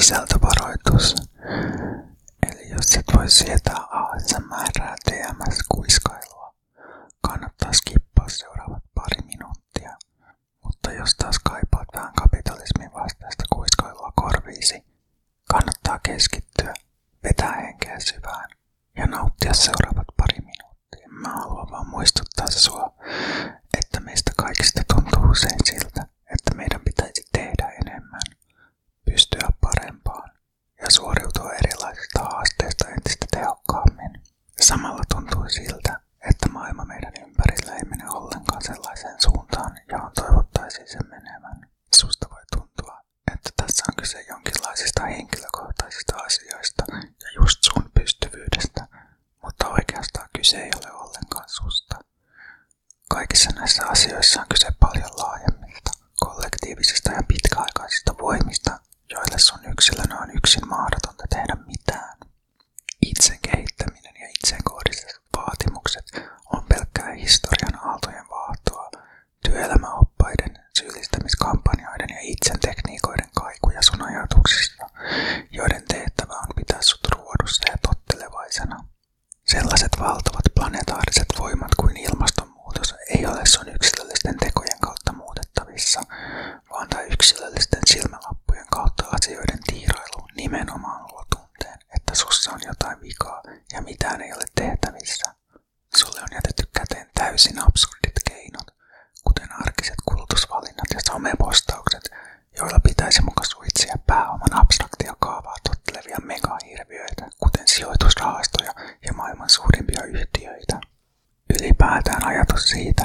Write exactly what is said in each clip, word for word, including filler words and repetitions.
sisältövaroitus. Eli jos et voi sietää A S M R D M S-kuiskailua, kannattaa skippaa seuraavat pari minuuttia. Mutta jos taas kaipaat vähän kapitalismin vastaista kuiskailua korviisi, kannattaa keskittyä, vetää henkeä syvään ja nauttia seuraavat pari minuuttia. Mä haluan vaan muistuttaa sua, että meistä kaikista tuntuu usein siltä, että meidän pitäisi tehdä enemmän, pystyä parempaan ja suoriutua erilaisista haasteista entistä tehokkaammin. Samalla tuntuu siltä, että maailma meidän ympärillä ei mene ollenkaan sellaiseen suuntaan, johon toivottaisiin sen menevän. Susta voi tuntua, että tässä on kyse jonkinlaisista henkilökohtaisista asioista ja just sun pystyvyydestä, mutta oikeastaan kyse ei ole ollenkaan susta. Kaikissa näissä asioissa on kyse paljon laajemmista, kollektiivisista ja pitkäaikaisista voimista, joille sun yksilönä on yksin mahdotonta tehdä mitään. Itsen kehittäminen ja itseen kohdistuvat vaatimukset on pelkkää historian aaltojen vaahtoa, työelämäoppaiden, syyllistämiskampanjoiden ja itsen tekniikoiden kaikuja sun ajatuksista, joiden tehtävä on pitää sut ruodussa ja tottelevaisena. Sellaiset valtavat planetaariset voimat kuin ilmastonmuutos ei ole sun yksilöllisten tekojen kautta muutettavissa, vaan tai yksilöllisten silmälappujen kautta asioiden tiirailu nimenomaan luo tunteen, että sussa on jotain vikaa ja mitään ei ole tehtävissä. Sulle on jätetty käteen täysin absurdit keinot, kuten arkiset kulutusvalinnat ja somepostaukset, joilla pitäisi muka suitsia pääoman abstraktia kaavaa tottelevia megahirviöitä, kuten sijoitusrahastoja ja maailman suurimpia yhtiöitä. Ylipäätään ajatus siitä,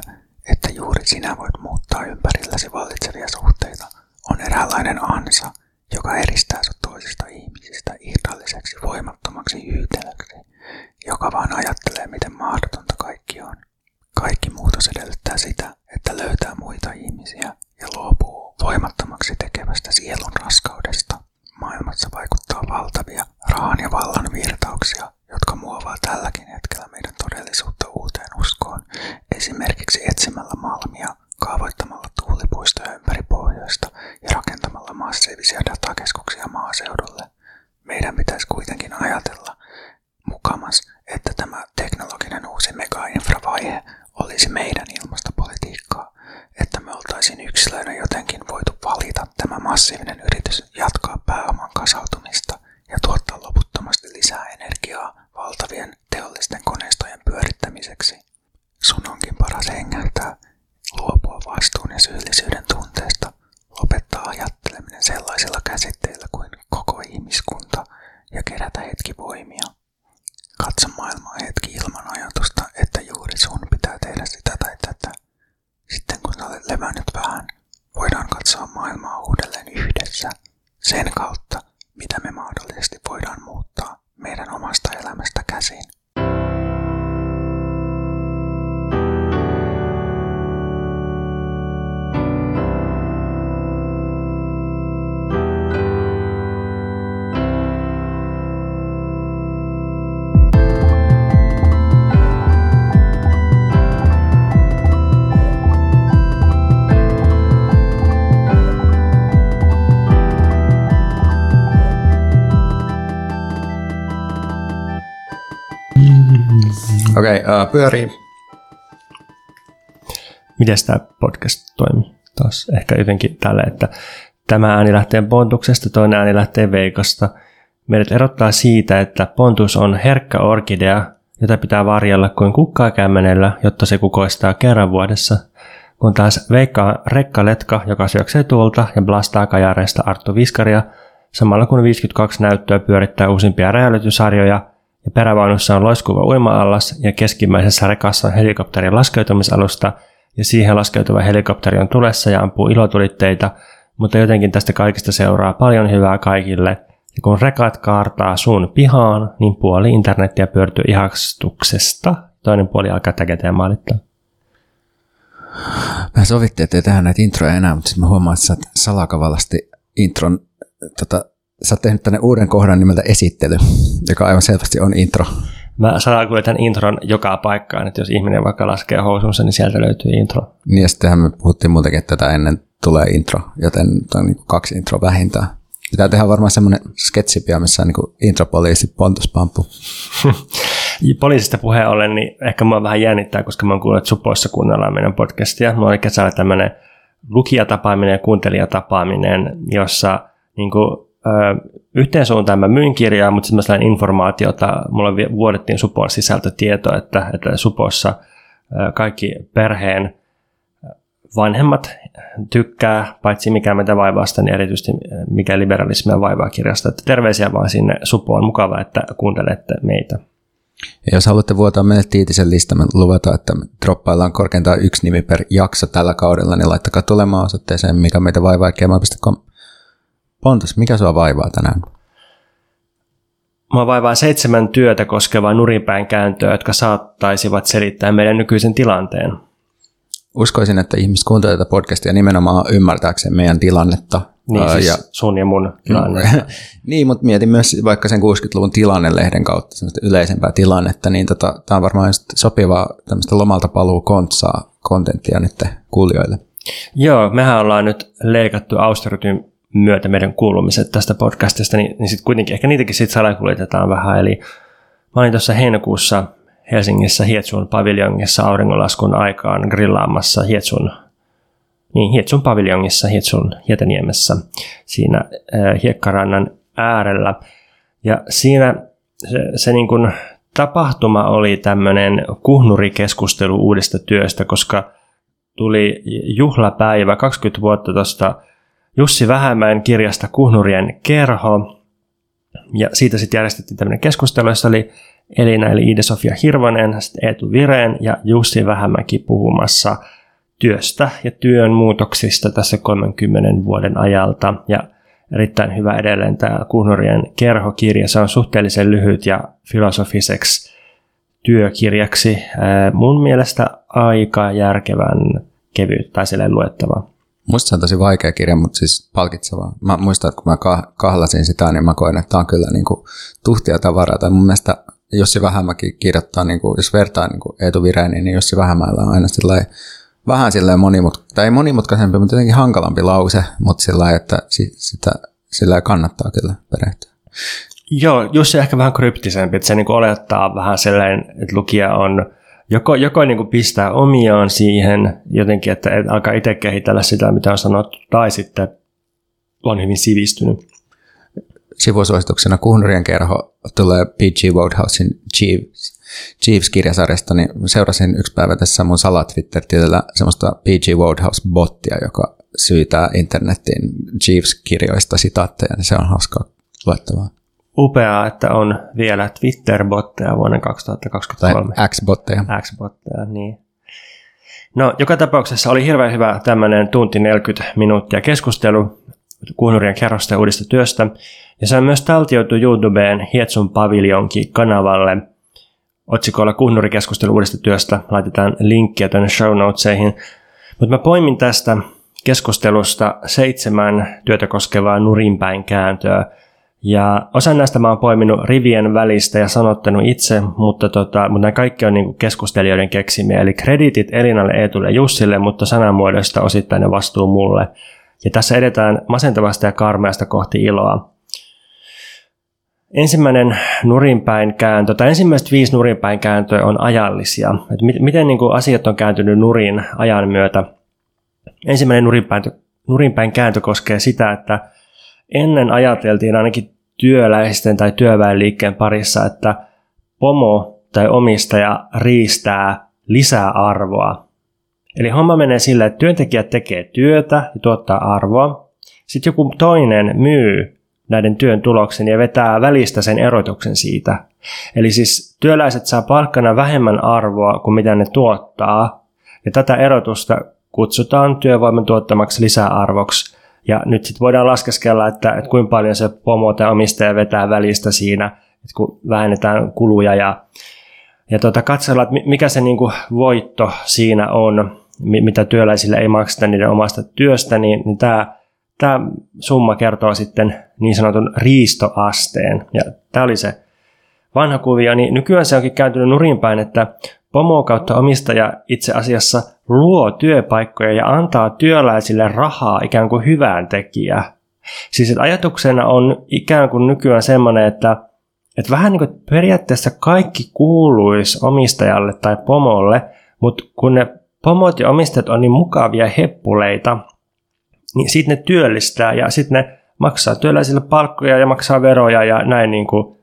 että juuri sinä voit muuttaa ympärilläsi vallitsevia suhteita, on eräänlainen ansa, joka eristää sut toisista ihmisistä irralliseksi voimattomaksi hyytelöksi, joka vaan ajattelee, miten mahdotonta kaikki on. Kaikki muutos edellyttää sitä, että löytää muita ihmisiä ja luopuu voimattomaksi tekevästä sielun raskaudesta. Maailmassa vaikuttaa valtavia rahan ja vallan virtauksia, jotka muovaa tälläkin hetkellä meidän todellisuutta uuteen uskoon, esimerkiksi etsimällä malmia, kaavoittamalla tuulipuistoja ympäri pohjoista ja rakentamalla massiivisia datakeskuksia maaseudulle. Meidän pitäisi kuitenkin ajatella mukamas, että tämä teknologinen uusi megainfravaihe olisi meidän ilmastopolitiikkaa, että me oltaisiin yksilöinä jotenkin voitu valita tämä massiivinen yritys jatkaa pääoman kasautumista ja tuottaa loputtomasti lisää energiaa valtavien teollisten koneistojen pyörittämiseksi. Sun onkin paras hengähtää, luopua vastuun ja syyllisyyden tunteesta, lopettaa ajatteleminen sellaisilla käsitteillä kuin koko ihmiskunta ja kerätä hetki voimia. Katso maailmaa hetki ilman ajatusta, että juuri sun pitää tehdä sitä tai tätä. Sitten kun sä olet levännyt vähän, voidaan katsoa maailmaa uudelleen yhdessä, sen kautta, mitä me mahdollisesti voidaan muuttaa meidän omasta elämästä käsin. Okei, okay, uh, pyörii. Mites tää podcast toimii? Taas ehkä jotenkin tälle, että tämä ääni lähtee Pontuksesta, toinen ääni lähtee Veikasta. Meidät erottaa siitä, että Pontus on herkkä orkidea, jota pitää varjella kuin kukkaa kämmenellä, jotta se kukoistaa kerran vuodessa. Kun taas Veikka on rekkaletka, joka syöksee tuolta ja blastaa kajareista Arttu Viskaria, samalla kun viisikymmentäkaksi näyttöä pyörittää uusimpia räjäytysarjoja, ja perävaunussa on loiskuva uima-allas ja keskimmäisessä rekassa on helikopterin laskeutumisalusta ja siihen laskeutuva helikopteri on tulessa ja ampuu ilotulitteita, mutta jotenkin tästä kaikista seuraa paljon hyvää kaikille. Ja kun rekat kaartaa suun pihaan, niin puoli internetiä pyörtyy ihastuksesta. Toinen puoli alkaa täketeen maalittaa. Mä sovittiin, ettei tehdä näitä introja enää, mutta sitten mä huomaan, että sä oot salakavallasti intron... Tota Sä oot tehnyt tänne uuden kohdan nimeltä esittely, joka aivan selvästi on intro. Mä salakuulen tämän intron joka paikkaan, että jos ihminen vaikka laskee housunsa, niin sieltä löytyy intro. Niin ja sittenhän me puhuttiin muutenkin, että tätä ennen tulee intro, joten on niin kaksi introa vähintään. Pitää tehdä varmaan semmoinen sketsipia, missä on niin intropoliisi, Pontus, Pamppu. Poliisista puheen ollen, niin ehkä mua vähän jännittää, koska mä oon kuullut, että Supoissa kuunnellaan meidän podcastia. Mulla oli kesällä tämmöinen lukijatapaaminen ja kuuntelijatapaaminen, jossa niin kuin, ö, yhteen suuntaan mä myyn kirjaa, mutta sitten mä sain informaatiota. Mulle vuodettiin Supon sisältötieto, että, että Supossa ö, kaikki perheen vanhemmat tykkää, paitsi mikä meitä vaivaa sitä, niin erityisesti mikä liberalismia vaivaa kirjasta. Että terveisiä vaan sinne Supoon. Mukavaa, että kuuntelette meitä. Ja jos haluatte vuotaa meille tiitisen listan, me luvataan, että me droppaillaan korkeintaan yksi nimi per jakso tällä kaudella, niin laittakaa tulemaan osoitteeseen, mikä meitä vaivaa, gmail piste com. Pontus, mikä sua vaivaa tänään? Mua vaivaa seitsemän työtä koskevaa nurinpäin kääntöä, jotka saattaisivat selittää meidän nykyisen tilanteen. Uskoisin, että ihmiset kuuntelevat tätä podcastia nimenomaan ymmärtääkseen meidän tilannetta. Niin, siis ja, sun ja mun tilannetta. Niin, mutta mietin myös vaikka sen kuudenkymmenen luvun tilannelehden kautta semmoista yleisempää tilannetta, niin tota, tämä on varmaan just sopivaa tämmöistä lomalta paluu kontsaa kontenttia nyt kuulijoille. Joo, mehän ollaan nyt leikattu Austerutyn myötä meidän kuulumiset tästä podcastista, niin, niin sitten kuitenkin ehkä niitäkin sitten salakuljetetaan vähän. Eli mä olin tuossa heinäkuussa Helsingissä Hietsun paviljongissa auringonlaskun aikaan grillaamassa Hietsun, niin Hietsun paviljongissa, Hietsun Hietaniemessä, siinä hiekkarannan äärellä. Ja siinä se, se niin kuin tapahtuma oli tämmöinen Kuhnurikeskustelu uudesta työstä, koska tuli juhlapäivä kaksikymmentä vuotta tuosta Jussi Vähämäen kirjasta Kuhnurien kerho. Ja siitä sitten järjestettiin tämmöinen keskustelu, jossa oli Elina eli Iida-Sofia Hirvonen, Eetu Virén ja Jussi Vähämäki puhumassa työstä ja työn muutoksista tässä kolmenkymmenen vuoden ajalta. Ja erittäin hyvä edelleen tämä Kuhnurien kerhokirja. Se on suhteellisen lyhyt ja filosofiseksi työkirjaksi mun mielestä aika järkevän kevyt tai silleen luettava. Musta se on tosi vaikea kirja, mutta siis palkitsevaa. Mä muistan, että kun mä kahlasin sitä, niin mä koin, että tämä on kyllä niin kuin tuhtia tavaraa. Tai mun mielestä Jussi Vähämäki kirjoittaa, niin kuin, jos vertaa niin kuin Eetu Viréniin, niin Jussi Vähämäellä on aina sillai, vähän silleen monimutkaisempi, tai ei monimutkaisempi, mutta jotenkin hankalampi lause, mutta sillä lailla, että sitä sillä kannattaa kyllä perehtyä. Joo, Jussi ehkä vähän kryptisempi, että se niin kuin olettaa vähän sellainen, että lukija on Joko, joko niin kuin pistää omiaan siihen jotenkin, että alkaa itse kehitellä sitä, mitä on sanottu, tai sitten on hyvin sivistynyt. Sivusuosituksena Kuhnurien kerho tulee P G Wodehousen Jeeves, Jeeves-kirjasarjasta, niin seurasin yksi päivä tässä mun salatwitter-tilillä semmoista P G Wodehouse-bottia, joka syytää internetin Jeeves-kirjoista sitaatteja, niin se on hauskaa luettavaa. Upeaa, että on vielä Twitter-botteja vuonna kaksituhattakaksikymmentäkolme. Tai X-botteja. X-botteja, niin. No, joka tapauksessa oli hirveän hyvä tämmöinen tunti neljäkymmentä minuuttia keskustelu Kuhnurien kerrosta ja uudesta työstä. Ja se on myös taltioitu YouTubeen Hietsun paviljonki kanavalle otsikolla Kuhnurikeskustelu uudesta työstä. Laitetaan linkkiä tuonne show notesihin. Mutta mä poimin tästä keskustelusta seitsemän työtä koskevaa nurinpäin kääntöä. Ja osan näistä mä oon poiminut rivien välistä ja sanottanut itse, mutta, tota, mutta nämä kaikki on niinku keskustelijoiden keksimiä. Eli krediitit Elinalle, Eetulle ja Jussille, mutta sanamuodoista osittain ne vastuu mulle. Ja tässä edetään masentavasta ja karmeasta kohti iloa. Ensimmäinen nurinpäin kääntö, tai ensimmäiset viisi nurinpäin kääntöä on ajallisia. Et miten miten niinku asiat on kääntynyt nurin ajan myötä? Ensimmäinen nurinpäin, nurinpäin kääntö koskee sitä, että ennen ajateltiin ainakin työläisten tai työväenliikkeen parissa, että pomo tai omistaja riistää lisää arvoa. Eli homma menee sillä, että työntekijät tekee työtä ja tuottaa arvoa. Sitten joku toinen myy näiden työn tuloksen ja vetää välistä sen erotuksen siitä. Eli siis työläiset saa palkkana vähemmän arvoa kuin mitä ne tuottaa. Ja tätä erotusta kutsutaan työvoiman tuottamaksi lisäarvoksi. Ja nyt sitten voidaan laskeskella, että, että kuinka paljon se pomo tai omistaja vetää välistä siinä, että kun vähennetään kuluja ja, ja tuota, katsellaan, että mikä se niin kuin voitto siinä on, mitä työläisille ei makseta niiden omasta työstä, niin, niin tämä, tämä summa kertoo sitten niin sanotun riistoasteen. Ja tämä oli se vanha kuvio, niin nykyään se onkin kääntynyt nurinpäin, että pomo kautta omistaja itse asiassa luo työpaikkoja ja antaa työläisille rahaa ikään kuin hyvään tekijä. Siis että ajatuksena on ikään kuin nykyään semmoinen, että, että vähän niin kuin periaatteessa kaikki kuuluisi omistajalle tai pomolle, mutta kun ne pomot ja omistajat on niin mukavia heppuleita, niin sitten ne työllistää ja sitten ne maksaa työläisille palkkoja ja maksaa veroja ja näin niin kuin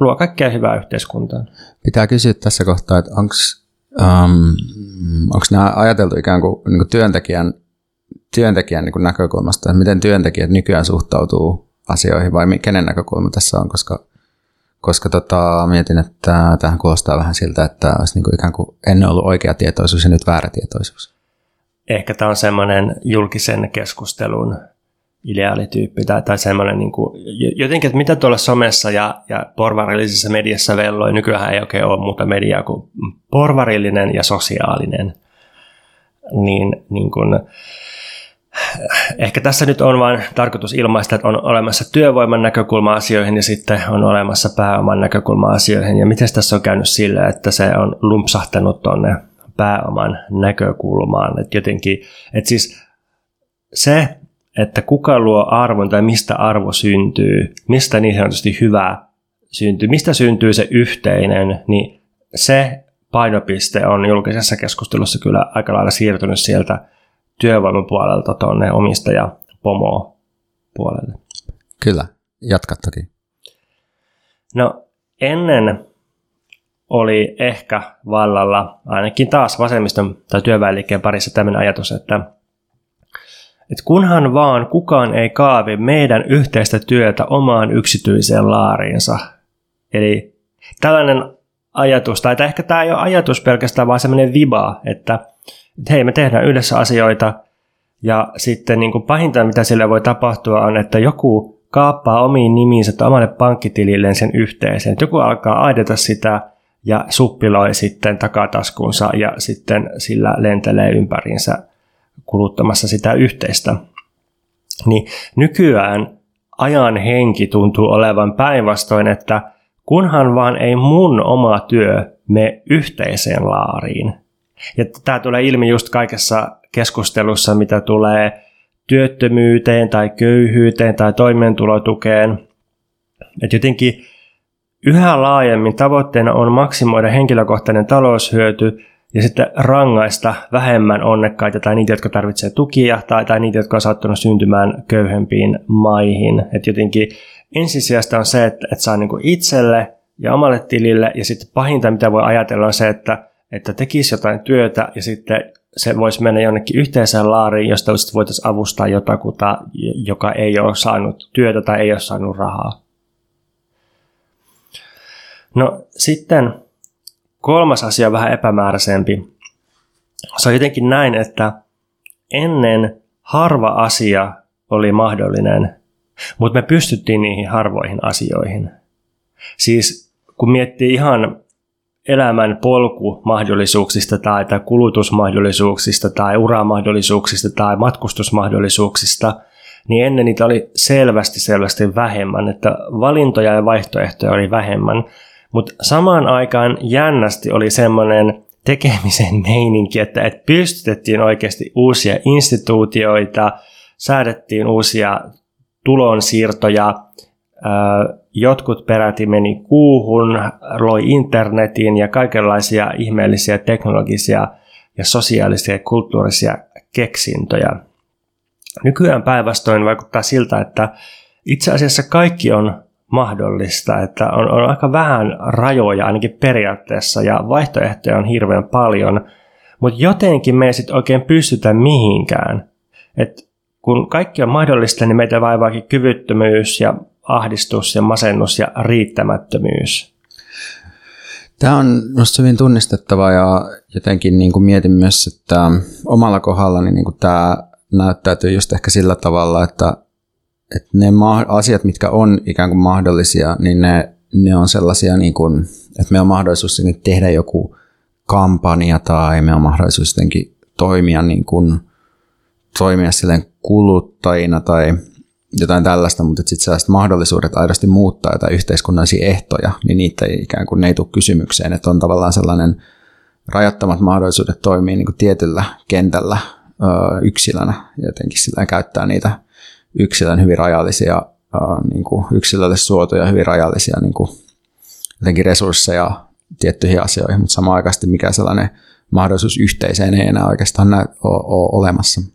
luo kaikkea hyvää yhteiskuntaa. Pitää kysyä tässä kohtaa, että onko um, nämä ajateltu ikään kuin, niin kuin työntekijän, työntekijän niin kuin näkökulmasta, että miten työntekijät nykyään suhtautuu asioihin vai kenen näkökulma tässä on, koska, koska tota, mietin, että tähän kuulostaa vähän siltä, että olisi niin kuin ikään kuin ennen ollut oikea tietoisuus ja nyt väärä tietoisuus. Ehkä tämä on semmoinen julkisen keskustelun ideaalityyppi tai, tai semmoinen niin kuin, jotenkin, että mitä tuolla somessa ja, ja porvarillisessa mediassa velloi, nykyään ei oikein ole muuta mediaa kuin porvarillinen ja sosiaalinen, niin, niin kuin, ehkä tässä nyt on vain tarkoitus ilmaista, että on olemassa työvoiman näkökulma asioihin ja sitten on olemassa pääoman näkökulma asioihin ja miten tässä on käynyt sillä, että se on lumpsahtanut tuonne pääoman näkökulmaan, että jotenkin, että siis se, että kuka luo arvon tai mistä arvo syntyy, mistä niin sanotusti hyvä syntyy, mistä syntyy se yhteinen, niin se painopiste on julkisessa keskustelussa kyllä aika lailla siirtynyt sieltä työvoiman puolelta tuonne omistajapomo puolelle. Kyllä, jatka toki. No ennen oli ehkä vallalla ainakin taas vasemmiston tai työväenliikkeen parissa tämmöinen ajatus, että Et kunhan vaan kukaan ei kaavi meidän yhteistä työtä omaan yksityiseen laariinsa. Eli tällainen ajatus, tai ehkä tämä ei ole ajatus pelkästään, vaan semmoinen viba, että, että hei, me tehdään yhdessä asioita, ja sitten niin kuin pahinta, mitä sille voi tapahtua, on, että joku kaappaa omiin nimiinsä tai omalle pankkitililleen sen yhteisen. Et joku alkaa aidata sitä ja suppiloi sitten takataskunsa, ja sitten sillä lentelee ympäriinsä kuluttamassa sitä yhteistä. Niin nykyään ajan henki tuntuu olevan päinvastoin, että kunhan vaan ei mun oma työ mene yhteiseen laariin. Ja tämä tulee ilmi just kaikessa keskustelussa, mitä tulee työttömyyteen tai köyhyyteen tai toimeentulotukeen. Et jotenkin yhä laajemmin tavoitteena on maksimoida henkilökohtainen taloushyöty ja sitten rangaista vähemmän onnekkaita tai niitä, jotka tarvitsevat tukia tai, tai niitä, jotka on saattanut syntymään köyhempiin maihin. Et jotenkin ensisijaista on se, että, että saa niinku itselle ja omalle tilille ja sitten pahinta, mitä voi ajatella on se, että, että tekisi jotain työtä ja sitten se voisi mennä jonnekin yhteiseen laariin, josta voitaisiin avustaa jotakuta, joka ei ole saanut työtä tai ei ole saanut rahaa. No sitten kolmas asia on vähän epämääräisempi. Se on jotenkin näin, että ennen harva asia oli mahdollinen, mutta me pystyttiin niihin harvoihin asioihin. Siis kun miettii ihan elämän polkumahdollisuuksista tai, tai kulutusmahdollisuuksista tai uramahdollisuuksista tai matkustusmahdollisuuksista, niin ennen niitä oli selvästi selvästi vähemmän, että valintoja ja vaihtoehtoja oli vähemmän. Mutta samaan aikaan jännästi oli semmoinen tekemisen meininki, että et pystytettiin oikeasti uusia instituutioita, säädettiin uusia tulonsiirtoja, jotkut peräti meni kuuhun, loi internetin ja kaikenlaisia ihmeellisiä teknologisia ja sosiaalisia ja kulttuurisia keksintöjä. Nykyään päinvastoin vaikuttaa siltä, että itse asiassa kaikki on mahdollista, että on, on aika vähän rajoja ainakin periaatteessa ja vaihtoehtoja on hirveän paljon, mutta jotenkin me ei sitten oikein pystytä mihinkään. Et kun kaikki on mahdollista, niin meitä vaivaakin kyvyttömyys ja ahdistus ja masennus ja riittämättömyys. Tämä on minusta hyvin tunnistettava ja jotenkin niin kuin mietin myös, että omalla kohdallani niin kuin tämä näyttäytyy just ehkä sillä tavalla, että että ne asiat, mitkä on ikään kuin mahdollisia, niin ne, ne on sellaisia, niin kuin, että meillä on mahdollisuus tehdä joku kampanja tai meillä on mahdollisuus jotenkin toimia, niin kuin, toimia silleen kuluttajina tai jotain tällaista, mutta sitten sellaiset mahdollisuudet aidosti muuttaa jotain yhteiskunnallisia ehtoja, niin niitä ei ikään kuin ne ei tule kysymykseen, että on tavallaan sellainen rajoittamat mahdollisuudet toimia niin kuin tietyllä kentällä ö, yksilönä ja jotenkin sillä käyttää niitä yksilön hyvin rajallisia äh, niin kuin yksilölle suotuja, hyvin rajallisia niin kuin jotenkin resursseja tiettyihin asioihin, mutta samaan aikaan mikä sellainen mahdollisuus yhteiseen ei enää oikeastaan ole, ole olemassa.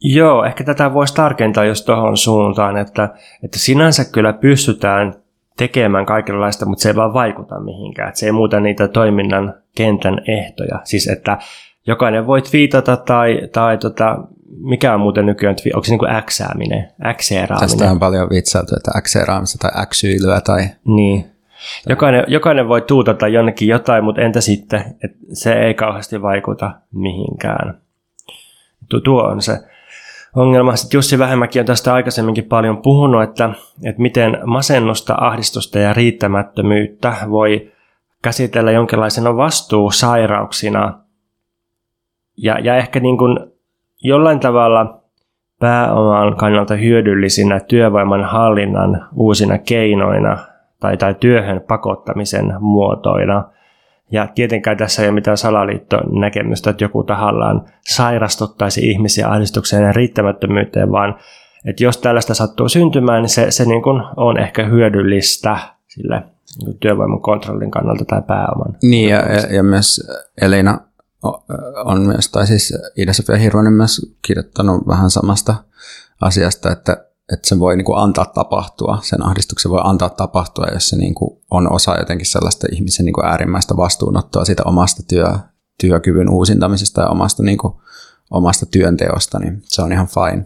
Joo, ehkä tätä voisi tarkentaa just tuohon suuntaan, että, että sinänsä kyllä pystytään tekemään kaikenlaista, mutta se ei vaan vaikuta mihinkään. Että se ei muuta niitä toiminnan kentän ehtoja. Siis että jokainen voi twiitata tai, tai tota, mikä on muuten nykyään, onko se niin kuin äksääminen, äkseeraaminen. Tästä on paljon vitsailtu, että äkseeraamista tai äksyilyä tai... Niin. Jokainen, jokainen voi tuutata jonnekin jotain, mutta entä sitten, että se ei kauheasti vaikuta mihinkään. Tuo on se ongelma. Sitten Jussi Vähämäki on tästä aikaisemminkin paljon puhunut, että, että miten masennusta, ahdistusta ja riittämättömyyttä voi käsitellä jonkinlaisena vastuusairauksina. Ja, ja ehkä niin kuin jollain tavalla pääoman kannalta hyödyllisinä työvoiman hallinnan uusina keinoina tai, tai työhön pakottamisen muotoina. Ja tietenkään tässä ei ole mitään salaliitton näkemystä, että joku tahallaan sairastuttaisi ihmisiä ahdistukseen ja riittämättömyyteen, vaan että jos tällaista sattuu syntymään, niin se, se niin kuin on ehkä hyödyllistä sille niin kuin työvoiman kontrollin kannalta tai pääoman. Niin, ja, ja myös Elina on myös, tai siis Iida-Sofia Hirvonen myös kirjoittanut vähän samasta asiasta, että että sen voi niin kuin antaa tapahtua, sen ahdistuksen voi antaa tapahtua, jos se niin kuin on osa jotenkin sellaista ihmisen niin kuin äärimmäistä vastuunottoa siitä omasta työ, työkyvyn uusintamisesta ja omasta, niin kuin, omasta työnteosta, niin se on ihan fine.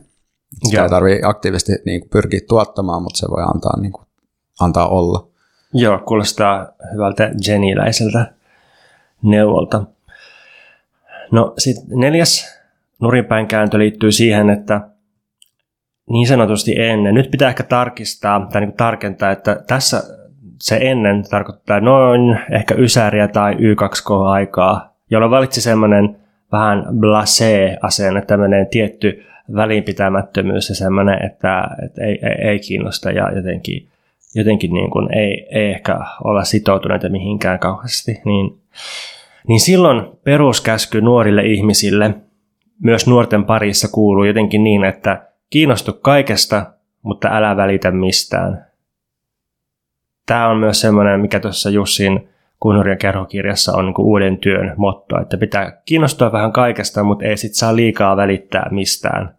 Sitä Joo. ei tarvitse aktiivisesti niin kuin pyrkiä tuottamaan, mutta se voi antaa, niin kuin, antaa olla. Joo, kuulostaa hyvältä jenniläiseltä neuvolta. No sitten neljäs nurinpäin kääntö liittyy siihen, että niin sanotusti ennen. Nyt pitää ehkä tarkistaa tai niin kuin tarkentaa, että tässä se ennen tarkoittaa noin ehkä ysäriä tai Y kaksi K-aikaa, jolloin valitsi semmoinen vähän blasé-asenne, tämmöinen tietty välinpitämättömyys ja semmoinen, että, että ei, ei, ei kiinnosta ja jotenkin, jotenkin niin kuin ei, ei ehkä olla sitoutuneita mihinkään kauheasti. Niin, niin silloin peruskäsky nuorille ihmisille myös nuorten parissa kuuluu jotenkin niin, että kiinnostu kaikesta, mutta älä välitä mistään. Tämä on myös semmoinen, mikä tuossa Jussin Kuhnurien kerhokirjassa on niin kuin uuden työn motto, että pitää kiinnostua vähän kaikesta, mutta ei sit saa liikaa välittää mistään.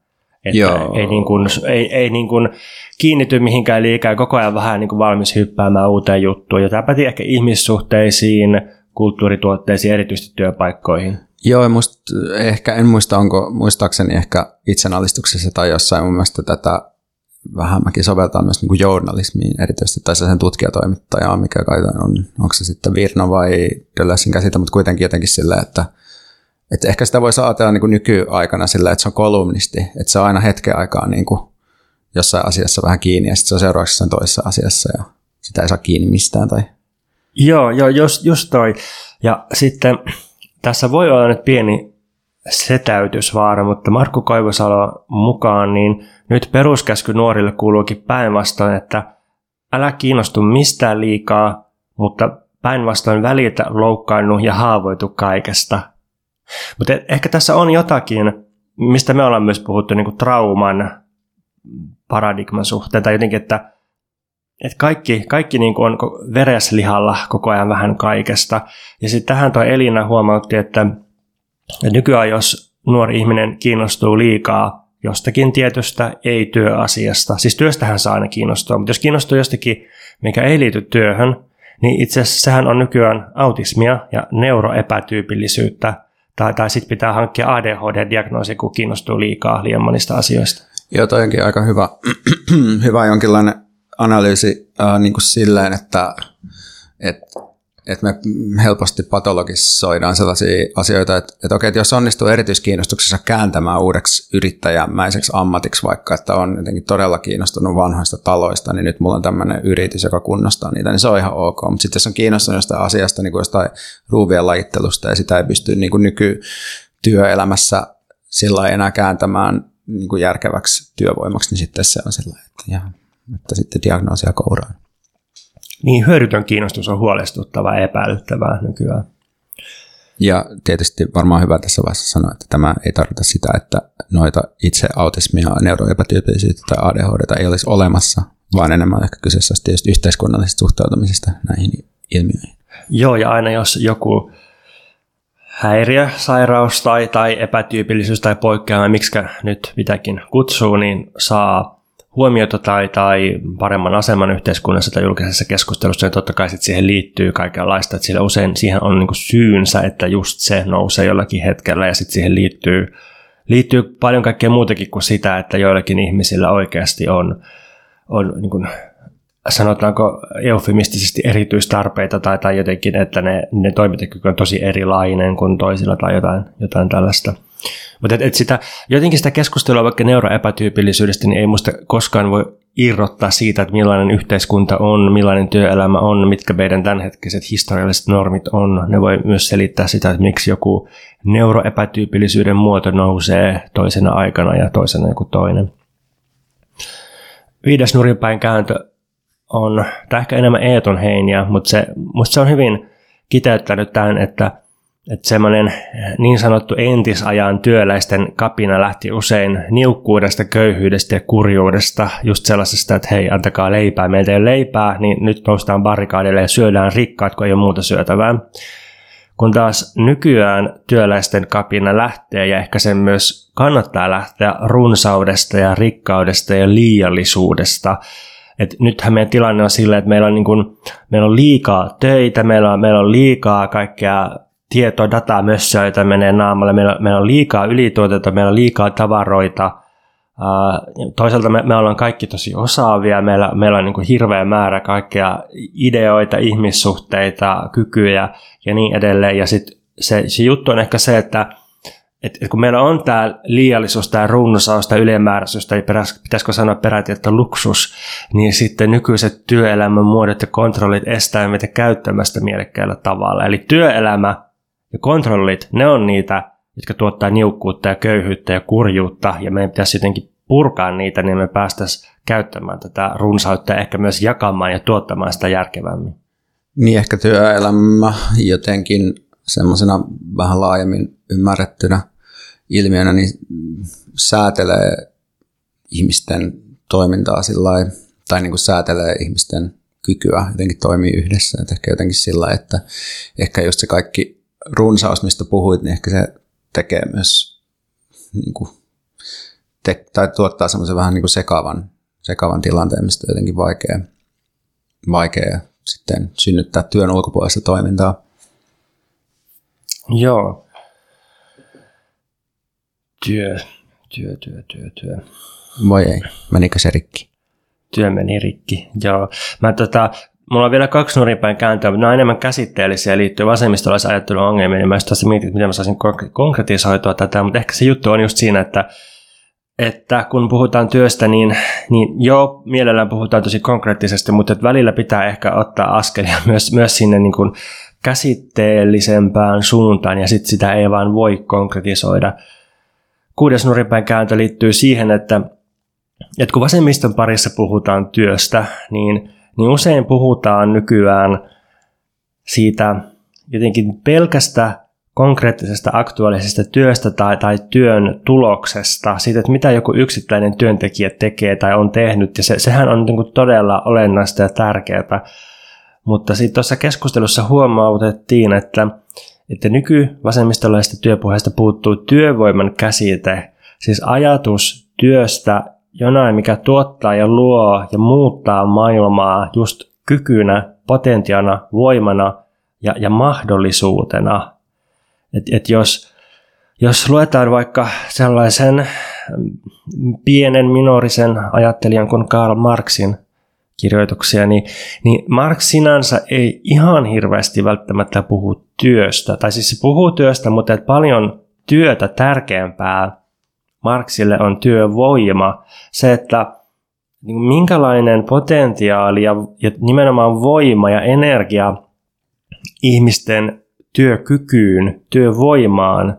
Että ei, niin kuin, ei, ei niin kuin kiinnity mihinkään liikaa, koko ajan vähän niin kuin valmis hyppäämään uuteen juttuun. Ja tämä päti ehkä ihmissuhteisiin, kulttuurituotteisiin, erityisesti työpaikkoihin. Joo, must, ehkä, en muista, onko muistaakseni ehkä itsenallistuksessa tai jossain mun mielestä tätä Vähämäki soveltaa myös niin kuin journalismiin erityisesti, tai sen tutkijatoimittajaa, mikä kai on, onko se sitten Virno vai Dölläsin käsitä, mutta kuitenkin jotenkin sillä, että, että ehkä sitä voisi ajatella niin kuin nykyaikana sillä, että se on kolumnisti, että se on aina hetken aikaa niin kuin jossain asiassa vähän kiinni ja sitten se on seuraavaksi sen toisessa asiassa ja sitä ei saa kiinni mistään. Tai... Joo, joo, just, just toi. Ja sitten... Tässä voi olla nyt pieni setäytysvaara, mutta Markku Koivosalo mukaan, niin nyt peruskäsky nuorille kuuluukin päinvastoin, että älä kiinnostu mistään liikaa, mutta päinvastoin välitä, loukkaannu ja haavoitu kaikesta. Mutta ehkä tässä on jotakin, mistä me ollaan myös puhuttu niin kuin trauman paradigman suhteen, tai jotenkin, että, että kaikki, kaikki niin kuin on vereslihalla koko ajan vähän kaikesta. Ja sitten tähän toi Elina huomautti, että nykyään jos nuori ihminen kiinnostuu liikaa jostakin tietystä ei-työasiasta, siis työstähän saa aina kiinnostua, mutta jos kiinnostuu jostakin, mikä ei liity työhön, niin itse asiassa sehän on nykyään autismia ja neuroepätyypillisyyttä, tai, tai sitten pitää hankkia A D H D-diagnoosi, kun kiinnostuu liikaa liian monista asioista. Joo, toi onkin aika hyvä, hyvä jonkinlainen analyysi äh, niin kuin silleen, että, että, että me helposti patologisoidaan sellaisia asioita, että, että okei, että jos onnistuu erityiskiinnostuksessa kääntämään uudeksi yrittäjämäiseksi ammatiksi, vaikka että on jotenkin todella kiinnostunut vanhoista taloista, niin nyt mulla on tämmöinen yritys, joka kunnostaa niitä, niin se on ihan ok. Mutta sitten jos on kiinnostunut jostain asiasta, niin kuin jostain ruuvien lajittelusta, ja sitä ei pysty niin kuin nykytyöelämässä sillä enää kääntämään niin kuin järkeväksi työvoimaksi, niin sitten se on sellainen, että jaha. Mutta sitten diagnoosia kouraan. Niin, hyödytön kiinnostus on huolestuttavaa ja epäilyttävää nykyään. Ja tietysti varmaan hyvä tässä vaiheessa sanoa, että tämä ei tarkoita sitä, että noita itse autismia, neuroepätyypillisyyttä tai A D H D:ta ei olisi olemassa, vaan enemmän ehkä kyseessä on tietysti yhteiskunnallisesta suhtautumisesta näihin ilmiöihin. Joo, ja aina jos joku häiriö, sairaus tai, tai epätyypillisyys tai poikkeama, miksikä nyt mitäkin kutsuu, niin saa huomiota tai, tai paremman aseman yhteiskunnassa tai julkisessa keskustelussa, ja totta kai siihen liittyy kaikenlaista, että sillä usein siihen on niinku syynsä, että just se nousee jollakin hetkellä, ja sitten siihen liittyy, liittyy paljon kaikkea muutakin kuin sitä, että joillakin ihmisillä oikeasti on, on niinku, sanotaanko eufemistisesti erityistarpeita tai, tai jotenkin, että ne, ne toimintakyky on tosi erilainen kuin toisilla tai jotain, jotain tällaista. Mutta et, et sitä, jotenkin sitä keskustelua vaikka neuroepätyypillisyydestä niin ei musta koskaan voi irrottaa siitä, että millainen yhteiskunta on, millainen työelämä on, mitkä meidän tämänhetkiset historialliset normit on. Ne voi myös selittää sitä, että miksi joku neuroepätyypillisyyden muoto nousee toisena aikana ja toisena joku toinen. Viides nurinpäin kääntö on, tai ehkä enemmän Eetun heiniä, mutta se, musta se on hyvin kiteyttänyt tämän, että Että semmoinen niin sanottu entisajan työläisten kapina lähti usein niukkuudesta, köyhyydestä ja kurjuudesta, just sellaisesta, että hei, antakaa leipää, meiltä ei ole leipää, niin nyt noustaan barrikaadille ja syödään rikkaat, kun ei ole muuta syötävää. Kun taas nykyään työläisten kapina lähtee, ja ehkä sen myös kannattaa lähteä runsaudesta ja rikkaudesta ja liiallisuudesta. Et nythän meidän tilanne on sillä, että meillä on, niin kun, meillä on liikaa töitä, meillä on, meillä on liikaa kaikkea tietoa, dataa, mössöä, jota menee naamalle. Meillä, meillä on liikaa ylituotetta, meillä on liikaa tavaroita. Uh, toisaalta me, me ollaan kaikki tosi osaavia. Meillä, meillä on niin kuin hirveä määrä kaikkea ideoita, ihmissuhteita, kykyjä ja niin edelleen. Ja sitten se, se juttu on ehkä se, että et, et kun meillä on tämä liiallisuus, tämä runsaus, tämä ylimääräisyys, tai peräs, pitäisikö sanoa peräti, että luksus, niin sitten nykyiset työelämän muodot ja kontrollit estää meitä käyttämästä mielekkäällä tavalla. Eli työelämä ja kontrollit, ne on niitä, jotka tuottaa niukkuutta ja köyhyyttä ja kurjuutta, ja meidän pitäisi jotenkin purkaa niitä, niin me päästäisiin käyttämään tätä runsautta ja ehkä myös jakamaan ja tuottamaan sitä järkevämmin. Niin ehkä työelämä jotenkin semmoisena vähän laajemmin ymmärrettynä ilmiönä niin säätelee ihmisten toimintaa sillain, tai niin kuin säätelee ihmisten kykyä jotenkin toimii yhdessä. Et ehkä jotenkin sillä, että ehkä just se kaikki runsaus, mistä puhuit, niin ehkä se tekee myös, niin kuin, te, tai tuottaa semmoisen vähän niin kuin sekavan, sekavan tilanteen, mistä on jotenkin vaikea, vaikea sitten synnyttää työn ulkopuolista toimintaa. Joo. Työ, työ, työ, työ, työ. Voi ei, menikö se rikki? Työ meni rikki, joo. Mä tota... Mulla on vielä kaksi nurinpäin kääntöä, mutta nämä on enemmän käsitteellisiä ja liittyy vasemmistolaisen ajattelun ongelmiin, niin mä just tässä mietin, miten mä saisin konkretisoitua tätä, mutta ehkä se juttu on just siinä, että, että kun puhutaan työstä, niin, niin joo, mielellään puhutaan tosi konkreettisesti, mutta välillä pitää ehkä ottaa askelia myös, myös sinne niin kuin käsitteellisempään suuntaan, ja sitten sitä ei vaan voi konkretisoida. Kuudes nurinpäin kääntö liittyy siihen, että, että kun vasemmiston parissa puhutaan työstä, niin niin usein puhutaan nykyään siitä jotenkin pelkästä konkreettisesta aktuaalisesta työstä tai, tai työn tuloksesta, siitä, että mitä joku yksittäinen työntekijä tekee tai on tehnyt, ja se, sehän on niin kuin todella olennaista ja tärkeää. Mutta sitten tuossa keskustelussa huomautettiin, että, että nykyvasemmistolaisesta työpuheesta puuttuu työvoiman käsite, siis ajatus työstä jonain, mikä tuottaa ja luo ja muuttaa maailmaa just kykynä, potentiana, voimana ja, ja mahdollisuutena. Et, et jos, jos luetaan vaikka sellaisen pienen minorisen ajattelijan kuin Karl Marxin kirjoituksia, niin, niin Marx sinänsä ei ihan hirveästi välttämättä puhu työstä. Tai siis se puhuu työstä, mutta et paljon työtä tärkeämpää Marxille on työvoima, se, että minkälainen potentiaali ja nimenomaan voima ja energia ihmisten työkykyyn, työvoimaan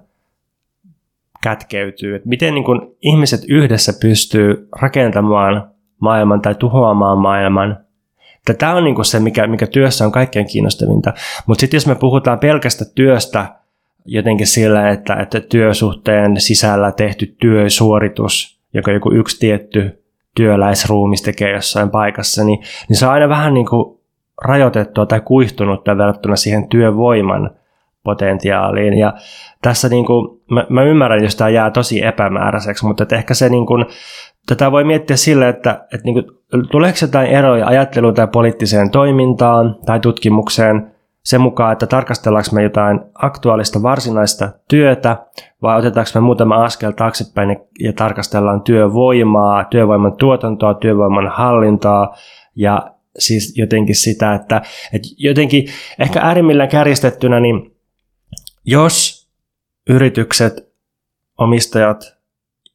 kätkeytyy. Että miten niin kuin ihmiset yhdessä pystyy rakentamaan maailman tai tuhoamaan maailman. Tämä on niin kuin se, mikä, mikä työssä on kaikkein kiinnostavinta. Mutta sitten jos me puhutaan pelkästä työstä jotenkin sillä, että, että työsuhteen sisällä tehty työsuoritus, joka joku yksi tietty työläisruumis tekee jossain paikassa, niin, niin se on aina vähän niin kuin rajoitettua tai kuihtunutta verrattuna siihen työvoiman potentiaaliin. Ja tässä niin kuin, mä, mä ymmärrän, jos tämä jää tosi epämääräiseksi, mutta että ehkä se niin kuin, tätä voi miettiä sillä, että, että niin kuin, tuleeko jotain eroja ajatteluun tai poliittiseen toimintaan tai tutkimukseen sen mukaan, että tarkastellaanko me jotain aktuaalista varsinaista työtä vai otetaanko me muutama askel taaksepäin ja tarkastellaan työvoimaa, työvoiman tuotantoa, työvoiman hallintaa ja siis jotenkin sitä, että, että jotenkin ehkä äärimmillään kärjistettynä, niin jos yritykset, omistajat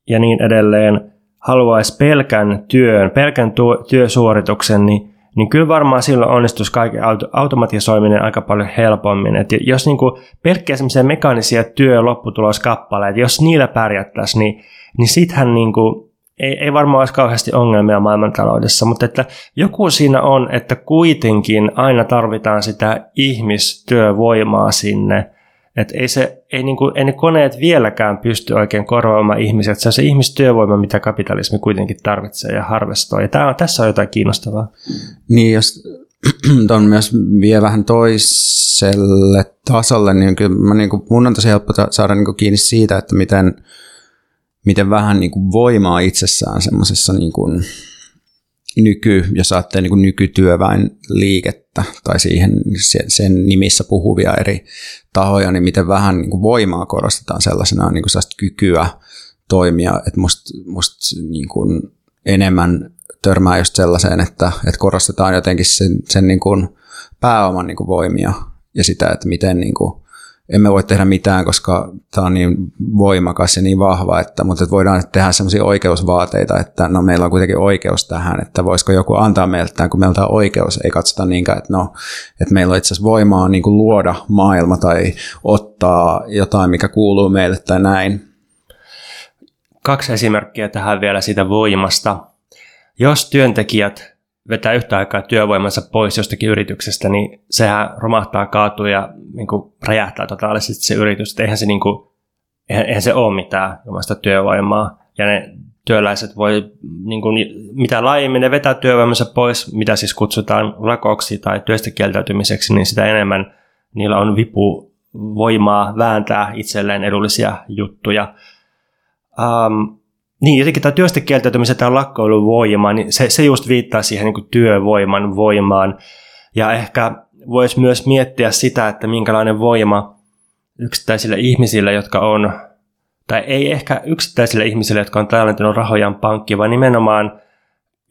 ja niin edelleen haluaisi pelkän työn, pelkän työsuorituksen, niin, niin kyllä varmaan silloin onnistuisi kaiken automatisoiminen aika paljon helpommin. Et jos niin kuin pelkkiä semmoisia mekaanisia työlopputuloskappaleita, jos niillä pärjättäisiin, niin, niin siitähän niin kuin ei, ei varmaan olisi kauheasti ongelmia maailmantaloudessa, mutta että joku siinä on, että kuitenkin aina tarvitaan sitä ihmistyövoimaa sinne. Et ei se, ei niinku, ei ne koneet vieläkään pysty oikein korvaamaan ihmisiä. Et se on se ihmistyövoima, mitä kapitalismi kuitenkin tarvitsee ja harvestoi. Ja tää on, tässä on jotain kiinnostavaa. Niin, jos on myös vie vähän toiselle tasolle, niin kyllä mä, niin kuin, mun on tosi helppo saada niin kuin kiinni siitä, että miten, miten vähän niin kuin voimaa itsessään semmoisessa niin kuin nyky, jos ajattelee niin kuin nykytyöväen liikettä tai siihen, sen nimissä puhuvia eri tahoja, niin miten vähän niin kuin voimaa korostetaan sellaisena niin kuin sellaista kykyä toimia, että musta must niin kuin enemmän törmää just sellaiseen, että, että korostetaan jotenkin sen, sen niin kuin pääoman niin kuin voimia ja sitä, että miten niin kuin emme voi tehdä mitään, koska tämä on niin voimakas ja niin vahva, että, mutta voidaan tehdä sellaisia oikeusvaateita, että no meillä on kuitenkin oikeus tähän, että voisiko joku antaa meille tämän, kun meillä on oikeus. Ei katsota niinkään, että, no, että meillä on itse asiassa voimaa niin kuin luoda maailma tai ottaa jotain, mikä kuuluu meille tai näin. Kaksi esimerkkiä tähän vielä siitä voimasta. Jos työntekijät vetää yhtä aikaa työvoimansa pois jostakin yrityksestä, niin sehän romahtaa, kaatuu ja niin kuin räjähtää totaalisesti se yritys. Että eihän se, niin kuin, eihän, eihän se ole mitään omasta työvoimaa. Ja ne työläiset voi, niin kuin, mitä laajemmin ne vetää työvoimansa pois, mitä siis kutsutaan lakoksi tai työstä kieltäytymiseksi, niin sitä enemmän niillä on vipu voimaa vääntää itselleen edullisia juttuja. Um, Niin, jotenkin tämä työstä kieltäytymisen tai lakkoilun voima, niin se, se just viittaa siihen niin kuin työvoiman voimaan. Ja ehkä voisi myös miettiä sitä, että minkälainen voima yksittäisille ihmisille, jotka on, tai ei ehkä yksittäisille ihmisille, jotka on tallentanut rahojaan pankkiin, vaan nimenomaan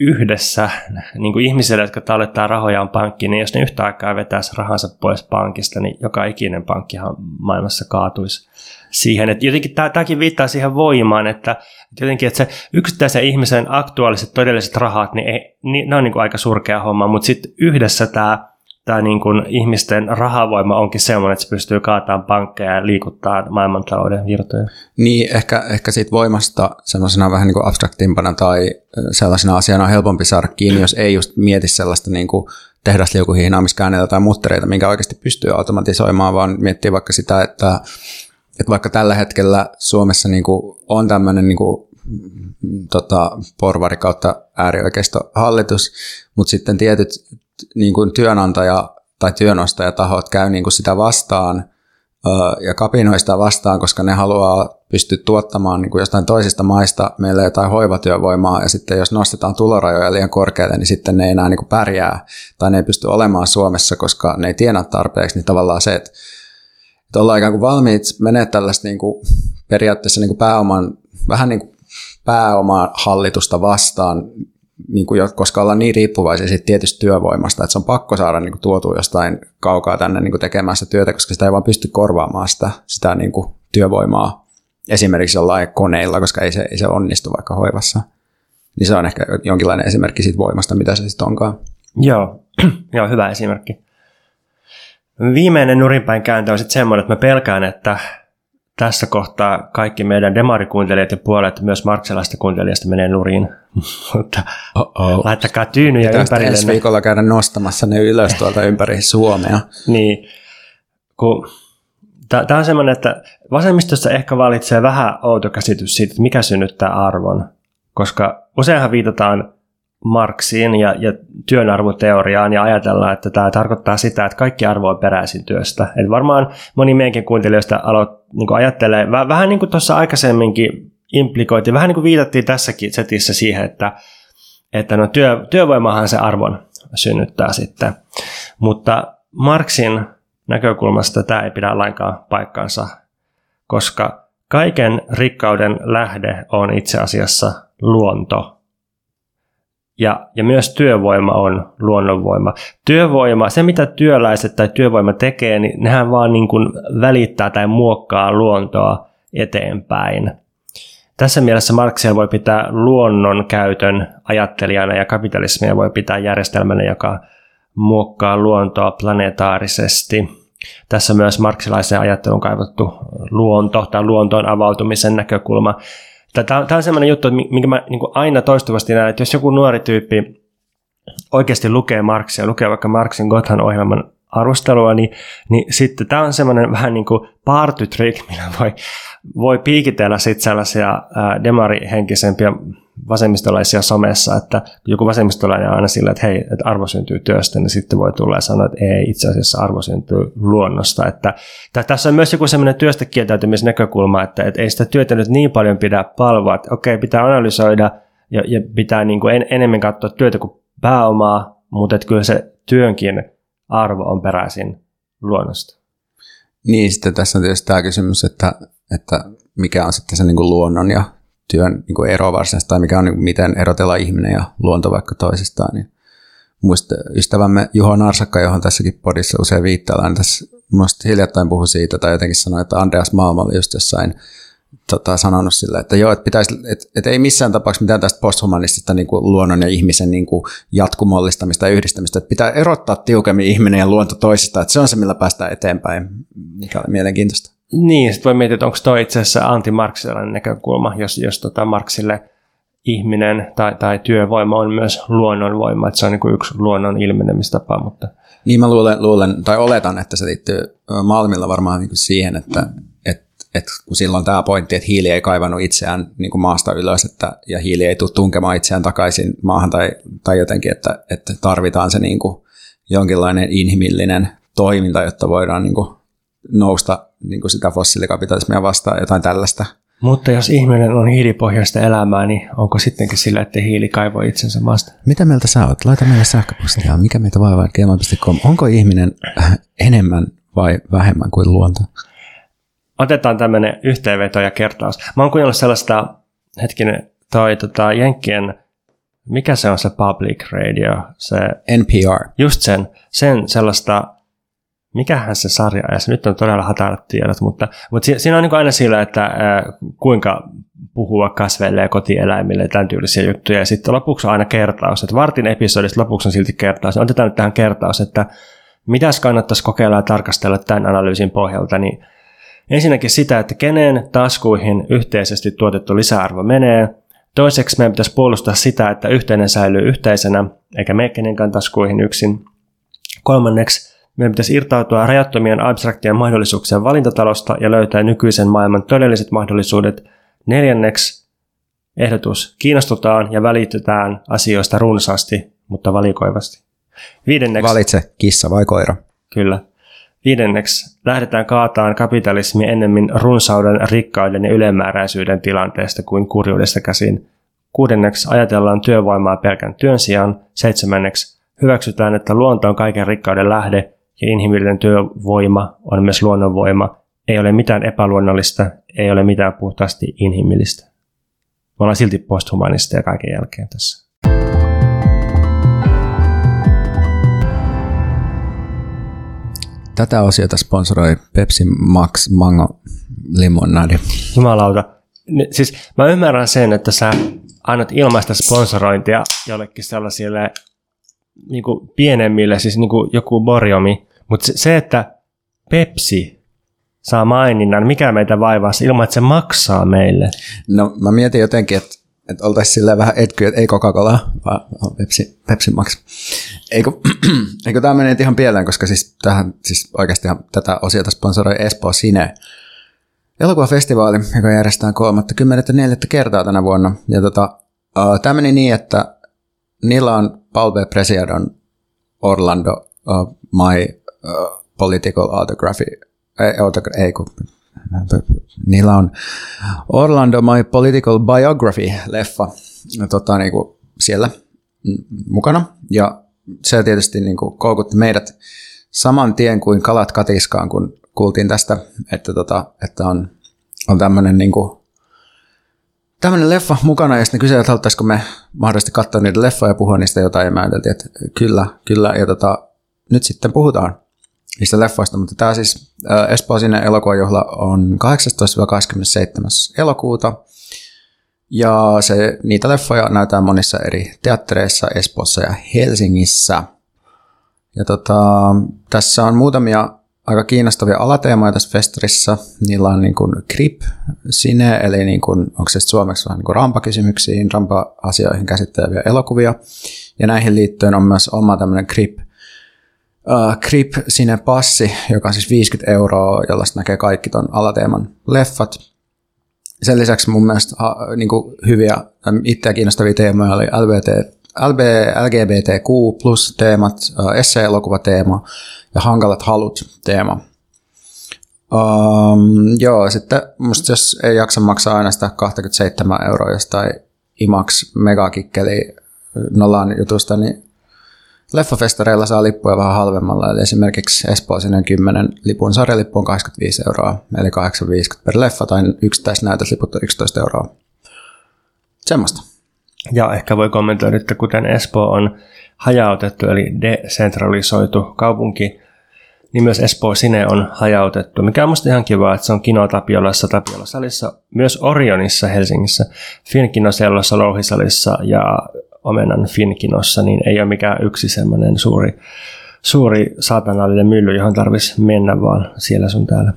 yhdessä niin kuin ihmisille, jotka tallettaa rahojaan pankkiin, niin jos ne yhtä aikaa vetäisi rahansa pois pankista, niin joka ikinen pankkihan maailmassa kaatuisi siihen. Että jotenkin tämäkin viittaa siihen voimaan, että jotenkin, että se yksittäisen ihmisen aktuaaliset todelliset rahat, niin, ei, niin ne on niin kuin aika surkea homma, mutta sitten yhdessä tämä, tämä niin kuin ihmisten rahavoima onkin sellainen, että se pystyy kaatamaan pankkeja ja liikuttaa maailmantalouden virtoja. Niin, ehkä, ehkä siitä voimasta sellaisena vähän niin kuin abstraktimpana tai sellaisena asiana on helpompi saada kiinni, jos ei just mieti sellaista niin kuin tehdasliukuhihnaamiskäännöitä tai muttereita, minkä oikeasti pystyy automatisoimaan, vaan miettii vaikka sitä, että että vaikka tällä hetkellä Suomessa niinku on tämmöinen niinku, tota, porvari kautta äärioikeistohallitus, mutta sitten tietyt niinku, työnantaja- tai työnostajatahot käy niinku, sitä vastaan ö, ja kapinoi sitä vastaan, koska ne haluaa pystyä tuottamaan niinku, jostain toisista maista meillä jotain hoivatyövoimaa ja sitten jos nostetaan tulorajoja liian korkealle, niin sitten ne ei enää niinku, pärjää tai ne ei pysty olemaan Suomessa, koska ne ei tienaa tarpeeksi, niin tavallaan se, että että ollaan ikään kuin valmiit menee tällaista niin kuin periaatteessa niin kuin pääoman, vähän niin kuin pääoman hallitusta vastaan, niin kuin, koska ollaan niin riippuvaisia siitä tietystä työvoimasta, että se on pakko saada niin kuin tuotua jostain kaukaa tänne niin kuin tekemään sitä työtä, koska sitä ei vaan pysty korvaamaan sitä, sitä niin kuin työvoimaa esimerkiksi jollain koneilla, koska ei se, ei se onnistu vaikka hoivassa. Niin se on ehkä jonkinlainen esimerkki siitä voimasta, mitä se sitten onkaan. Joo, Joo hyvä esimerkki. Viimeinen nurinpäin kääntö on sitten semmoinen, että mä pelkään, että tässä kohtaa kaikki meidän demarikuuntelijat ja puolet myös marksilaista kuuntelijasta menee nurin. Mutta laittakaa tyynyjä ympärilleen. Pitää ensi viikolla käydä nostamassa ne ylös tuolta ympäri Suomea. Niin, kun Tämä on semmoinen, että vasemmistossa ehkä valitsee vähän outo käsitys siitä, mikä synnyttää arvon, koska useinhan viitataan Marxiin ja, ja työnarvoteoriaan ja ajatellaan, että tämä tarkoittaa sitä, että kaikki arvo on peräisin työstä. Eli varmaan moni meidänkin kuuntelijoista alo, niin kuin ajattelee, vähän niin kuin tuossa aikaisemminkin implikoitiin, vähän niin kuin viitattiin tässäkin setissä siihen, että, että no työ, työvoimahan se arvon synnyttää sitten, mutta Marxin näkökulmasta tämä ei pidä lainkaan paikkaansa, koska kaiken rikkauden lähde on itse asiassa luonto. Ja, ja myös työvoima on luonnonvoima. Työvoima, se mitä työläiset tai työvoima tekee, niin nehän vaan niin kuin välittää tai muokkaa luontoa eteenpäin. Tässä mielessä Marxia voi pitää luonnon käytön ajattelijana ja kapitalismia voi pitää järjestelmänä, joka muokkaa luontoa planetaarisesti. Tässä myös marxilaisen ajattelun kaivattu luonto tai luontoon avautumisen näkökulma. Tämä on sellainen juttu, minkä mä aina toistuvasti näen, että jos joku nuori tyyppi oikeasti lukee Marxia, lukee vaikka Marxin Gothan-ohjelman arvostelua, niin, niin sitten tämä on sellainen vähän niin kuin party-trick, millä voi, voi piikitellä sitten sellaisia demarihenkisempiä vasemmistolaisia somessa, että joku vasemmistolainen on aina sillä, että hei, että arvo syntyy työstä, niin sitten voi tulla ja sanoa, että ei, itse asiassa arvo syntyy luonnosta. Että, tässä on myös joku sellainen työstä kieltäytymisnäkökulma, että, että ei sitä työtä nyt niin paljon pidä palvoa, että okei, pitää analysoida ja, ja pitää niin kuin en, enemmän katsoa työtä kuin pääomaa, mutta että kyllä se työnkin arvo on peräisin luonnosta. Niin, sitten tässä on tietysti tämä kysymys, että, että mikä on sitten se niin kuin luonnon ja työn niin kuin ero varsinaisesti, tai mikä on, niin kuin, miten erotella ihminen ja luonto vaikka toisistaan. Niin muista ystävämme Juhana Narsakka, johon tässäkin podissa usein viittaillaan, niin tässä minusta hiljattain puhui siitä, tai jotenkin sanoi, että Andreas Malm oli just jossain tota, sanonut sillä, että joo, että pitäisi, et, et ei missään tapauksessa mitään tästä posthumanistista niin kuin luonnon ja ihmisen niin kuin jatkumollistamista ja yhdistämistä, että pitää erottaa tiukemmin ihminen ja luonto toisistaan, että se on se, millä päästään eteenpäin, mikä on mielenkiintoista. Niin, sitten voi miettiä, että onko tuo itse asiassa anti-marxilainen näkökulma, jos, jos tota Marxille ihminen tai, tai työvoima on myös luonnonvoima, että se on niin kuin yksi luonnon ilmenemistapa. Mutta niin mä luulen, luulen, tai oletan, että se liittyy Malmilla varmaan niin kuin siihen, että et, et, kun sillä on tämä pointti, että hiili ei kaivannut itseään niin kuin maasta ylös, että, ja hiili ei tule tunkemaan itseään takaisin maahan, tai, tai jotenkin, että, että tarvitaan se niin kuin jonkinlainen inhimillinen toiminta, jotta voidaan niin kuin nousta niin kuin sitä fossiilikapitalismia vastaan, jotain tällaista. Mutta jos ihminen on hiilipohjaista elämää, niin onko sittenkin sillä, että hiili kaivoi itsensä maasta? Mitä mieltä sä oot? Laita meille sähköpostia. Mikä meitä vaivaa? gmail piste com. Onko ihminen enemmän vai vähemmän kuin luonto? Otetaan tämmöinen yhteenveto ja kertaus. Mä oon kuunnellut sellaista, hetkinen, toi tota, Jenkkien, mikä se on se public radio? Se, N P R. Just sen, sen sellaista. Mikähän se sarja, ja se nyt on todella hatarat tiedot, mutta, mutta siinä on niin kuin aina sillä, että ää, kuinka puhua kasveille ja kotieläimille ja tämän tyylisiä juttuja. Ja sitten lopuksi on aina kertaus, että vartin episodista lopuksi on silti kertaus. Otetaan nyt tähän kertaus, että mitäs kannattaisi kokeilla ja tarkastella tämän analyysin pohjalta. Niin ensinnäkin sitä, että kenen taskuihin yhteisesti tuotettu lisäarvo menee. Toiseksi meidän pitäisi puolustaa sitä, että yhteinen säilyy yhteisenä, eikä mene kenenkään taskuihin yksin. Kolmanneksi, meidän pitäisi irtautua rajattomien abstraktien mahdollisuuksien valintatalosta ja löytää nykyisen maailman todelliset mahdollisuudet. Neljänneksi ehdotus. Kiinnostutaan ja välitetään asioista runsaasti, mutta valikoivasti. Viidenneksi. Valitse kissa vai koira. Kyllä. Viidenneksi lähdetään kaataan kapitalismi ennemmin runsauden, rikkauden ja ylenmääräisyyden tilanteesta kuin kurjuudesta käsin. Kuudenneksi ajatellaan työvoimaa pelkän työn sijaan. Seitsemänneksi hyväksytään, että luonto on kaiken rikkauden lähde. Ja inhimillinen työvoima on myös luonnonvoima. Ei ole mitään epäluonnollista, ei ole mitään puhtaasti inhimillistä. Me ollaan silti posthumanisteja kaiken jälkeen tässä. Tätä osiota sponsoroi Pepsi Max Mango Limonade. Jumalauta. Siis mä ymmärrän sen, että sä annat ilmaista sponsorointia jollekin sellaisille niin kuin pienemmille, siis niin kuin joku Borjomi, mutta se, että Pepsi saa maininnan, mikä meitä vaivaa ilman, että se maksaa meille. No mä mietin jotenkin, että, että oltaisiin silleen vähän etkyä, että ei Coca-Cola, vaan Pepsi, Pepsi Max. Eikö, eikö tämä mene ihan pieleen, koska siis, tähän, siis oikeasti tätä osiota sponsoroi Espoo Ciné elokuvafestivaali, joka järjestetään kolmekymmentäneljä kertaa tänä vuonna. Ja tota, uh, tämä meni niin, että niillä on Paul B. Preciadon Orlando uh, My uh, Political Autography, ei, autogra- ei kun, niillä on Orlando My Political Biography-leffa tota, niin kuin siellä mukana, ja se tietysti niin kuin koukutti meidät saman tien kuin kalat katiskaan, kun kuultiin tästä, että, tota, että on, on tämmöinen niin tämmöinen leffa mukana, ja sitten kysyä, että haluttaisiko me mahdollisesti katsoa niitä leffoja ja puhua niistä jotain, ja mä ajattelin, että kyllä, kyllä, ja tota, nyt sitten puhutaan niistä leffoista, mutta tämä siis äh, Espoo Ciné elokuvajuhla on kahdeksastatoista kahdeskymmenesseitsemäs elokuuta, ja se, niitä leffoja näytetään monissa eri teattereissa, Espoossa ja Helsingissä. Ja tota, tässä on muutamia aika kiinnostavia alateemoja tässä festarissa. Niillä on niin kuin C R I P-sine, eli niin kuin, onko se suomeksi vähän niin kuin rampakysymyksiin, rampa-asioihin käsitteleviä elokuvia. Ja näihin liittyen on myös oma tämmöinen C R I P, uh, C R I P-sine-passi, joka on siis viisikymmentä euroa, jolla näkee kaikki ton alateeman leffat. Sen lisäksi mun mielestä ha, niin kuin hyviä, itseä kiinnostavia teemoja oli L B T, L B, L G B T Q plus teemat, esse-elokuvateema ja hankalat halut teema. Um, joo, sitten musta jos ei jaksa maksaa aina sitä kaksikymmentäseitsemän euroa jostain IMAX megakikkeli nollaan jutusta, niin leffafestareilla saa lippuja vähän halvemmalla, eli esimerkiksi Espoo Cinen kymmenen lipun sarjalippu on kahdeksankymmentäviisi euroa, eli kahdeksan pilkku viisikymmentä per leffa, tai yksittäisnäytösliput on yksitoista euroa. Semmosta. Ja ehkä voi kommentoida, että kuten Espoo on hajautettu, eli desentralisoitu kaupunki, niin myös Espoo Cine on hajautettu, mikä on musta ihan kiva, että se on Kino Tapiolassa, Tapiola-salissa, myös Orionissa Helsingissä, Finkinosellossa, Louhisalissa ja Omenan Finkinossa, niin ei ole mikään yksi semmoinen suuri, suuri saatanallinen mylly, johon tarvitsisi mennä, vaan siellä sun täällä.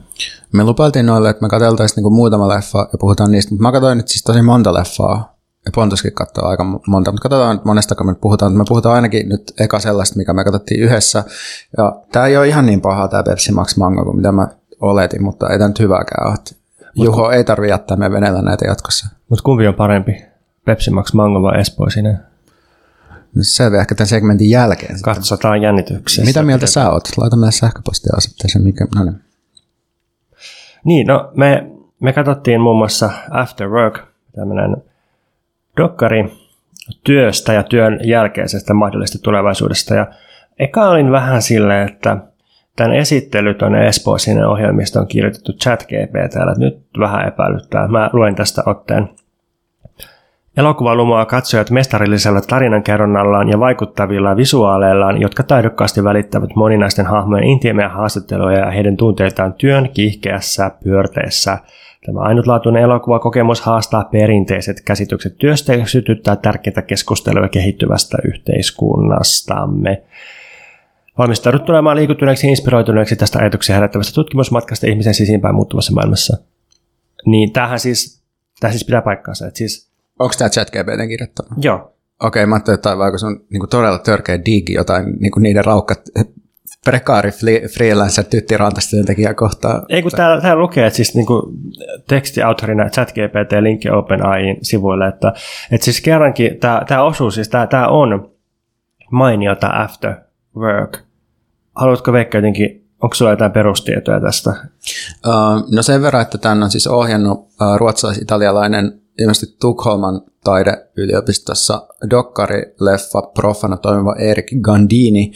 Me lupailtiin noille, että me katseltaisiin niinku muutama leffa ja puhutaan niistä, mutta mä katsoin nyt siis tosi monta leffaa, ja Pontuskin katsoo aika monta, mutta katsotaan nyt monesta, kun me puhutaan, me puhutaan ainakin nyt eka sellaista, mikä me katsottiin yhdessä, ja tää ei ole ihan niin paha tää Pepsi Max Mango kuin mitä mä oletin, mutta ei tää nyt hyvääkään ole. Juho, kun ei tarvitse jättää meidän veneellä näitä jatkossa. Mutta kumpi on parempi? Pepsi Max Mango vai Espoo Cine? Selviä ehkä tämän segmentin jälkeen. Katsotaan jännityksessä. Mitä mieltä pitää sä oot? Laita meille sähköpostia osoitteeseen. Mikä no niin. Niin, no me, me katsottiin muun muassa After Work, tämmöinen dokkari työstä ja työn jälkeisestä mahdollisesta tulevaisuudesta. Ja eka olin vähän silleen, että tämän esittely tuonne Espoo Cine -ohjelmistoon on kirjoitettu ChatGPT täällä. Nyt vähän epäilyttää. Mä luen tästä otteen. Elokuva lumoaa katsojat mestarillisella tarinankerronnallaan ja vaikuttavilla visuaaleillaan, jotka taidokkaasti välittävät moninaisten hahmojen intiimejä haastatteluja ja heidän tunteitaan työn kiihkeässä pyörteessä. Tämä ainutlaatuinen elokuvakokemus haastaa perinteiset käsitykset työstä ja sytyttää tärkeitä keskusteluja kehittyvästä yhteiskunnastamme. Valmistaudut tulemaan liikuttuneeksi ja inspiroituneeksi tästä ajatuksia herättävästä tutkimusmatkasta ihmisen sisimpäin muuttuvassa maailmassa. Niin tämähän siis, tämähän siis pitää paikkaansa, että siis onko tämä ChatGPT:n kirjoittama? Joo. Okei, mä ajattelin, että vaikka se on niin todella törkeä digi jotain niin niiden raukkat prekaari freelancer Tytti Rantasten tekijää kohtaan. Ei kun täällä, täällä lukee, että siis niin tekstiautorina ChatGPT linkki OpenAI:n sivuille, että, että siis kerrankin tämä, tämä osuu, siis tämä, tämä on mainiota After Work. Haluatko Veikka jotenkin, onko sulla jotain perustietoja tästä? Uh, no sen verran, että tämän on siis ohjannut uh, ruotsalais-italialainen ilmeisesti Tukholman taideyliopistossa dokkarileffa profana toimiva Erik Gandini,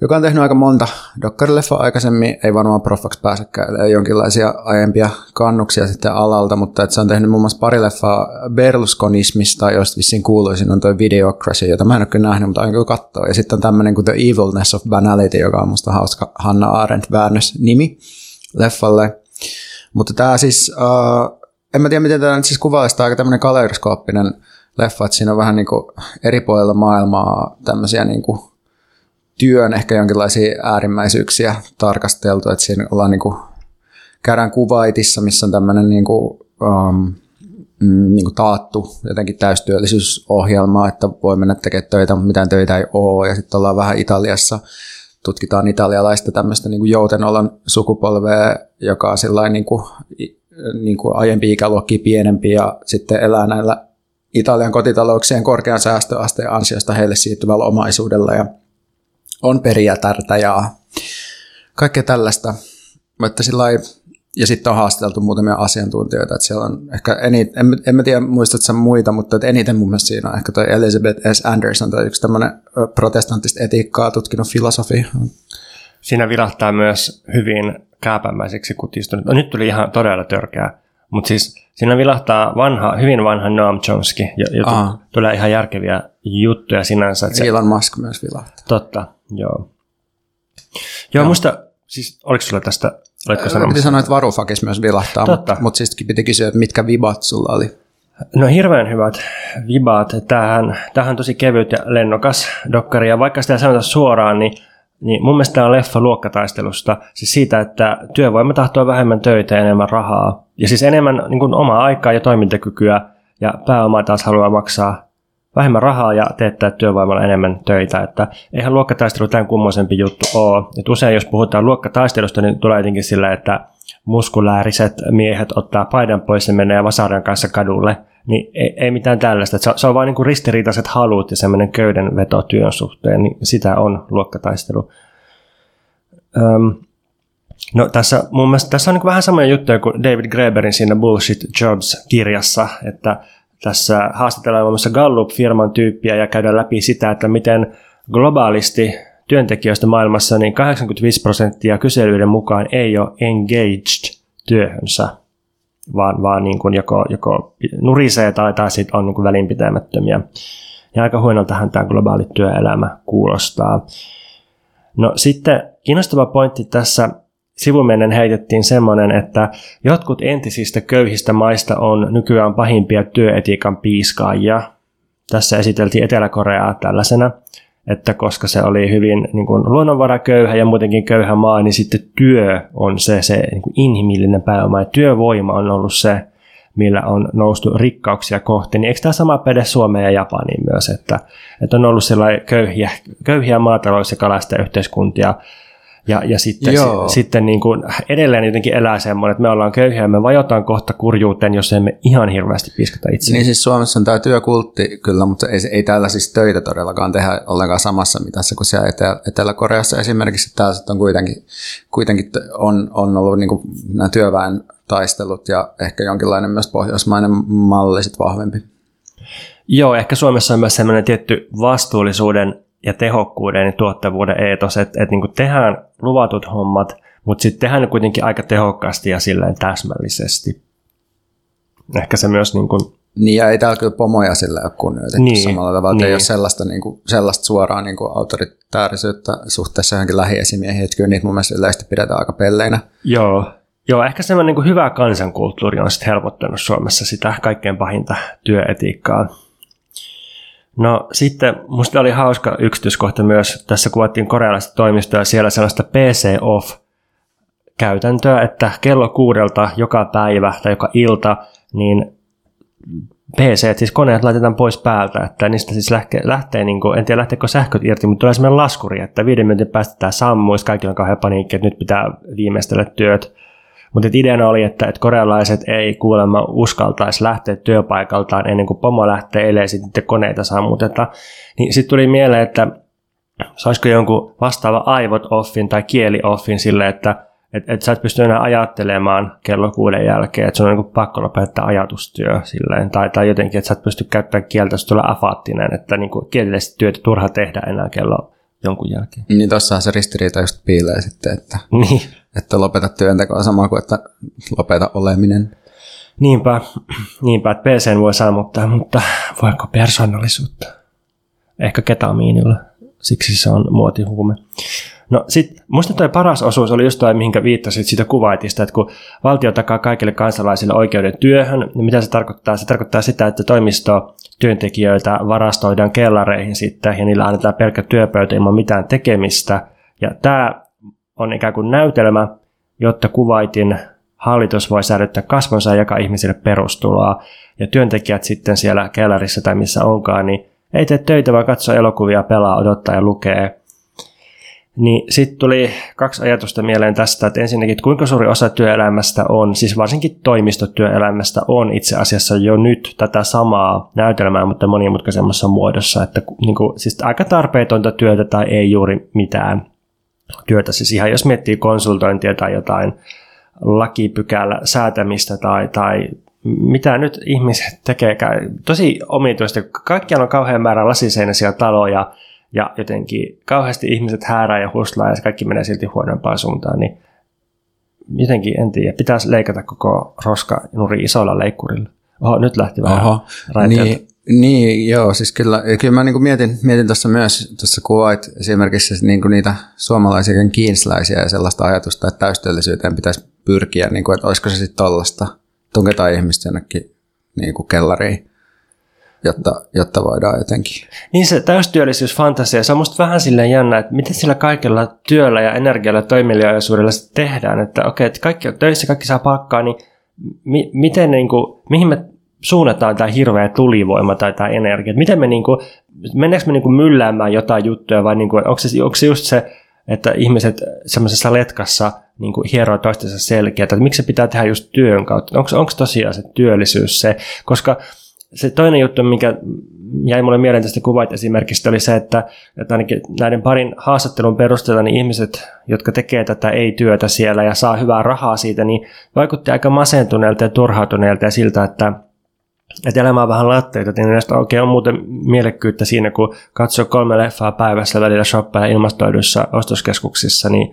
joka on tehnyt aika monta dokkarileffaa aikaisemmin, ei varmaan proffaksi pääsekään, ei jonkinlaisia aiempia kannuksia sitten alalta, mutta että se on tehnyt muun muassa pari leffaa berluskonismista, joista vissiin kuuluisin on tuo Videocracy, jota mä en ole kyllä nähnyt, mutta aion kyllä katsoa. Ja sitten on tämmöinen kuin The Evilness of Banality, joka on musta hauska Hannah Arendt-väännös-nimi leffalle. Mutta tämä siis Uh, en mä tiedä, miten tämä nyt siis kuvailisi. Tämä on aika tämmöinen kaleidoskooppinen leffa, että siinä on vähän niin kuin eri puolilla maailmaa tämmöisiä niin kuin työn ehkä jonkinlaisia äärimmäisyyksiä tarkasteltu. Että siinä ollaan niin kuin käydään Kuwaitissa, missä on tämmöinen niin kuin, um, niin kuin taattu jotenkin täystyöllisyysohjelmaa, että voi mennä tekemään töitä, mutta mitään töitä ei ole. Ja sitten ollaan vähän Italiassa, tutkitaan italialaista tämmöistä niin kuin joutenolan sukupolvea, joka on sillain niin kuin, niin kuin aiempi ikäluokki pienempi ja sitten elää näillä Italian kotitalouksien korkean säästöasteen ansiosta heille siirtyvällä omaisuudella ja on perijätärtä ja kaikkea tällaista. Mutta sillai, ja sitten on haastateltu muutamia asiantuntijoita, että siellä on ehkä eniten, en, en mä tiedä muistatko sä muita, mutta eniten mun mielestä siinä on ehkä toi Elizabeth S. Anderson, toi yksi tämmöinen protestanttista etiikkaa tutkinut filosofi. Siinä vilahtaa myös hyvin kääpämäiseksi kutistunut. No, nyt tuli ihan todella törkeä, mutta siis siinä vilahtaa vanha, hyvin vanha Noam Chomsky, jota tulee ihan järkeviä juttuja sinänsä. Että Elon se, Musk myös vilahtaa. Totta, joo. Joo, ja musta, siis oliko sulla tästä, oletko sanomassa? Piti sanoa, että Varoufakis myös vilahtaa, mutta, mutta siis piti kysyä, että mitkä vibat sulla oli? No hirveän hyvät vibat. Tämähän, tämähän on tosi kevyt ja lennokas dokkari, ja vaikka sitä sanotaan suoraan, niin Niin mun mielestä tämä on leffa luokkataistelusta, siis siitä, että työvoima tahtoo vähemmän töitä ja enemmän rahaa. Ja siis enemmän niin kuin omaa aikaa ja toimintakykyä, ja pääomaa taas haluaa maksaa vähemmän rahaa ja teettää työvoimalla enemmän töitä. Että eihän luokkataistelu tämän kummoisempi juttu ole. Et usein jos puhutaan luokkataistelusta, niin tulee jotenkin sillä, että muskulääriset miehet ottaa paidan pois ja menee vasaran kanssa kadulle. Niin ei, ei mitään tällaista. Se on, se on vain niin kuin ristiriitaiset halut ja semmoinen köydenveto työn suhteen, niin sitä on luokkataistelu. Öm, no tässä mun mielestä, tässä on niin kuin vähän samoja juttuja kuin David Graeberin siinä Bullshit Jobs-kirjassa, että tässä haastatellaan muun muassa Gallup-firman tyyppiä ja käydään läpi sitä, että miten globaalisti työntekijöistä maailmassa niin kahdeksankymmentäviisi prosenttia kyselyiden mukaan ei ole engaged työhönsä. vaan, vaan niin kuin joko, joko nurisee tai, tai sitten on niin kuin välinpitämättömiä. Ja aika huonoltahan tämä globaali työelämä kuulostaa. No sitten kiinnostava pointti tässä sivumennen heitettiin semmoinen, että jotkut entisistä köyhistä maista on nykyään pahimpia työetiikan piiskaajia. Tässä esiteltiin Etelä-Koreaa tällaisena, että koska se oli hyvin niin kuin luonnonvaraköyhä ja muutenkin köyhä maa, niin sitten työ on se, se niin kuin inhimillinen pääoma ja työvoima on ollut se, millä on noustu rikkauksia kohti. Niin eikö tämä sama päde Suomeen ja Japaniin myös, että, että on ollut sellainen köyhiä, köyhiä maatalous- ja kalastajayhteiskuntia ja, ja sitten, se, sitten niin kuin edelleen jotenkin elää semmoinen, että me ollaan köyhiä ja me vajotaan kohta kurjuuteen, jos emme ihan hirveästi piskata itseään. Niin siis Suomessa on tämä työkultti kyllä, mutta ei, ei täällä siis töitä todellakaan tehdä ollenkaan samassa mitassa kuin siellä Etelä- Etelä-Koreassa esimerkiksi. Täällä on kuitenkin, kuitenkin on, on ollut niin kuin nämä työväen taistelut ja ehkä jonkinlainen myös pohjoismainen malli sit vahvempi. Joo, ehkä Suomessa on myös semmoinen tietty vastuullisuuden ja tehokkuuden ja tuottavuuden eetos, että et niinku tehdään luvatut hommat, mutta sitten tehdään ne kuitenkin aika tehokkaasti ja silleen täsmällisesti. Ehkä se myös niin kuin... Niin, ja ei täällä kyllä pomoja sillä ole kunnioitettu niin, samalla tavalla, niin. Ei ole sellaista, niin kuin, sellaista suoraa niin kuin autoritäärisyyttä suhteessa johonkin lähiesimiehiin, että kyllä niitä mun mielestä yleisesti pidetään aika pelleinä. Joo, Joo ehkä semmoinen niin hyvä kansankulttuuri on sitten helpottanut Suomessa sitä kaikkein pahinta työetiikkaa. No sitten musta oli hauska yksityiskohta myös, tässä kuvattiin korealaista toimistoa ja siellä sellaista P C off-käytäntöä, että kello kuudelta joka päivä tai joka ilta, niin P C, siis koneet laitetaan pois päältä, että niistä siis lähtee, lähtee niin kuin, en tiedä lähteekö sähköt irti, mutta tulee semmoinen laskuri, että viiden minuutin päästä tämä sammuisi, kaikilla on kauhean paniikki, että nyt pitää viimeistellä työt. Mutta ideana oli, että et korealaiset ei kuulemma uskaltaisi lähteä työpaikaltaan ennen kuin pomo lähtee, ellei sitten koneita sammuteta. Niin sitten tuli mieleen, että saisiko jonkun vastaava aivot offin tai kieli offin sille, että et, et sä et pysty enää ajattelemaan kello kuuden jälkeen, että sun on niinku pakko lopettaa ajatustyö silleen, tai, tai jotenkin, että sä et pysty käyttämään kieltä, jos tulee afaattinen, että niinku kielellisesti työtä turha tehdä enää kello jonkun jälkeen. Niin tossahan se ristiriita just piilee sitten, että... Niin. Että lopeta työntekoa samaa kuin, että lopeta oleminen. Niinpä, niinpä että P C:n voi sammuttaa, mutta voiko persoonallisuutta? Ehkä ketamiinilla, siksi se on muotihuume. No sit, musta toi paras osuus oli just toi, mihinkä viittasit siitä kuvaitista, että kun valtio takaa kaikille kansalaisille oikeuden työhön, niin mitä se tarkoittaa? Se tarkoittaa sitä, että toimistotyöntekijöitä varastoidaan kellareihin sitten, ja niillä annetaan pelkkä työpöytä ilman mitään tekemistä, ja tämä on ikään kuin näytelmä, jotta Kuwaitin hallitus voi säilyttää kasvonsa ja jakaa ihmisille perustuloa, ja työntekijät sitten siellä kellarissa tai missä onkaan, niin ei tee töitä, vaan katsoa elokuvia, pelaa, odottaa ja lukee. Niin sitten tuli kaksi ajatusta mieleen tästä, että ensinnäkin, että kuinka suuri osa työelämästä on, siis varsinkin toimistotyöelämästä on itse asiassa jo nyt tätä samaa näytelmää, mutta monimutkaisemmassa muodossa, että niin kuin, siis aika tarpeetonta työtä tai ei juuri mitään työtä, siis ihan jos miettii konsultointia tai jotain lakipykälä säätämistä tai, tai mitä nyt ihmiset tekevät, tosi omituista, kaikkialla on kauhean määrä lasiseinäisiä taloja, ja jotenkin kauheasti ihmiset häärää ja huslaa ja kaikki menee silti huonompaan suuntaan, niin jotenkin en tiedä. Pitäisi leikata koko roska nurin isolla leikkurilla. Oho, nyt lähti vähän Oho, niin, niin, joo, siis kyllä, kyllä mä niin mietin, mietin tuossa myös, tuossa kuvait esimerkiksi niin niitä suomalaisiakin kiinsiläisiä ja sellaista ajatusta, että täystyöllisyyteen pitäisi pyrkiä, niin kuin, että olisiko se sitten tollaista, tunketaan ihmistä jonnekin niin kuin kellariin. Jotta, jotta voidaan jotenkin. Niin se täystyöllisyysfantasia, se on musta vähän silleen jännä, että miten sillä kaikella työllä ja energialla ja toimeliaisuudella tehdään, että okei, että kaikki on töissä, kaikki saa palkkaa, niin mi- miten niin kuin, mihin me suunnataan tämä hirveä tulivoima tai tämä energia, että miten me niin kuin, mennäänkö me niin kuin mylläämään jotain juttuja vai niin kuin, onko, se, onko se just se, että ihmiset semmoisessa letkassa niin kuin hieroo toistensa selkeää, että miksi se pitää tehdä just työn kautta, onko, onko tosiaan se työllisyys se, koska se toinen juttu, mikä jäi mulle mieleen tästä kuvait esimerkiksi, oli se, että, että ainakin näiden parin haastattelun perusteella niin ihmiset, jotka tekee tätä ei-työtä siellä ja saa hyvää rahaa siitä, niin vaikutti aika masentuneelta ja turhautuneelta ja siltä, että, että elämä on vähän latteita. Näistä oikein on muuten mielekkyyttä siinä, kun katsoo kolme leffaa päivässä välillä shoppailla ilmastoiduissa ostoskeskuksissa, niin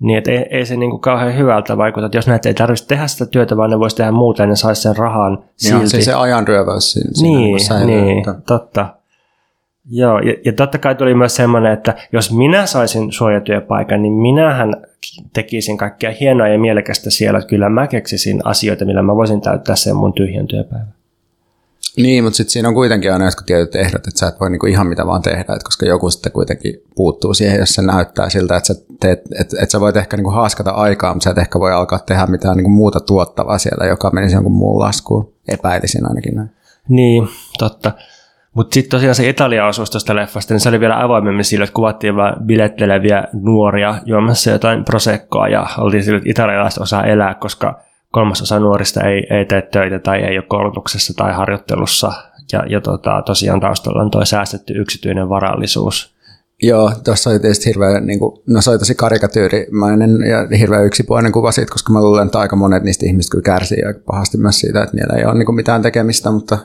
Niin, että ei, ei se niin kuin kauhean hyvältä vaikuta, että jos näitä ei tarvitse tehdä sitä työtä, vaan ne voisi tehdä muuta ja ne saisi sen rahan silti. Niin, se, se ajanryöväys siinä. Niin, siinä, niin totta. Joo, ja, ja totta kai tuli myös semmoinen, että jos minä saisin suojatyöpaikan, niin minähän tekisin kaikkea hienoa ja mielekästä siellä. Että kyllä mä keksisin asioita, millä mä voisin täyttää sen mun tyhjän työpäivän. Niin, mutta sitten siinä on kuitenkin aina jotkut tietyt ehdot, että sä et voi niinku ihan mitä vaan tehdä, että koska joku sitten kuitenkin puuttuu siihen, jos se näyttää siltä, että sä, teet, et, et sä voit ehkä niinku haaskata aikaa, mutta sä et ehkä voi alkaa tehdä mitään niinku muuta tuottavaa siellä, joka menisi jonkun muun laskuun. Epäilisin ainakin näin. Niin, totta. Mutta sitten tosiaan se Italia-osuus tuosta leffasta, niin se oli vielä avoimemmin sillä, että kuvattiin vaan biletteleviä nuoria juomassa jotain proseccoa ja oltiin sillä, että italialaiset osaa elää, koska kolmasosa nuorista ei, ei tee töitä tai ei ole koulutuksessa tai harjoittelussa. Ja, ja tota, tosiaan taustalla on tuo säästetty yksityinen varallisuus. Joo, tuossa oli tietysti hirveän, niin kuin, no se oli tosi karikatyyrimäinen ja hirveän yksipuolinen kuva siitä, koska mä luulen, että aika monet niistä ihmistä kyllä kärsii aika pahasti myös siitä, että niillä ei ole niin kuin mitään tekemistä, mutta,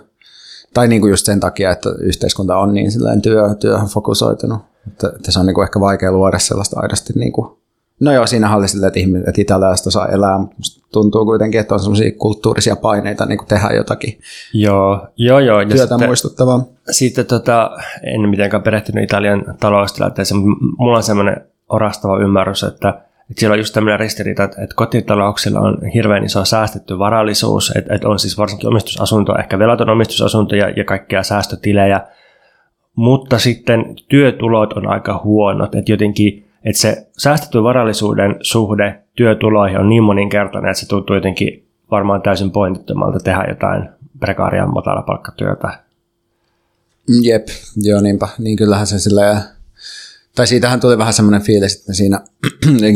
tai niin kuin just sen takia, että yhteiskunta on niin silleen työ, työhön fokusoitunut. Että, että se on niin kuin ehkä vaikea luoda sellaista aidosti niin kuin, no joo, siinä oli sillä, että ihmiset italialaiset osaa elää, mutta tuntuu kuitenkin, että on sellaisia kulttuurisia paineita niin kuin tehdä jotakin joo, joo, joo. työtä sitten, muistuttavaa. Sitten tota, en mitenkään perehtynyt Italian taloustilanteeseen, mutta mulla on sellainen orastava ymmärrys, että, että siellä on just tämmöinen ristiriita, että kotitalouksilla on hirveän iso säästetty varallisuus, että, että on siis varsinkin omistusasunto, ehkä velaton omistusasunto ja, ja kaikkia säästötilejä, mutta sitten työtulot on aika huonot, että jotenkin että se säästetty varallisuuden suhde työtuloihin on niin moninkertainen, että se tuntuu jotenkin varmaan täysin pointittomalta tehdä jotain prekaaria matalapalkkatyötä. Jep, joo niinpä, niin kyllähän se silleen, tai siitähän tuli vähän semmoinen fiilis, että siinä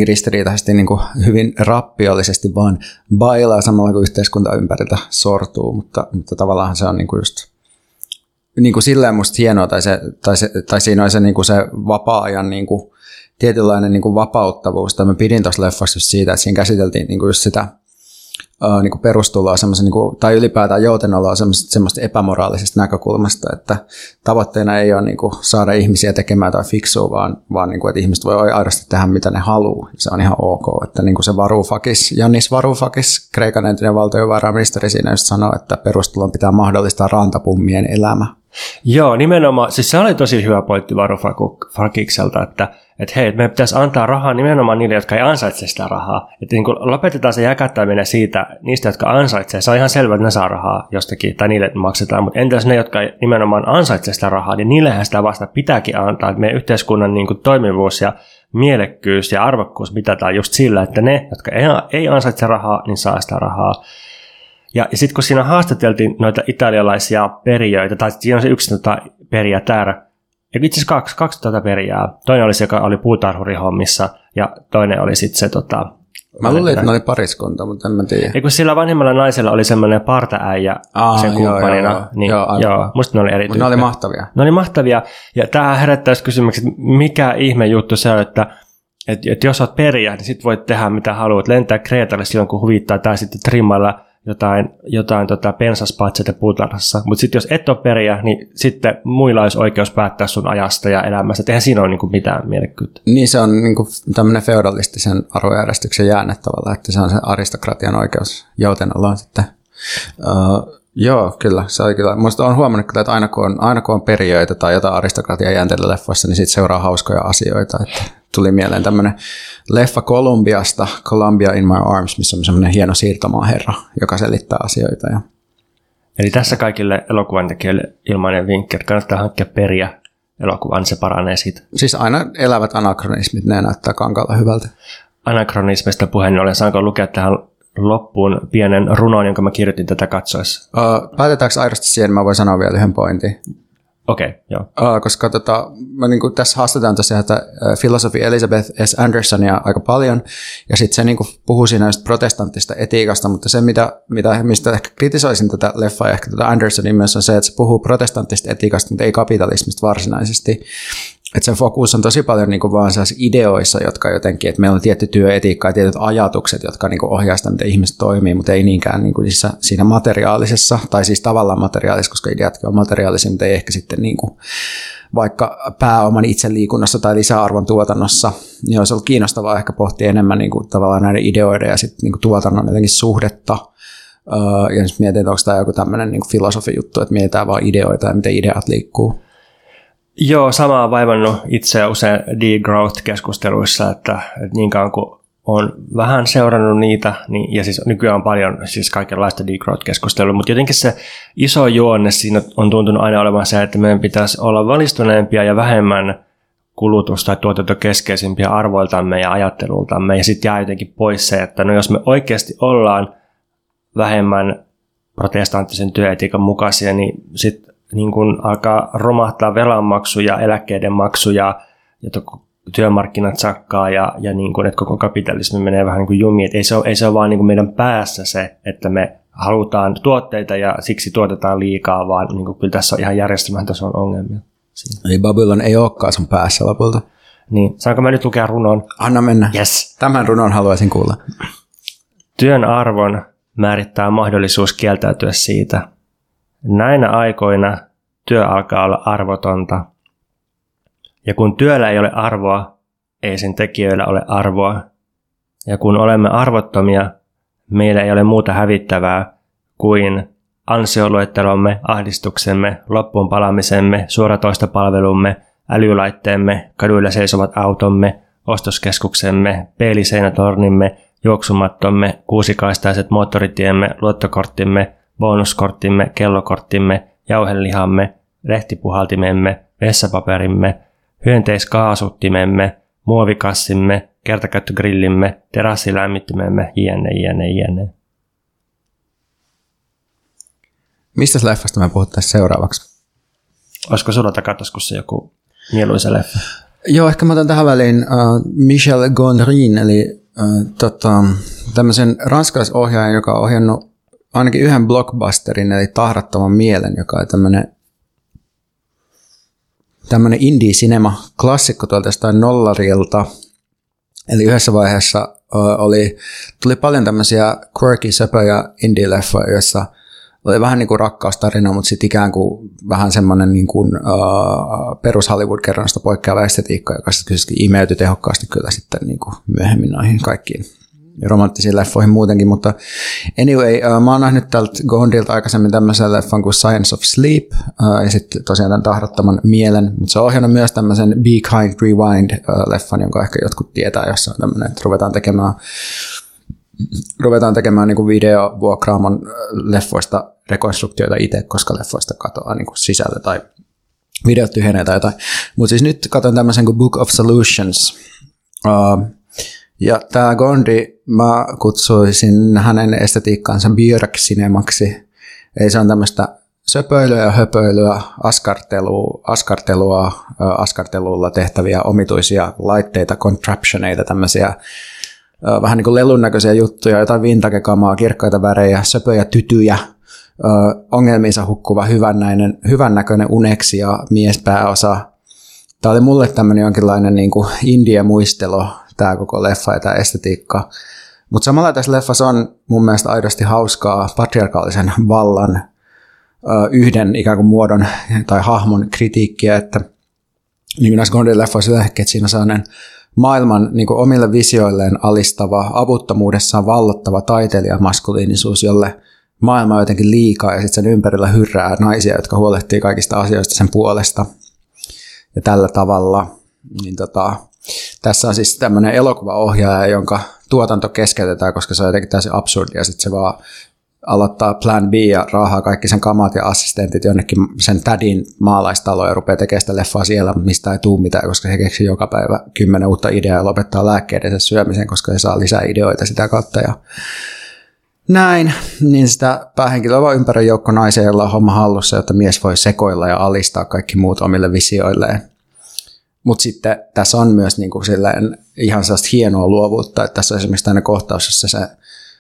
ristiriitaisesti niin kuin hyvin rappiollisesti vaan bailaa samalla kuin yhteiskunta ympäriltä sortuu, mutta, mutta tavallaan se on niin kuin just niin kuin silleen musta hienoa, tai, se, tai, se, tai siinä on se, niin kuin se vapaa-ajan niin kuin tietynlainen niin kuin vapauttavuus, tai mä pidin tuossa leffassa siitä, että siinä käsiteltiin niin kuin just sitä uh, niin kuin perustuloa niin kuin, tai ylipäätään joutenoloa semmoisesta epämoraalisesta näkökulmasta, että tavoitteena ei ole niin kuin saada ihmisiä tekemään tai fiksua, vaan, vaan niin kuin, että ihmiset voi aidosti tehdä mitä ne haluaa, se on ihan ok. Että niin kuin se Varoufakis, Yanis Varoufakis, Kreikan entinen valtiovarainministeri siinä just sanoi, että perustulon pitää mahdollistaa rantapummien elämä. Joo, nimenomaan, siis se oli tosi hyvä pointti Varoufakikselta, että että hei, meidän pitäisi antaa rahaa nimenomaan niille, jotka ei ansaitse sitä rahaa. Että niin kun lopetetaan se jäkättäminen siitä niistä, jotka ansaitsee. Se on ihan selvä, että ne saa rahaa jostakin, tai niille maksetaan. Mutta entäs ne, jotka nimenomaan ansaitsee sitä rahaa, niin niillehän sitä vasta pitääkin antaa. Että meidän yhteiskunnan niin kun toimivuus ja mielekkyys ja arvokkuus mitataan just sillä, että ne, jotka ei ansaitse rahaa, niin saa sitä rahaa. Ja, ja sitten kun siinä haastateltiin noita italialaisia perijöitä, tai siinä on se yksi tota perijä täällä, ja itse asiassa kaksi, kaksi tuota perijää. Toinen oli se, joka oli puutarhurihommissa, ja toinen oli sitten se... Tota, mä luulin, että ne oli pariskunta, mutta en mä tiedä. Eikö sillä vanhemmalla naisella oli semmoinen partaäijä ah, sen kumppanina. Joo, joo, niin, joo, joo, musta ne oli erityisiä. Ne oli mahtavia. Ne oli mahtavia, ja tämähän herättäisi kysymykset, että mikä ihme juttu se on, että et, et jos olet perijä, niin sit voit tehdä mitä haluat. Lentää Kreetalle silloin, kun huvittaa, tai sitten trimmailla jotain, jotain tota pensaspatseita puutarhassa. Mutta sitten jos et ole perijä, niin sitten muilla olisi oikeus päättää sun ajasta ja elämästä. Eihän siinä ole niinku mitään mielekkyyttä. Niin se on niinku tämmöinen feudalistisen arvojärjestyksen jäänne tavallaan, että se on se aristokratian oikeus joutenoloon sitten. Uh, joo, kyllä. Se on kyllä. Minusta olen huomannut, että aina kun on, aina kun on perijöitä tai jotain aristokratian jäänteillä leffoissa, niin sitten seuraa hauskoja asioita. Että tuli mieleen tämmöinen leffa Kolumbiasta, Columbia in my arms, missä on semmoinen hieno siirtomaaherra, joka selittää asioita. Ja... Eli tässä kaikille elokuvantekijöille ilmainen vinkki, että kannattaa hankkia periä elokuvaan, niin se paranee siitä. Siis aina elävät anakronismit, ne näyttää kankalla hyvältä. Anakronismista puheen ollen, saanko lukea tähän loppuun pienen runon, jonka mä kirjoitin tätä katsoessa? Uh, päätetäänkö aidosti siihen, mä voin sanoa vielä yhden pointin. Okei, okay, joo. Uh, koska tota, mä niin kuin tässä haastetaan tosiaan uh, filosofi Elizabeth S. Andersonia aika paljon, ja sitten se niin kuin puhuu siinä protestanttista etiikasta, mutta se, mitä, mitä, mistä ehkä kritisoisin tätä leffaa ja ehkä tätä Andersonia myös on se, että se puhuu protestanttista etiikasta, mutta ei kapitalismista varsinaisesti. Että sen fokus on tosi paljon niin kuin vaan sellaisissa ideoissa, jotka jotenkin, että meillä on tietty työetiikka ja tietyt ajatukset, jotka niin kuin ohjaa sitä, miten ihmiset toimii, mutta ei niinkään niin kuin siinä materiaalisessa, tai siis tavallaan materiaalisessa, koska ideatkin on materiaalisia, mutta ei ehkä sitten niin kuin vaikka pääoman itseliikunnassa tai lisäarvon tuotannossa, niin olisi ollut kiinnostavaa ehkä pohtia enemmän niin kuin tavallaan näiden ideoiden ja sitten niin kuin tuotannon jotenkin suhdetta. Ja nyt mietin, että onko tämä joku tämmöinen niin kuin filosofijuttu, että mietitään vaan ideoita ja miten ideat liikkuu. Joo, sama on vaivannut itse usein degrowth-keskusteluissa, että niinkaan kuin olen vähän seurannut niitä, niin, ja siis nykyään on paljon siis kaikenlaista degrowth-keskustelua, mutta jotenkin se iso juonne siinä on tuntunut aina olevan se, että meidän pitäisi olla valistuneempia ja vähemmän kulutusta tai tuotantokeskeisimpiä arvoiltamme ja ajattelultamme, ja sitten jää jotenkin pois se, että no jos me oikeasti ollaan vähemmän protestanttisen työetiikan mukaisia, niin sitten niin kun alkaa romahtaa velanmaksuja, eläkkeiden maksuja, ja työmarkkinat sakkaa ja, ja niin kun, että koko kapitalismi menee vähän niin kuin jumiin. Ei se ole, ei se ole vaan niin kuin meidän päässä se, että me halutaan tuotteita ja siksi tuotetaan liikaa, vaan niin kuin kyllä tässä on ihan järjestelmän tason ongelmia. Siinä. Ei Babylon ei olekaan sun päässä lopulta. Niin. Saanko mä nyt lukea runon? Anna mennä. Yes. Tämän runon haluaisin kuulla. Työn arvon määrittää mahdollisuus kieltäytyä siitä. Näinä aikoina työ alkaa olla arvotonta, ja kun työllä ei ole arvoa, ei sen tekijöillä ole arvoa, ja kun olemme arvottomia, meillä ei ole muuta hävittävää kuin ansioluettelomme, ahdistuksemme, loppuun palamisemme, suoratoistopalvelumme, älylaitteemme, kaduilla seisovat automme, ostoskeskuksemme, peiliseinätornimme, juoksumattomme, kuusikaistaiset moottoritiemme, luottokorttimme, bonuskorttimme, kellokorttimme, jauhelihamme, lehtipuhaltimemme, vessapaperimme, hyönteiskaasuttimemme, muovikassimme, kertakäyttögrillimme, terassilämmittimemme, jne, jne, jne. Mistä leffasta me puhuttaisiin seuraavaksi? Olisiko sulla takataskussa joku mieluisa leffa? Joo, ehkä mä otan tähän väliin uh, Michel Gondrin, eli uh, tota, tämmöisen ranskalaisohjaajan, joka on ohjannut ainakin yhden blockbusterin, eli Tahrattoman mielen, joka on tämmöinen, tämmöinen indie-cinema-klassikko tuolta jostain nollarilta. Eli yhdessä vaiheessa oli, tuli paljon tämmöisiä quirky, söpöjä indie-leffoja, joissa oli vähän niin kuin rakkaustarina, mutta sitten ikään kuin vähän semmoinen niin kuin, uh, perus Hollywood-kerronnasta poikkeava estetiikka, joka sitten imeytyi tehokkaasti kyllä sitten niin kuin myöhemmin noihin kaikkiin romanttisiin leffoihin muutenkin, mutta anyway, uh, mä oon nähnyt tältä Gondrilta aikaisemmin tämmöisen leffan kuin Science of Sleep, uh, ja sitten tosiaan tämän Tahrattoman mielen, mutta se on ohjannut myös tämmöisen Be Kind Rewind-leffan, uh, jonka ehkä jotkut tietää, jossa on tämmöinen, että ruvetaan tekemään, ruvetaan tekemään niin kuin videovuokraamon leffoista rekonstruktioita itse, koska leffoista katoaa niin kuin sisältö tai videot tyhjenee tai jotain. Mutta siis nyt katson tämmöisen kuin Book of Solutions, Ja tämä Gondi, mä kutsuisin hänen estetiikkaansa björksinemaksi. Eli se on tämmöistä söpöilyä, höpöilyä, askartelua, askartelua, askartelulla tehtäviä omituisia laitteita, contraptioneita, tämmöisiä vähän niin kuin lelun näköisiä juttuja, jotain vintage-kamaa, kirkkaita värejä, söpöjä tytyjä, ongelmiinsa hukkuva hyvännäinen, hyvännäköinen uneksi ja miespääosa. Tämä oli mulle tämmöinen jonkinlainen niin kuin indie-muistelo, tämä koko leffa ja tämä estetiikka. Mutta samalla tässä leffassa on mun mielestä aidosti hauskaa patriarkaalisen vallan yhden ikään kuin muodon tai hahmon kritiikkiä, että niin kuin näissä Gondin leffoissa yleensäkin, että siinä on sellainen maailman niin kuin omille visioilleen alistava, avuttomuudessaan vallottava taiteilijamaskuliinisuus, jolle maailma on jotenkin liikaa ja sitten sen ympärillä hyrrää naisia, jotka huolehtii kaikista asioista sen puolesta ja tällä tavalla. Niin tota, tässä on siis tämmöinen elokuvaohjaaja, jonka tuotanto keskeytetään, koska se on jotenkin täysin absurdi ja sitten se vaan aloittaa Plan B ja raahaa kaikki sen kamat ja assistentit jonnekin sen tädin maalaistaloon ja rupeaa tekemään sitä leffaa siellä, mistä ei tule mitään, koska se keksii joka päivä kymmenen uutta ideaa ja lopettaa lääkkeidensä syömisen, koska se saa lisää ideoita sitä kautta ja näin. Niin sitä päähenkilöä vaan ympäröi joukko naisia, jolla on homma hallussa, jotta mies voi sekoilla ja alistaa kaikki muut omille visioilleen. Mutta sitten tässä on myös niinku ihan sellaista hienoa luovuutta, että tässä on esimerkiksi aina kohtaus, jossa se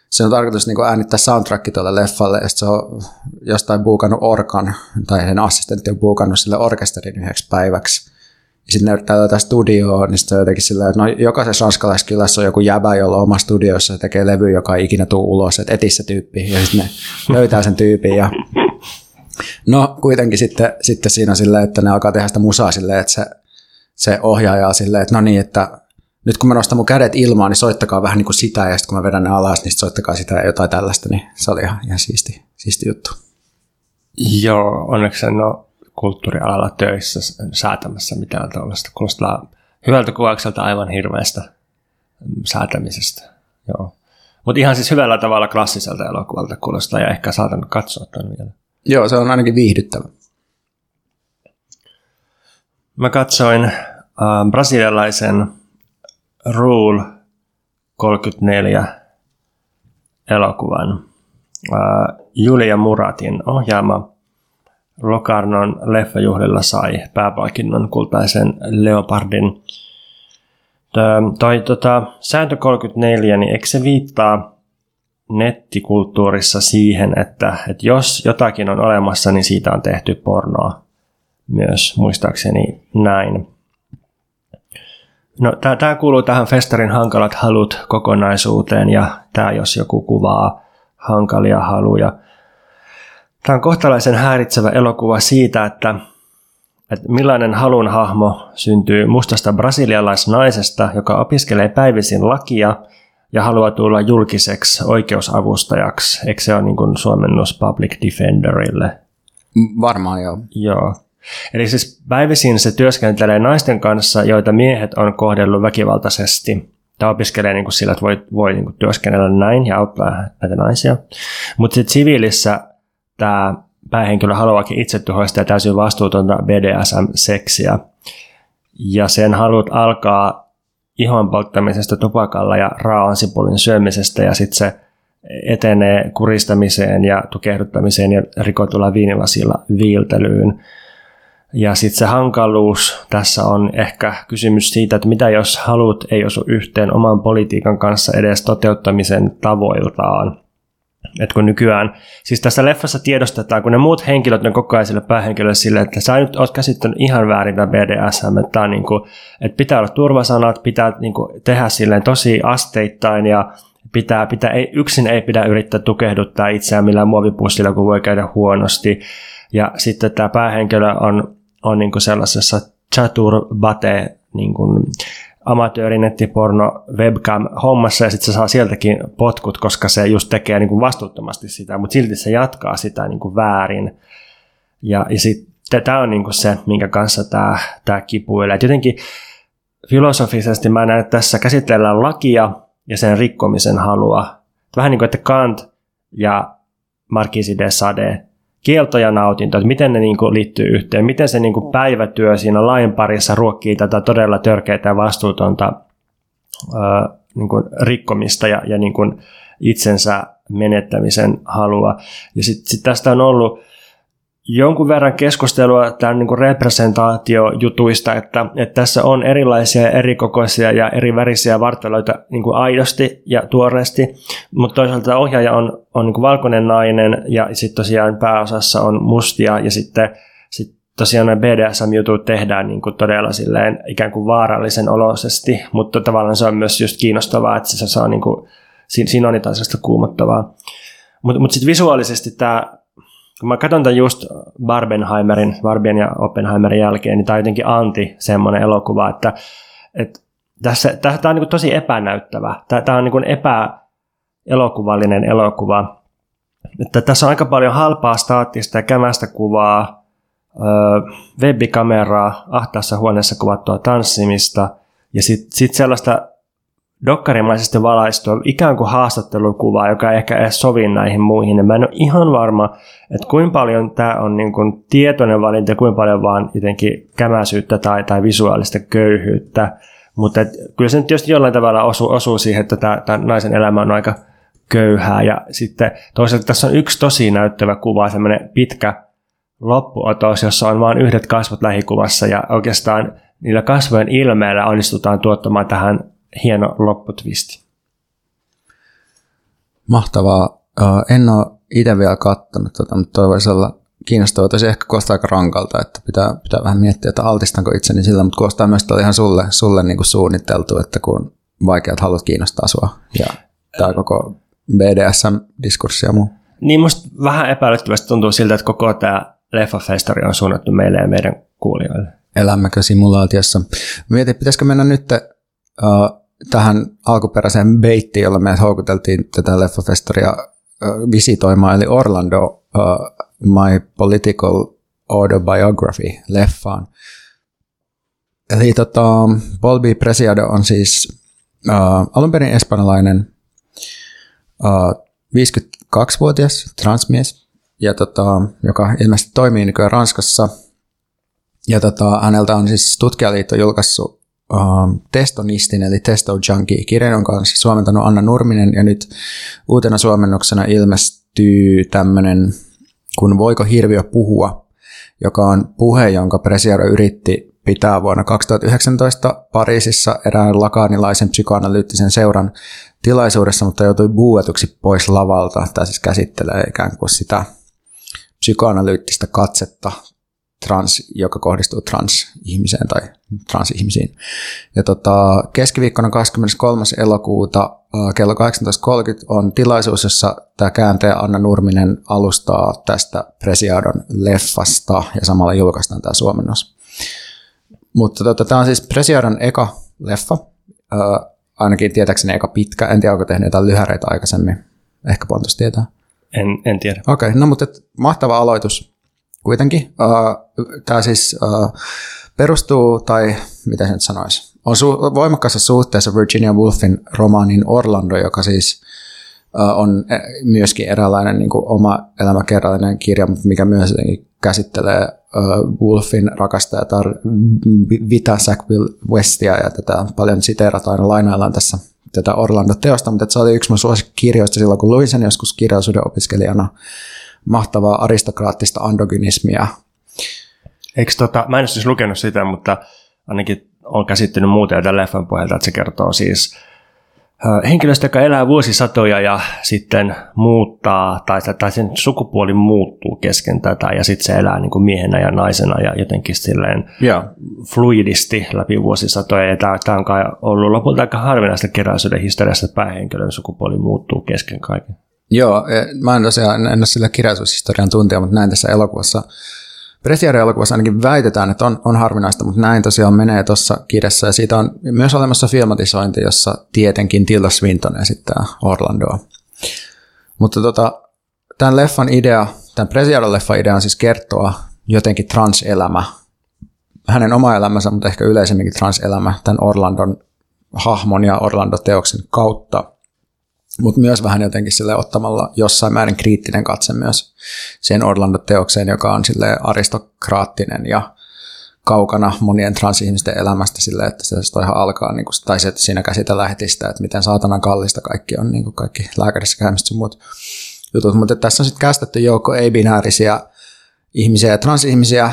Se on tarkoitus niin kuin äänittää soundtrackki tuolle leffalle, ja se on jostain buukannut orkan, tai sen assistentti on buukannut sille orkesterin yhdeksi päiväksi. Sitten ne yrittää löytää studioon, niin sitten on jotenkin sillä, että no, jokaisessa ranskalaiskylässä on joku jäbä, jolla on oma studio, jossa tekee levy, joka ei ikinä tule ulos, että etissä tyyppi, ja sitten ne löytää sen tyypin. Ja no kuitenkin sitten, sitten siinä on silleen, että ne alkaa tehdä sitä musaa silleen, että se, se ohjaaja on silleen, että no niin, että nyt kun mä nostan mun kädet ilmaan, niin soittakaa vähän niin kuin sitä, ja sitten kun mä vedän ne alas, niin soittakaa sitä ja jotain tällaista, niin se oli ihan, ihan siisti, siisti juttu. Joo, onneksi en ole kulttuurialalla töissä säätämässä mitään tuollaista. Kuulostaa hyvältä kuvaukselta aivan hirveästä säätämisestä. Joo. Mutta ihan siis hyvällä tavalla klassiselta elokuvalta kuulostaa, ja ehkä saatan katsoa tämän vielä. Joo, se on ainakin viihdyttävä. Mä katsoin äh, brasilialaisen Rule kolmekymmentäneljä elokuvan uh, Julia Muratin ohjaama Locarnon leffajuhlilla sai pääpalkinnon kultaisen leopardin. Toi tota, sääntö kolmekymmentäneljä, niin eikö se viittaa nettikulttuurissa siihen, että, että jos jotakin on olemassa, niin siitä on tehty pornoa myös, muistaakseni näin. No, tämä kuuluu tähän festarin hankalat halut kokonaisuuteen, ja tämä jos joku kuvaa hankalia haluja. Tämä on kohtalaisen häiritsevä elokuva siitä, että, että millainen halun hahmo syntyy mustasta brasilialaisnaisesta, joka opiskelee päivisin lakia ja haluaa tulla julkiseksi oikeusavustajaksi. Eikö se ole niin kuin suomennus public defenderille? Varmaan joo. Joo. Eli siis päivisin se työskentelee naisten kanssa, joita miehet on kohdellut väkivaltaisesti. Tämä opiskelee niin kuin sillä, että voi, voi niin kuin työskennellä näin ja auttaa näitä naisia. Mutta sitten siviilissä tämä päähenkilö haluaakin itse tuhoista ja täysin vastuutonta B D S M-seksiä. Ja sen halut alkaa ihon polttamisesta tupakalla ja raaan sipulin syömisestä, ja sitten se etenee kuristamiseen ja tukehduttamiseen ja rikotulla viinilasilla viiltelyyn. Ja sitten se hankaluus tässä on ehkä kysymys siitä, että mitä jos halut ei osu yhteen oman politiikan kanssa edes toteuttamisen tavoiltaan. Et kun nykyään, siis tässä leffassa tiedostetaan, kun ne muut henkilöt on koko ajan sille päähenkilölle sille, että sä nyt oot käsittänyt ihan väärin tämän B D S M, että, on niinku, että pitää olla turvasanat, pitää niinku tehdä silleen tosi asteittain ja pitää, pitää, ei, yksin ei pidä yrittää tukehduttaa itseään millään muovipussilla, kun voi käydä huonosti. Ja sitten tämä päähenkilö on on niin kuin sellaisessa chaturbate niin kuin amatöörinettiporno webcam-hommassa, ja sitten se saa sieltäkin potkut, koska se just tekee niin kuin vastuuttomasti sitä, mutta silti se jatkaa sitä niin kuin väärin. Ja, ja sitten tämä on niin kuin se, minkä kanssa tämä, tämä kipuilee. Et jotenkin filosofisesti mä näen, että tässä käsitellään lakia ja sen rikkomisen halua. Vähän niin kuin, että Kant ja Marquis de Sade, kielto ja nautinto, että miten ne niinku liittyy yhteen, miten se niinku päivätyö siinä lain parissa ruokkii tätä todella törkeää ja vastuutonta ää, niin kuin rikkomista ja, ja niin kuin itsensä menettämisen halua. Ja sitten sit tästä on ollut jonkun verran keskustelua tämän niin kuin representaatiojutuista, että, että tässä on erilaisia, erikokoisia ja eri värisiä vartaloita niin kuin aidosti ja tuoreesti, mutta toisaalta ohjaaja on, on niin kuin valkoinen nainen ja sitten tosiaan pääosassa on mustia ja sitten sit tosiaan nämä B D S M-jutut tehdään niin kuin todella silleen ikään kuin vaarallisen oloisesti, mutta tavallaan se on myös just kiinnostavaa, että se saa niin kuin, siinä on jotain sellaista kuumottavaa. Mutta mut sitten visuaalisesti tämä... Kun mä katson tämän just Barbenheimerin, Barbien ja Oppenheimerin jälkeen, niin tämä on jotenkin anti semmoinen elokuva, että, että tässä, tämä on niin kuin tosi epänäyttävä. Tämä on niin kuin epäelokuvallinen elokuva. Että tässä on aika paljon halpaa, staattista ja kämästä kuvaa, webbikameraa, ahtaassa huoneessa kuvattua tanssimista ja sitten sit sellaista dokkarimaisesti valaistua ikään kuin haastattelukuvaa, joka ei ehkä edes sovi näihin muihin. Mä en ole ihan varma, että kuinka paljon tämä on niin kuin tietoinen valinta ja kuinka paljon vaan jotenkin kämäisyyttä tai, tai visuaalista köyhyyttä. Mutta et, kyllä se nyt tietysti jollain tavalla osuu, osuu siihen, että tämä naisen elämä on aika köyhää. Ja sitten toisaalta tässä on yksi tosi näyttävä kuva, semmoinen pitkä loppuotos, jossa on vain yhdet kasvot lähikuvassa ja oikeastaan niillä kasvojen ilmeillä onnistutaan tuottamaan tähän hieno lopputwisti. Mahtavaa. En ole itse vielä kattonut tätä, mutta toivoisi olla kiinnostavaa. Tosi ehkä kuulostaa aika rankalta, että pitää, pitää vähän miettiä, että altistanko itseni sillä, mutta kuulostaa myös, että ihan sulle, sulle niin kuin suunniteltu, että kun vaikeat haluat kiinnostaa sua. Ja tämä koko B D S M-diskurssi ja muu. Niin musta vähän epäilyttävästi tuntuu siltä, että koko tämä leffafestari on suunnattu meille ja meidän kuulijoille. Elämmekö simulaatiossa? Mietin, pitäisikö mennä nyt tähän alkuperäiseen beittiin, jolla me houkuteltiin tätä leffafestaria visitoimaan, eli Orlando, uh, My Political Autobiography -leffaan. Eli tota, Paul B. Preciado on siis uh, alunperin espanjalainen uh, viisikymmentäkaksivuotias transmies, ja tota, joka ilmeisesti toimii nykyään Ranskassa. Ja tota, häneltä on siis Tutkijaliitto julkaissut Uh, testonistin eli Testo Junkie -kirjan, jonka on siis suomentanut Anna Nurminen, ja nyt uutena suomennuksena ilmestyy tämmöinen kun Voiko hirviö puhua, joka on puhe, jonka Preciado yritti pitää vuonna kaksituhattayhdeksäntoista Pariisissa erään lakanilaisen psykoanalyyttisen seuran tilaisuudessa, mutta joutui buuetuksi pois lavalta. Tämä siis käsittelee ikään kuin sitä psykoanalyyttistä katsetta trans, joka kohdistuu transihmiseen tai transihmisiin. Ja tota, keskiviikkona kahdeskymmeneskolmas elokuuta kello kahdeksantoista kolmekymmentä on tilaisuus, jossa tämä kääntäjä Anna Nurminen alustaa tästä Preciadon leffasta ja samalla julkaistaan tämä suomennos. Mutta tota, tämä on siis Preciadon eka leffa, Ö, ainakin tietääkseni eka pitkä. En tiedä, onko tehnyt jotain lyhäreitä aikaisemmin. Ehkä Pontus tietää. En, en tiedä. Okei, okay, no mutta et, mahtava aloitus. Kuitenkin. Tämä siis perustuu, tai mitä se nyt sanoisi, on voimakkaassa suhteessa Virginia Woolfin romaanin Orlando, joka siis on myöskin eräänlainen niin kuin oma elämäkerrallinen kirja, mikä myös käsittelee Woolfin rakastajatar Vita Sackville-Westia, ja tätä paljon siteerataan ja lainaillaan tässä tätä Orlando-teosta, mutta se oli yksi mun suosikkikirjoista silloin, kun luin sen joskus kirjallisuuden opiskelijana. Mahtavaa aristokraattista andogynismia. Eikö tota, mä en ole siis lukenut sitä, mutta ainakin olen käsittänyt muuten tämän leffan pohjalta, että se kertoo siis henkilöstä, joka elää vuosisatoja ja sitten muuttaa, tai, tai sen sukupuoli muuttuu kesken tätä, ja sitten se elää niin kuin miehenä ja naisena ja jotenkin silleen yeah. fluidisti läpi vuosisatoja, ja tämä on kai ollut lopulta aika harvinaista keräisyyden historiassa, että päähenkilön sukupuoli muuttuu kesken kaiken. Joo, mä en tosiaan en ole sillä kirjallisuushistorian tuntija, mutta näin tässä elokuvassa, Preciadon elokuvassa ainakin väitetään, että on, on harvinaista, mutta näin tosiaan menee tuossa kirjassa, ja siitä on myös olemassa filmatisointi, jossa tietenkin Tilda Swinton esittää Orlandoa. Mutta tota, tämän leffan idea, tämän Preciadon leffan idea on siis kertoa jotenkin transelämä, hänen oma elämänsä, mutta ehkä yleisemminkin transelämä tämän Orlandon hahmon ja Orlando-teoksen kautta. Mutta myös vähän jotenkin sille ottamalla jossain määrin kriittinen katse myös sen Orlando-teokseen, joka on sille aristokraattinen ja kaukana monien transihmisten elämästä sillä, että se ihan alkaa, niin kuin, tai se, että siinä käsitellään heti sitä, että miten saatanan kallista kaikki on, niin kuin kaikki lääkärissä käymistä ja muut jutut. Mutta tässä on sitten käsitetty joukko ei-binäärisiä ihmisiä ja transihmisiä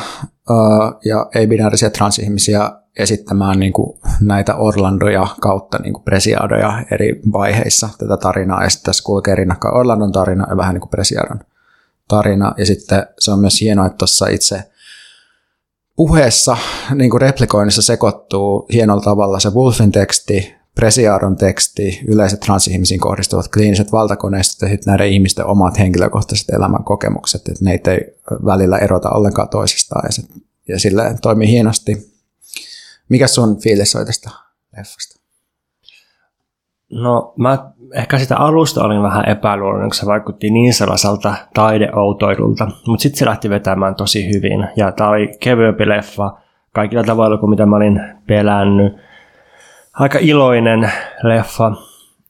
ja ei-binäärisiä transihmisiä esittämään niin kuin näitä Orlandoja kautta niin kuin Preciadoja eri vaiheissa tätä tarinaa. Ja sitten tässä kulkee rinnakkain Orlandon tarina ja vähän niin kuin Preciadon tarina. Ja sitten se on myös hienoa, että tuossa itse puheessa niin kuin replikoinnissa sekoittuu hienolla tavalla se Wolfin teksti, Preciadon teksti, yleiset transihmisiin kohdistuvat kliiniset valtakoneistot ja sitten näiden ihmisten omat henkilökohtaiset elämänkokemukset, että ne ei välillä erota ollenkaan toisistaan ja, se, ja sillä toimii hienosti. Mikä sun fiilis oli tästä leffasta? No mä ehkä sitä alusta olin vähän epäluuloinen, kun se vaikutti niin sellaiselta taideoutoilulta, mutta sitten se lähti vetämään tosi hyvin ja tämä oli kevyempi leffa kaikilla tavoilla kuin mitä mä olin pelännyt. Aika iloinen leffa,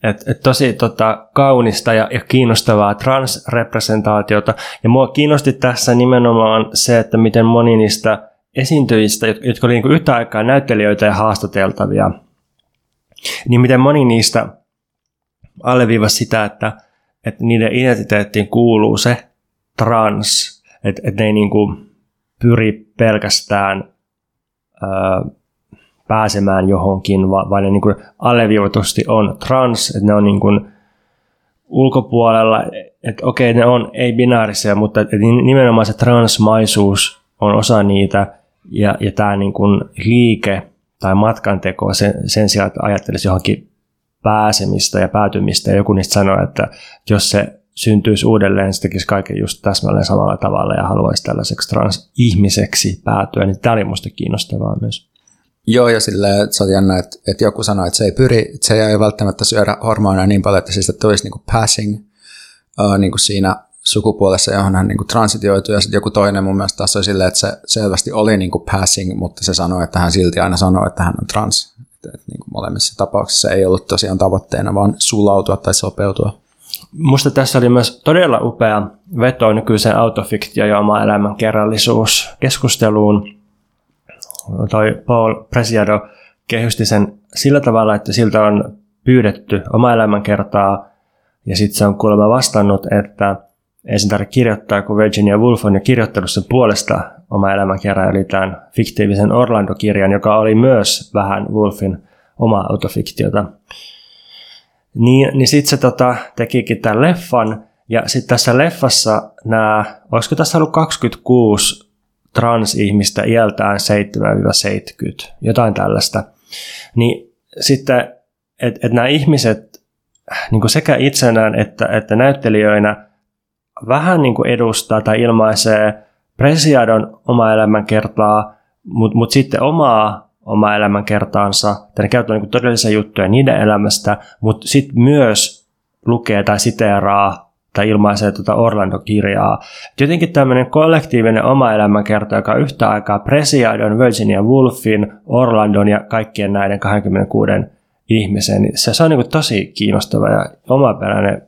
että et tosi tota, kaunista ja, ja kiinnostavaa transrepresentaatiota. Ja mua kiinnosti tässä nimenomaan se, että miten moni niistä esiintyjistä, jotka oli niinku yhtä aikaa näyttelijöitä ja haastateltavia, niin miten moni niistä alleviivasi sitä, että et niiden identiteettiin kuuluu se trans, että et ne ei niinku pyri pelkästään Öö, pääsemään johonkin, vaan ne niin kuin alleviivatusti on trans, että ne on niin kuin ulkopuolella, että okei, ne on ei-binaarisia, mutta nimenomaan se transmaisuus on osa niitä, ja, ja tämä niin kuin liike tai matkanteko sen, sen sijaan, että ajattelisi johonkin pääsemistä ja päätymistä, ja joku niistä sanoi, että jos se syntyisi uudelleen, se tekisi kaiken just täsmälleen samalla tavalla, ja haluaisi tällaiseksi transihmiseksi päätyä, niin tämä oli minusta kiinnostavaa myös. Joo, ja silleen, että se on jännä, että, että joku sanoi, että se ei pyri, että se ei välttämättä syödä hormoneja niin paljon, että siitä tulisi niin kuin passing uh, niin kuin siinä sukupuolessa, johon hän niin kuin transitioituu, ja sitten joku toinen mun mielestä taas oli silleen, että se selvästi oli niin kuin passing, mutta se sanoi, että hän silti aina sanoi, että hän on trans. Että, että niin kuin molemmissa tapauksissa ei ollut tosiaan tavoitteena, vaan sulautua tai sopeutua. Musta tässä oli myös todella upea veto nykyiseen autofiktio- ja oma elämän kerrallisuuskeskusteluun. Toi Paul Preciado kehysti sen sillä tavalla, että siltä on pyydetty oma elämänkertaa, ja sitten se on kuulemma vastannut, että ei sen tarvitse kirjoittaa, kun Virginia Woolf on jo kirjoittanut sen puolesta oma elämänkerran, eli tämän fiktiivisen Orlando-kirjan, joka oli myös vähän Woolfin omaa autofiktiota. Niin, niin sitten se tota, tekikin tämän leffan, ja sitten tässä leffassa nämä, olisiko tässä ollut kaksikymmentäkuusi transihmistä iältään seitsemästä seitsemäänkymmeneen, jotain tällaista, niin sitten, että et nämä ihmiset niin sekä itsenään että, että näyttelijöinä vähän niin edustaa tai ilmaisee Preciadon omaa elämänkertaa, mutta mut sitten omaa omaa elämänkertaansa, tai ne käytetään niin todellisia juttuja niiden elämästä, mutta sitten myös lukee tai siteeraa tai ilmaisee tuota Orlando-kirjaa. Jotenkin tämmöinen kollektiivinen oma elämänkerta, joka yhtä aikaa Preciadon, Virginia Woolfin, Orlandon ja kaikkien näiden kaksikymmentäkuusi ihmisen, niin se, se on niin kuin tosi kiinnostava ja omaperäinen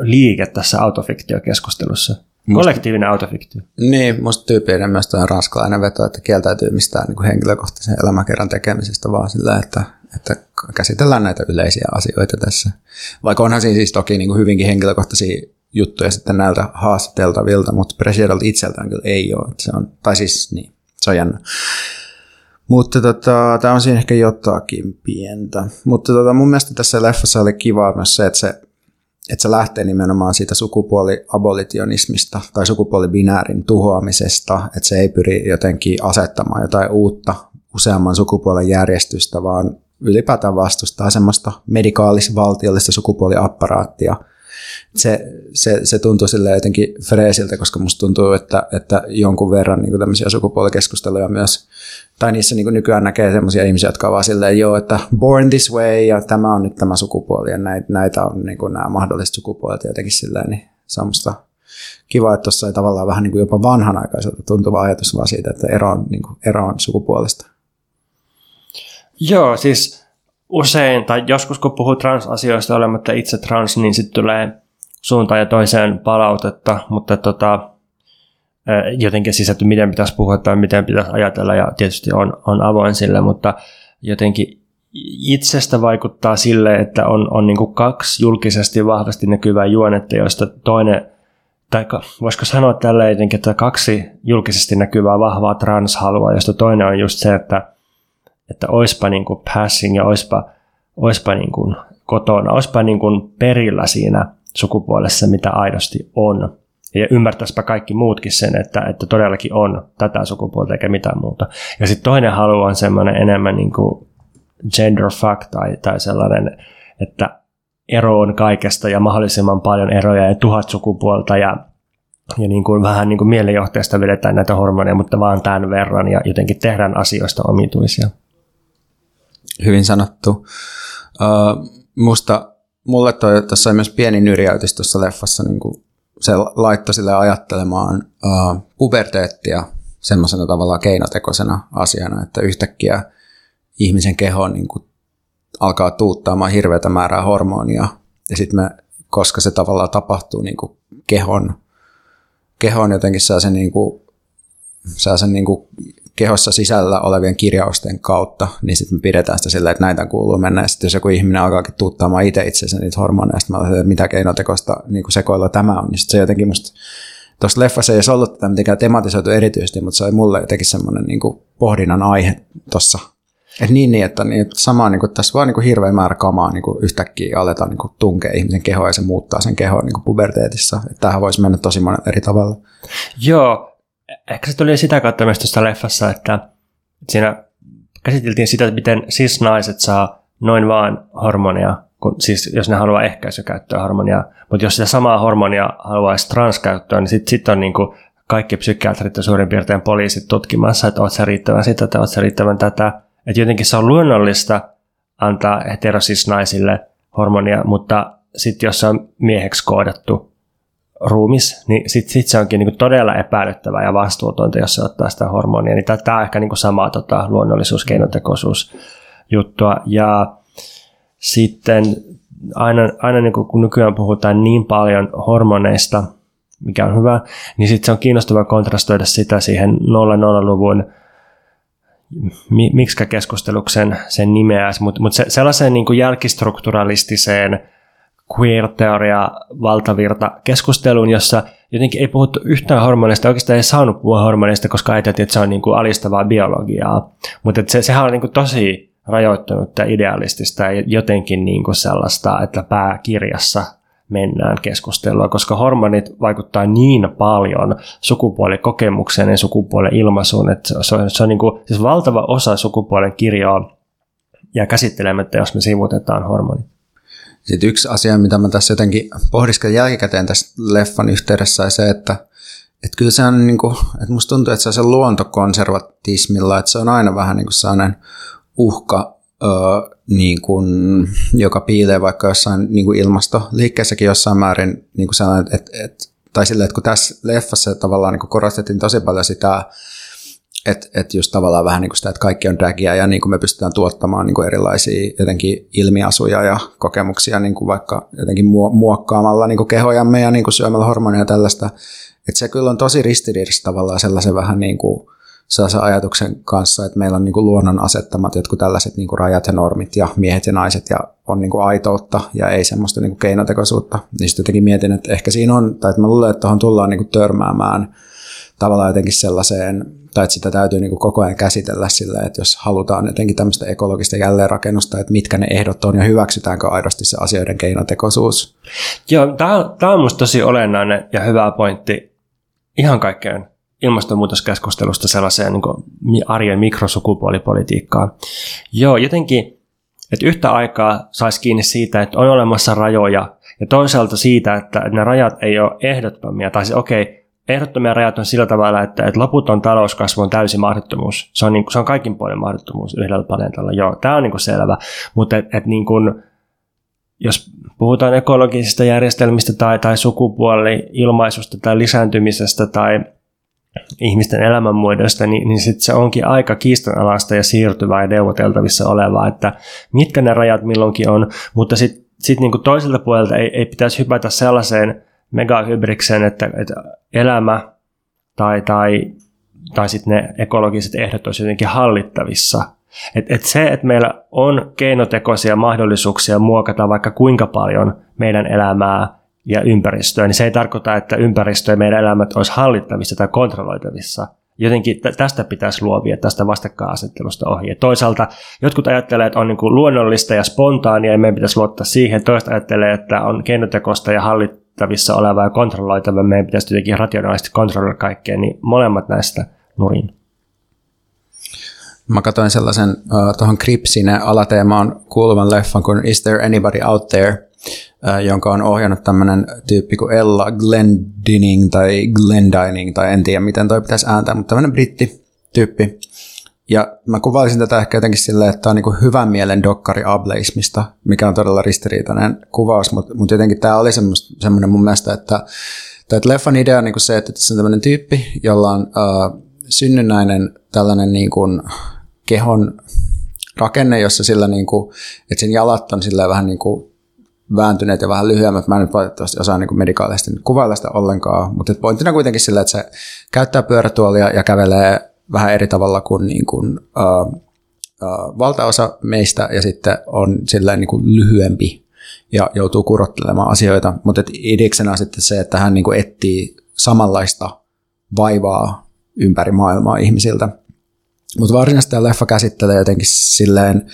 liike tässä autofiktiokeskustelussa. Kollektiivinen musta, autofiktio. Niin, musta tyypillinen myös tuo ranskalainen veto, että kieltäytyy mistään niin kuin henkilökohtaisen elämänkerran tekemisestä, vaan sillä, että että käsitellään näitä yleisiä asioita tässä. Vaikka onhan siinä siis toki niin kuin hyvinkin henkilökohtaisia juttuja sitten näiltä haastateltavilta, mutta Preciadolta itseltään kyllä ei ole. Se on, tai siis niin, se on jännä. Mutta tota, tämä on siinä ehkä jotakin pientä. Mutta tota, mun mielestä tässä leffassa oli kiva myös se, että se, että se lähtee nimenomaan siitä sukupuoliabolitionismista tai sukupuolibinäärin tuhoamisesta, että se ei pyri jotenkin asettamaan jotain uutta useamman sukupuolen järjestystä, vaan ylipäätään vastustaa semmoista medikaalis-valtiollista sukupuoliapparaattia. Se, se, se tuntuu silleen jotenkin freesiltä, koska musta tuntuu, että, että jonkun verran niin tämmöisiä sukupuolikeskusteluja myös, tai niissä niin nykyään näkee semmoisia ihmisiä, jotka on vaan silleen, joo, että born this way, ja tämä on nyt tämä sukupuoli, ja näitä, näitä on niin nämä mahdolliset sukupuolet, jotenkin silleen, niin semmoista kiva, että tuossa ei tavallaan vähän niin jopa vanhanaikaiselta tuntuva ajatus vaan siitä, että ero on, niin kuin, ero on sukupuolesta. Joo, siis usein, tai joskus kun puhuu transasioista olematta itse trans, niin sitten tulee suuntaan ja toiseen palautetta, mutta tota, jotenkin sisältö, miten pitäisi puhua tai miten pitäisi ajatella, ja tietysti on, on avoin sille, mutta jotenkin itsestä vaikuttaa sille, että on, on niin kuin kaksi julkisesti vahvasti näkyvää juonetta, joista toinen, tai voisiko sanoa tällä jotenkin, että kaksi julkisesti näkyvää vahvaa transhalua, josta toinen on just se, että, että oispa niin kuin passing ja oispa, oispa niin kuin kotona, oispa niin kuin perillä siinä sukupuolessa, mitä aidosti on. Ja ymmärtäisipä kaikki muutkin sen, että, että todellakin on tätä sukupuolta eikä mitään muuta. Ja sitten toinen halu on semmoinen enemmän niin kuin genderfuck tai, tai sellainen, että ero on kaikesta ja mahdollisimman paljon eroja ja tuhat sukupuolta ja, ja niin kuin vähän niin kuin mielenjohteesta vedetään näitä hormoneja, mutta vaan tämän verran ja jotenkin tehdään asioista omituisia. Hyvin sanottu. Uh, musta, mulle toi tuossa oli myös pieni nyrjäytys tuossa leffassa niin kuin se laittoi sille ajattelemaan uh, puberteettia semmoisena tavallaan keinotekoisena asiana, että yhtäkkiä ihmisen keho niin kuin alkaa tuuttaamaan hirveätä määrää hormonia, ja sitten me, koska se tavallaan tapahtuu niin kuin kehon, kehon jotenkin saa sen, niin kuin, saa sen niin kuin kehossa sisällä olevien kirjausten kautta, niin sitten me pidetään sitä silleen, että näitä kuuluu mennä, ja sitten jos joku ihminen alkaakin tuuttaamaan itse itsensä niitä hormoneja, sitten mä olen, että mitä keinotekoista niin kuin sekoilla tämä on, niin sitten se jotenkin musta, tuossa leffassa ei olisi ollut tätä mitenkään tematisoitu erityisesti, mutta se oli mulle jotenkin semmoinen niin kuin pohdinnan aihe tuossa. Et niin, niin, että niin, sama, niin kuin, tässä vaan niin kuin, hirveä määrä kamaa niin kuin, yhtäkkiä aletaan niin kuin, tunkea ihmisen kehoa ja se muuttaa sen kehoa niin kuin puberteetissa. Et tämähän voisi mennä tosi monen eri tavalla. Joo, ehkä se tuli sitä kautta myös tuossa leffassa, että siinä käsiteltiin sitä, miten cis-naiset saa noin vaan hormonia, kun, siis jos ne haluaa ehkäisykäyttöä hormonia, mutta jos sitä samaa hormonia haluaisi transkäyttöön, niin sitten sit on niin kuin, kaikki psykiatrit ja suurin piirtein poliisit tutkimassa, että oot sä riittävän sitä tai oot sä riittävän tätä. Että jotenkin se on luonnollista antaa heterosis-naisille hormonia, mutta sitten jos se on mieheksi koodattu ruumis, niin sitten sit se onkin niinku todella epäilyttävää ja vastuutonta, jos se ottaa sitä hormonia. Niin tämä on ehkä niinku samaa tota, luonnollisuus-keinotekoisuus-juttua. Ja sitten aina, aina niinku, kun nykyään puhutaan niin paljon hormoneista, mikä on hyvä, niin sitten se on kiinnostavaa kontrastoida sitä siihen nolla nolla-luvun miksikä keskusteluksen sen nimeäisi, mutta mut se, sellaiseen niin kuin jälkistrukturalistiseen queer-teoria valtavirta keskusteluun, jossa jotenkin ei puhuttu yhtään hormoneista, oikeastaan ei saanut puhua hormoneista, koska ajateltiin, että se on niin kuin alistavaa biologiaa, mutta se, sehän on niin kuin tosi rajoittunutta idealistista ja jotenkin niin kuin sellaista, että pääkirjassa mennään keskustelua, koska hormonit vaikuttaa niin paljon sukupuolen kokemukseen ja sukupuolen ilmaisuun, että se on, se on niin kuin, siis valtava osa sukupuolen kirjoa ja käsittelemättä, jos me sivutetaan hormonit. Sitten yksi asia, mitä mä tässä jotenkin pohdiskelin jälkikäteen tässä leffan yhteydessä, on se, että, että kyllä se on niin kuin, että musta tuntuu, että se on se luontokonservatismilla, että se on aina vähän niin kuin sellainen uhka, Öö, niin kuin, joka piilee vaikka jossain niin kuin ilmastoliikkeessäkin jossain määrin, niin kuin sanoin, et, et, tai silleen, että kun tässä leffassa tavallaan niin kuin korostettiin tosi paljon sitä, että et just tavallaan vähän niin kuin sitä, että kaikki on dragia ja niin kuin me pystytään tuottamaan niin kuin erilaisia jotenkin ilmiasuja ja kokemuksia niin kuin vaikka jotenkin muokkaamalla niin kuin kehojamme ja niin kuin syömällä hormoneja ja tällaista, että se kyllä on tosi ristiriidassa tavallaan sellaisen vähän niin kuin sellaisen ajatuksen kanssa, että meillä on niin kuin luonnon asettamat jotkut tällaiset niin kuin rajat ja normit ja miehet ja naiset ja on niin kuin aitoutta ja ei semmoista niin kuin keinotekoisuutta. Niin sitten jotenkin mietin, että ehkä siinä on, tai että mä luulen, että tuohon tullaan niin kuin törmäämään tavallaan jotenkin sellaiseen, tai että sitä täytyy niin kuin koko ajan käsitellä sillä, että jos halutaan jotenkin tämmöistä ekologista jälleenrakennusta, että mitkä ne ehdot on ja hyväksytäänkö aidosti se asioiden keinotekoisuus. Joo, tämä on musta tosi olennainen ja hyvä pointti ihan kaikkeen ilmastonmuutoskeskustelusta sellaiseen niin kuin arjen mikrosukupuolipolitiikkaan. Joo, jotenkin, että yhtä aikaa saisi kiinni siitä, että on olemassa rajoja, ja toisaalta siitä, että nämä rajat ei ole ehdottomia, tai siis okei, okay, ehdottomia rajat on sillä tavalla, että, että loputon talouskasvu on täysin mahdottomuus. Se on, niin kuin, se on kaikin puolin mahdottomuus yhdellä planeetalla. Joo, tämä on niin kuin selvä, mutta että et, niin kuin jos puhutaan ekologisista järjestelmistä tai, tai sukupuoli-ilmaisusta tai lisääntymisestä tai ihmisten elämänmuodoista, niin, niin sitten se onkin aika kiistanalaista ja siirtyvää ja neuvoteltavissa olevaa, että mitkä ne rajat milloinkin on, mutta sitten sit niinku toiselta puolelta ei, ei pitäisi hypätä sellaiseen megahybrikseen, että, että elämä tai, tai, tai sitten ne ekologiset ehdot olisivat jotenkin hallittavissa. Et, et se, että meillä on keinotekoisia mahdollisuuksia muokata vaikka kuinka paljon meidän elämää ja ympäristöä, niin se ei tarkoita, että ympäristö ja meidän elämät olisi hallittavissa tai kontrolloitavissa. Jotenkin tästä pitäisi luovia, tästä vastakkainasettelusta ohi. Ja toisaalta jotkut ajattelee, että on niin kuin luonnollista ja spontaania ja meidän pitäisi luottaa siihen. Toiset ajattelee, että on keinotekoista ja hallittavissa olevaa ja kontrolloitavaa. Meidän pitäisi jotenkin rationaalisesti kontrolloida kaikkea, niin molemmat näistä nurin. Mä katsoin sellaisen uh, tuohon Kripsin alateemaan kuuluvan leffan kuin Is There Anybody Out There, jonka on ohjannut tämmöinen tyyppi kuin Ella Glendining tai Glendining, tai en tiedä miten toi pitäisi ääntää, mutta tämmöinen brittityyppi. Ja mä kuvailisin tätä ehkä jotenkin silleen, että tämä on niinku hyvän mielen dokkari ableismista, mikä on todella ristiriitainen kuvaus, mutta mut jotenkin tämä oli semmoinen mun mielestä, että, että leffan idea on niinku se, että tässä on tämmöinen tyyppi, jolla on uh, synnynnäinen tällainen niinku kehon rakenne, jossa sillä niinku, että sen jalat on silleen vähän niin kuin vääntyneet ja vähän lyhyemmät. Mä en nyt valitettavasti osaa niin medikaalisti kuvailla sitä ollenkaan, mutta pointtina kuitenkin sillä, että se käyttää pyörätuolia ja kävelee vähän eri tavalla kuin, niin kuin äh, äh, valtaosa meistä ja sitten on silleen niin kuin lyhyempi ja joutuu kurottelemaan asioita, mutta idiksenä on sitten se, että hän niin kuin etsii samanlaista vaivaa ympäri maailmaa ihmisiltä. Mutta varsinaisesti tämä leffa käsittelee jotenkin silleen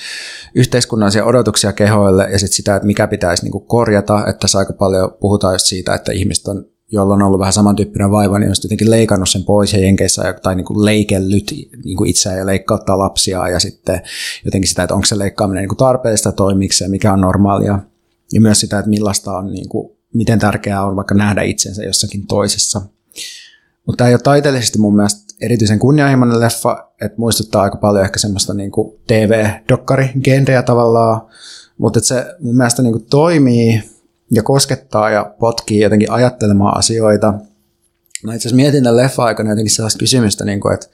yhteiskunnallisia odotuksia kehoille ja sit sitä, että mikä pitäisi niinku korjata. Että tässä aika paljon puhutaan just siitä, että ihmiset, on, joilla on ollut vähän samantyyppinen vaiva, niin on jotenkin leikannut sen pois ja jenkeissä tai niinku leikellyt niinku itseään ja leikkauttaa lapsia. Ja sitten jotenkin sitä, että onko se leikkaaminen niinku tarpeellista toimiksi ja mikä on normaalia. Ja myös sitä, että millaista on, niinku, miten tärkeää on vaikka nähdä itsensä jossakin toisessa. Mutta tämä ei ole taiteellisesti mun mielestä erityisen kunnianhimoinen leffa, että muistuttaa aika paljon ehkä semmoista niinku T V-dokkari-genreä tavallaan, mutta se mun mielestä niinku toimii ja koskettaa ja potkii jotenkin ajattelemaan asioita. Mä itse asiassa mietin tämän leffan aikana jotenkin sellaista kysymystä, niinku, että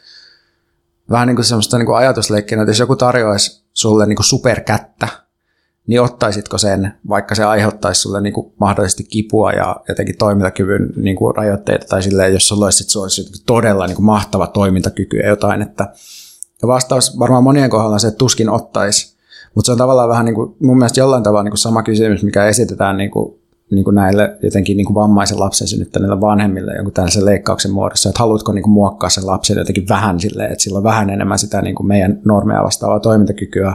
vähän niinku semmoista niinku ajatusleikkiä, että jos joku tarjoaisi sulle niinku superkättä, niin ottaisitko sen, vaikka se aiheuttaisi sulle niin kuin mahdollisesti kipua ja jotenkin toimintakyvyn niin kuin rajoitteita, tai silleen, jos sulla olisi, sulla olisi todella niin kuin mahtava toimintakyky ja jotain. Että, ja vastaus varmaan monien kohdalla on se, että tuskin ottaisi, mutta se on tavallaan vähän niin kuin, mun mielestä jollain tavalla niin kuin sama kysymys, mikä esitetään niin kuin, niin kuin näille jotenkin niin kuin vammaisen lapsen synnyttäneille vanhemmille jonkun tällaisen leikkauksen muodossa, että haluatko niin kuin muokkaa sen lapsen jotenkin vähän silleen, että sillä on vähän enemmän sitä niin kuin meidän normeja vastaavaa toimintakykyä.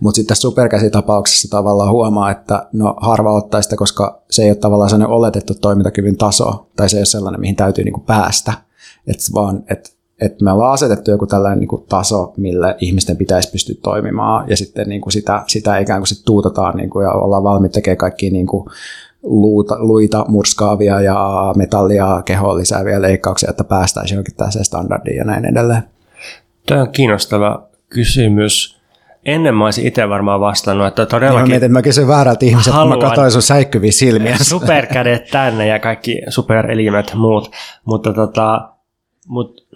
Mutta sitten tässä superkäsitapauksessa tavallaan huomaa, että no harva ottaa sitä, koska se ei ole tavallaan sellainen oletettu toimintakyvyn taso, tai se ei ole sellainen, mihin täytyy niin kuin päästä, että vaan, että että me ollaan asetettu joku tällainen niin kuin taso, millä ihmisten pitäisi pystyä toimimaan, ja sitten niin kuin sitä, sitä ikään kuin sit tuutetaan niin kuin, ja ollaan valmiit tekemään kaikkia niin kuin luuta, luita murskaavia ja metallia kehoon lisääviä leikkauksia, että päästäisiin johonkin tällaiseen standardiin ja näin edelleen. Tämä on kiinnostava kysymys. Ennen mä olisin itse varmaan vastannut, että todellakin... Mä mietin, mä kysyn väärältä ihmiseltä, kun mä katsoin sun säikkyviä silmiä. Superkädet tänne ja kaikki superelimet muut, mutta tota... Mut,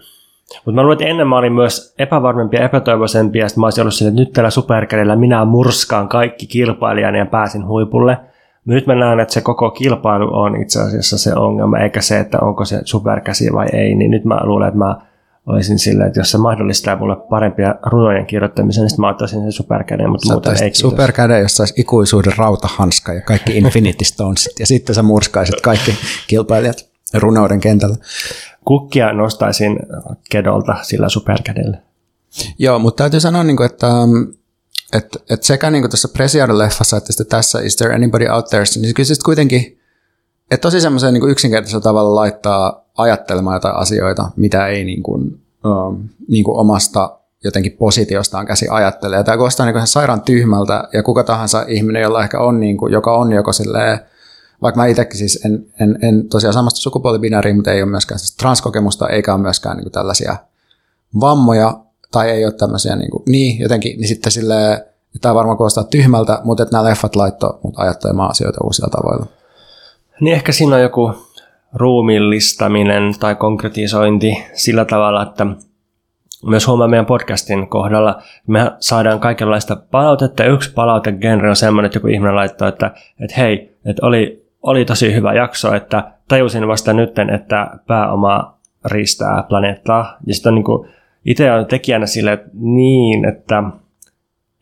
Mutta mä luulen, että ennen mä olin myös epävarmempi ja epätoivoisempi, ja sitten mä olisin ollut sille, että nyt tällä superkädellä minä murskaan kaikki kilpailijani ja pääsin huipulle. Nyt mä näen, että se koko kilpailu on itse asiassa se ongelma, eikä se, että onko se superkäsi vai ei. Niin nyt mä luulen, että mä olisin sille, että jos se mahdollistaa mulle parempia runojen kirjoittamisen, niin sitten mä ottaisin sen superkäden, mutta muuten ei kiitos. Superkäden, jos saisi ikuisuuden rautahanska ja kaikki Infinity Stonesit, ja sitten sä murskaisit kaikki kilpailijat runouden kentällä. Kukkia nostaisin kedolta sillä superkädellä. Joo, mutta täytyy sanoa, että, että, että sekä tuossa Preciado-leffassa että tässä Is There Anybody Out There, niin kyllä sitten kuitenkin, että tosi semmoisen yksinkertaisella tavalla laittaa ajattelemaan jotain asioita, mitä ei niin kuin, niin kuin omasta jotenkin positiostaan käsi ajattelee. Tämä kuulostaa niin kuin sairaan tyhmältä, ja kuka tahansa ihminen, jolla ehkä on, niin kuin, joka on joko silleen, vaikka mä itsekin siis en, en, en tosiaan samasta sukupuolibinääriä, mutta ei ole myöskään transkokemusta, eikä ole myöskään niin kuin tällaisia vammoja, tai ei ole tämmöisiä niin, kuin, niin jotenkin, niin sitten silleen, tämä varmaan kuulostaa tyhmältä, mutta että nämä leffat laittoi mut ajattelemaan asioita uusilla tavoilla. Niin ehkä siinä on joku ruumiillistaminen tai konkretisointi sillä tavalla, että myös huomaa meidän podcastin kohdalla, me saadaan kaikenlaista palautetta. Yksi palautegenre on sellainen, että joku ihminen laittoi, että, että hei, että oli, oli tosi hyvä jakso, että tajusin vasta nytten, että pääoma riistää planeettaa. Ja sitten on niin kuin, itse on tekijänä silleen, että niin, että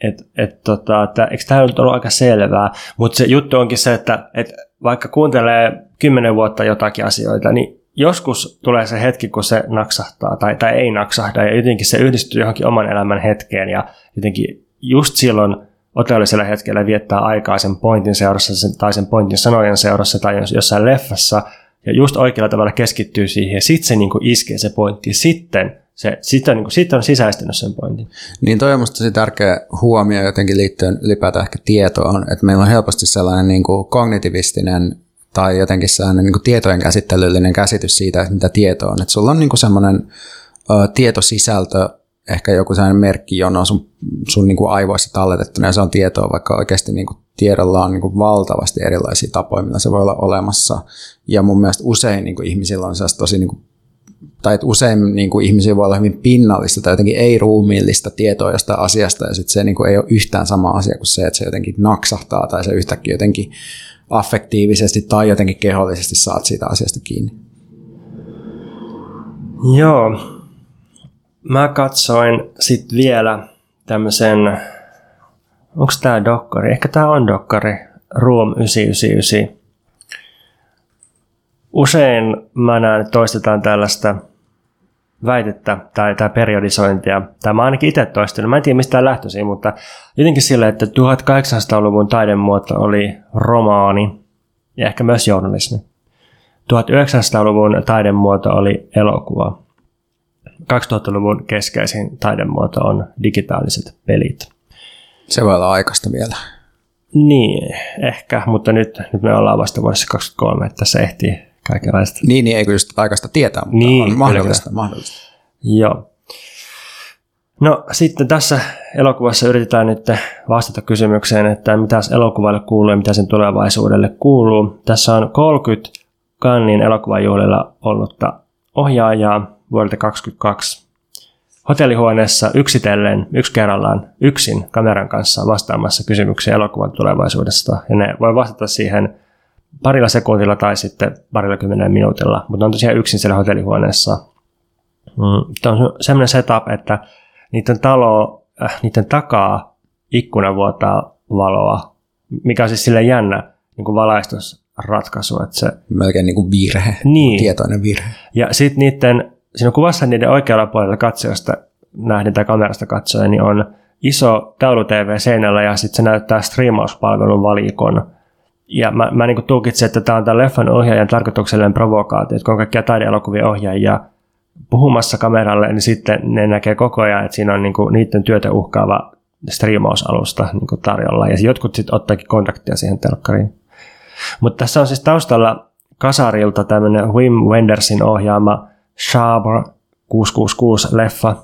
et, et, tota, että eikö tämä nyt ollut aika selvää, mutta se juttu onkin se, että et vaikka kuuntelee kymmenen vuotta jotakin asioita, niin joskus tulee se hetki, kun se naksahtaa tai, tai ei naksahda ja jotenkin se yhdistyy johonkin oman elämän hetkeen ja jotenkin just silloin oteellisella hetkellä viettää aikaa sen pointin seurassa tai sen pointin sanojen seurassa tai jossain leffassa ja just oikealla tavalla keskittyy siihen ja sitten se niinku iskee se pointti sitten. Se, sit on, niin kuin, sit on sisäistänyt sen pointin. Niin toi on musta tosi tärkeä huomio jotenkin liittyen ylipäätään ehkä tietoon, että meillä on helposti sellainen niin kuin kognitivistinen tai jotenkin sellainen niin kuin tietojen käsittelyllinen käsitys siitä, että mitä tieto on. Että sulla on niin kuin sellainen ö, tietosisältö, ehkä joku sellainen merkki, johon on sun, sun niin kuin aivoissa talletettuna ja se on tietoa, vaikka oikeasti niin kuin tiedolla on niin kuin valtavasti erilaisia tapoja, millä se voi olla olemassa. Ja mun mielestä usein niin kuin ihmisillä on sellaista tosi niin kuin tai että usein niin kuin ihmisiä voi olla hyvin pinnallista tai jotenkin ei-ruumiillista tietoa jostain asiasta, ja sitten se niin kuin ei ole yhtään sama asia kuin se, että se jotenkin naksahtaa, tai se yhtäkkiä jotenkin affektiivisesti tai jotenkin kehollisesti saat siitä asiasta kiinni. Joo. Mä katsoin sitten vielä tämmöisen, onko tämä dokkari? Ehkä tämä on dokkari, Room yhdeksänsataayhdeksänkymmentäyhdeksän. Usein mä näen, että toistetaan tällaista väitettä tai, tai periodisointia. Tai mä ainakin itse toistelin. Mä en tiedä mistä lähtöisin, mutta jotenkin sillä, että tuhatkahdeksansataaluvun taidemuoto oli romaani ja ehkä myös journalismi. tuhatyhdeksänsataaluvun taidemuoto oli elokuva. kaksituhattaluvun keskeisin taidemuoto on digitaaliset pelit. Se voi olla aikaista vielä. Niin, ehkä, mutta nyt, nyt me ollaan vasta vuodessa kaksikymmentäkolme, että se ehtii kaikenlaista. Niin, niin ei kyllä sitä aikaista tietää, mutta niin, on mahdollista, mahdollista. Joo. No sitten tässä elokuvassa yritetään nyt vastata kysymykseen, että mitä elokuvalle kuuluu ja mitä sen tulevaisuudelle kuuluu. Tässä on kolmekymmentä Cannesin elokuvajuhlilla ollutta ohjaajaa vuodelta kaksikymmentäkaksi. Hotellihuoneessa yksitellen, yksi kerrallaan, yksin kameran kanssa vastaamassa kysymyksiä elokuvan tulevaisuudesta. Ja ne voi vastata siihen parilla sekunnilla tai sitten parilla kymmenen minuutilla, mutta on tosiaan yksin siellä hotellihuoneessa. Mm. Tämä on sellainen setup, että niiden, talo, äh, niiden takaa ikkuna vuotaa valoa, mikä on siis silleen jännä niin kuin valaistusratkaisu. Että se, melkein niin kuin virhe, niin. Tietoinen virhe. Ja sitten niiden... Siinä kuvassa niiden oikealla puolella katsojasta nähden tai kamerasta katsoen, niin on iso taulu-tv seinällä ja sitten se näyttää striimauspalvelun valikon. Ja mä, mä niin tulkitsin, että tämä on tämän leffan ohjaajan tarkoituksellinen provokaatio, että kun on kaikkia taideelokuvien ohjaajia puhumassa kameralle, niin sitten ne näkee koko ajan, että siinä on niin niiden työtä uhkaava striimausalusta niin tarjolla. Ja jotkut sitten ottaakin kontaktia siihen telkkariin. Mutta tässä on siis taustalla kasarilta tämmöinen Wim Wendersin ohjaama Shaber kuusi kuusi kuusi-leffa.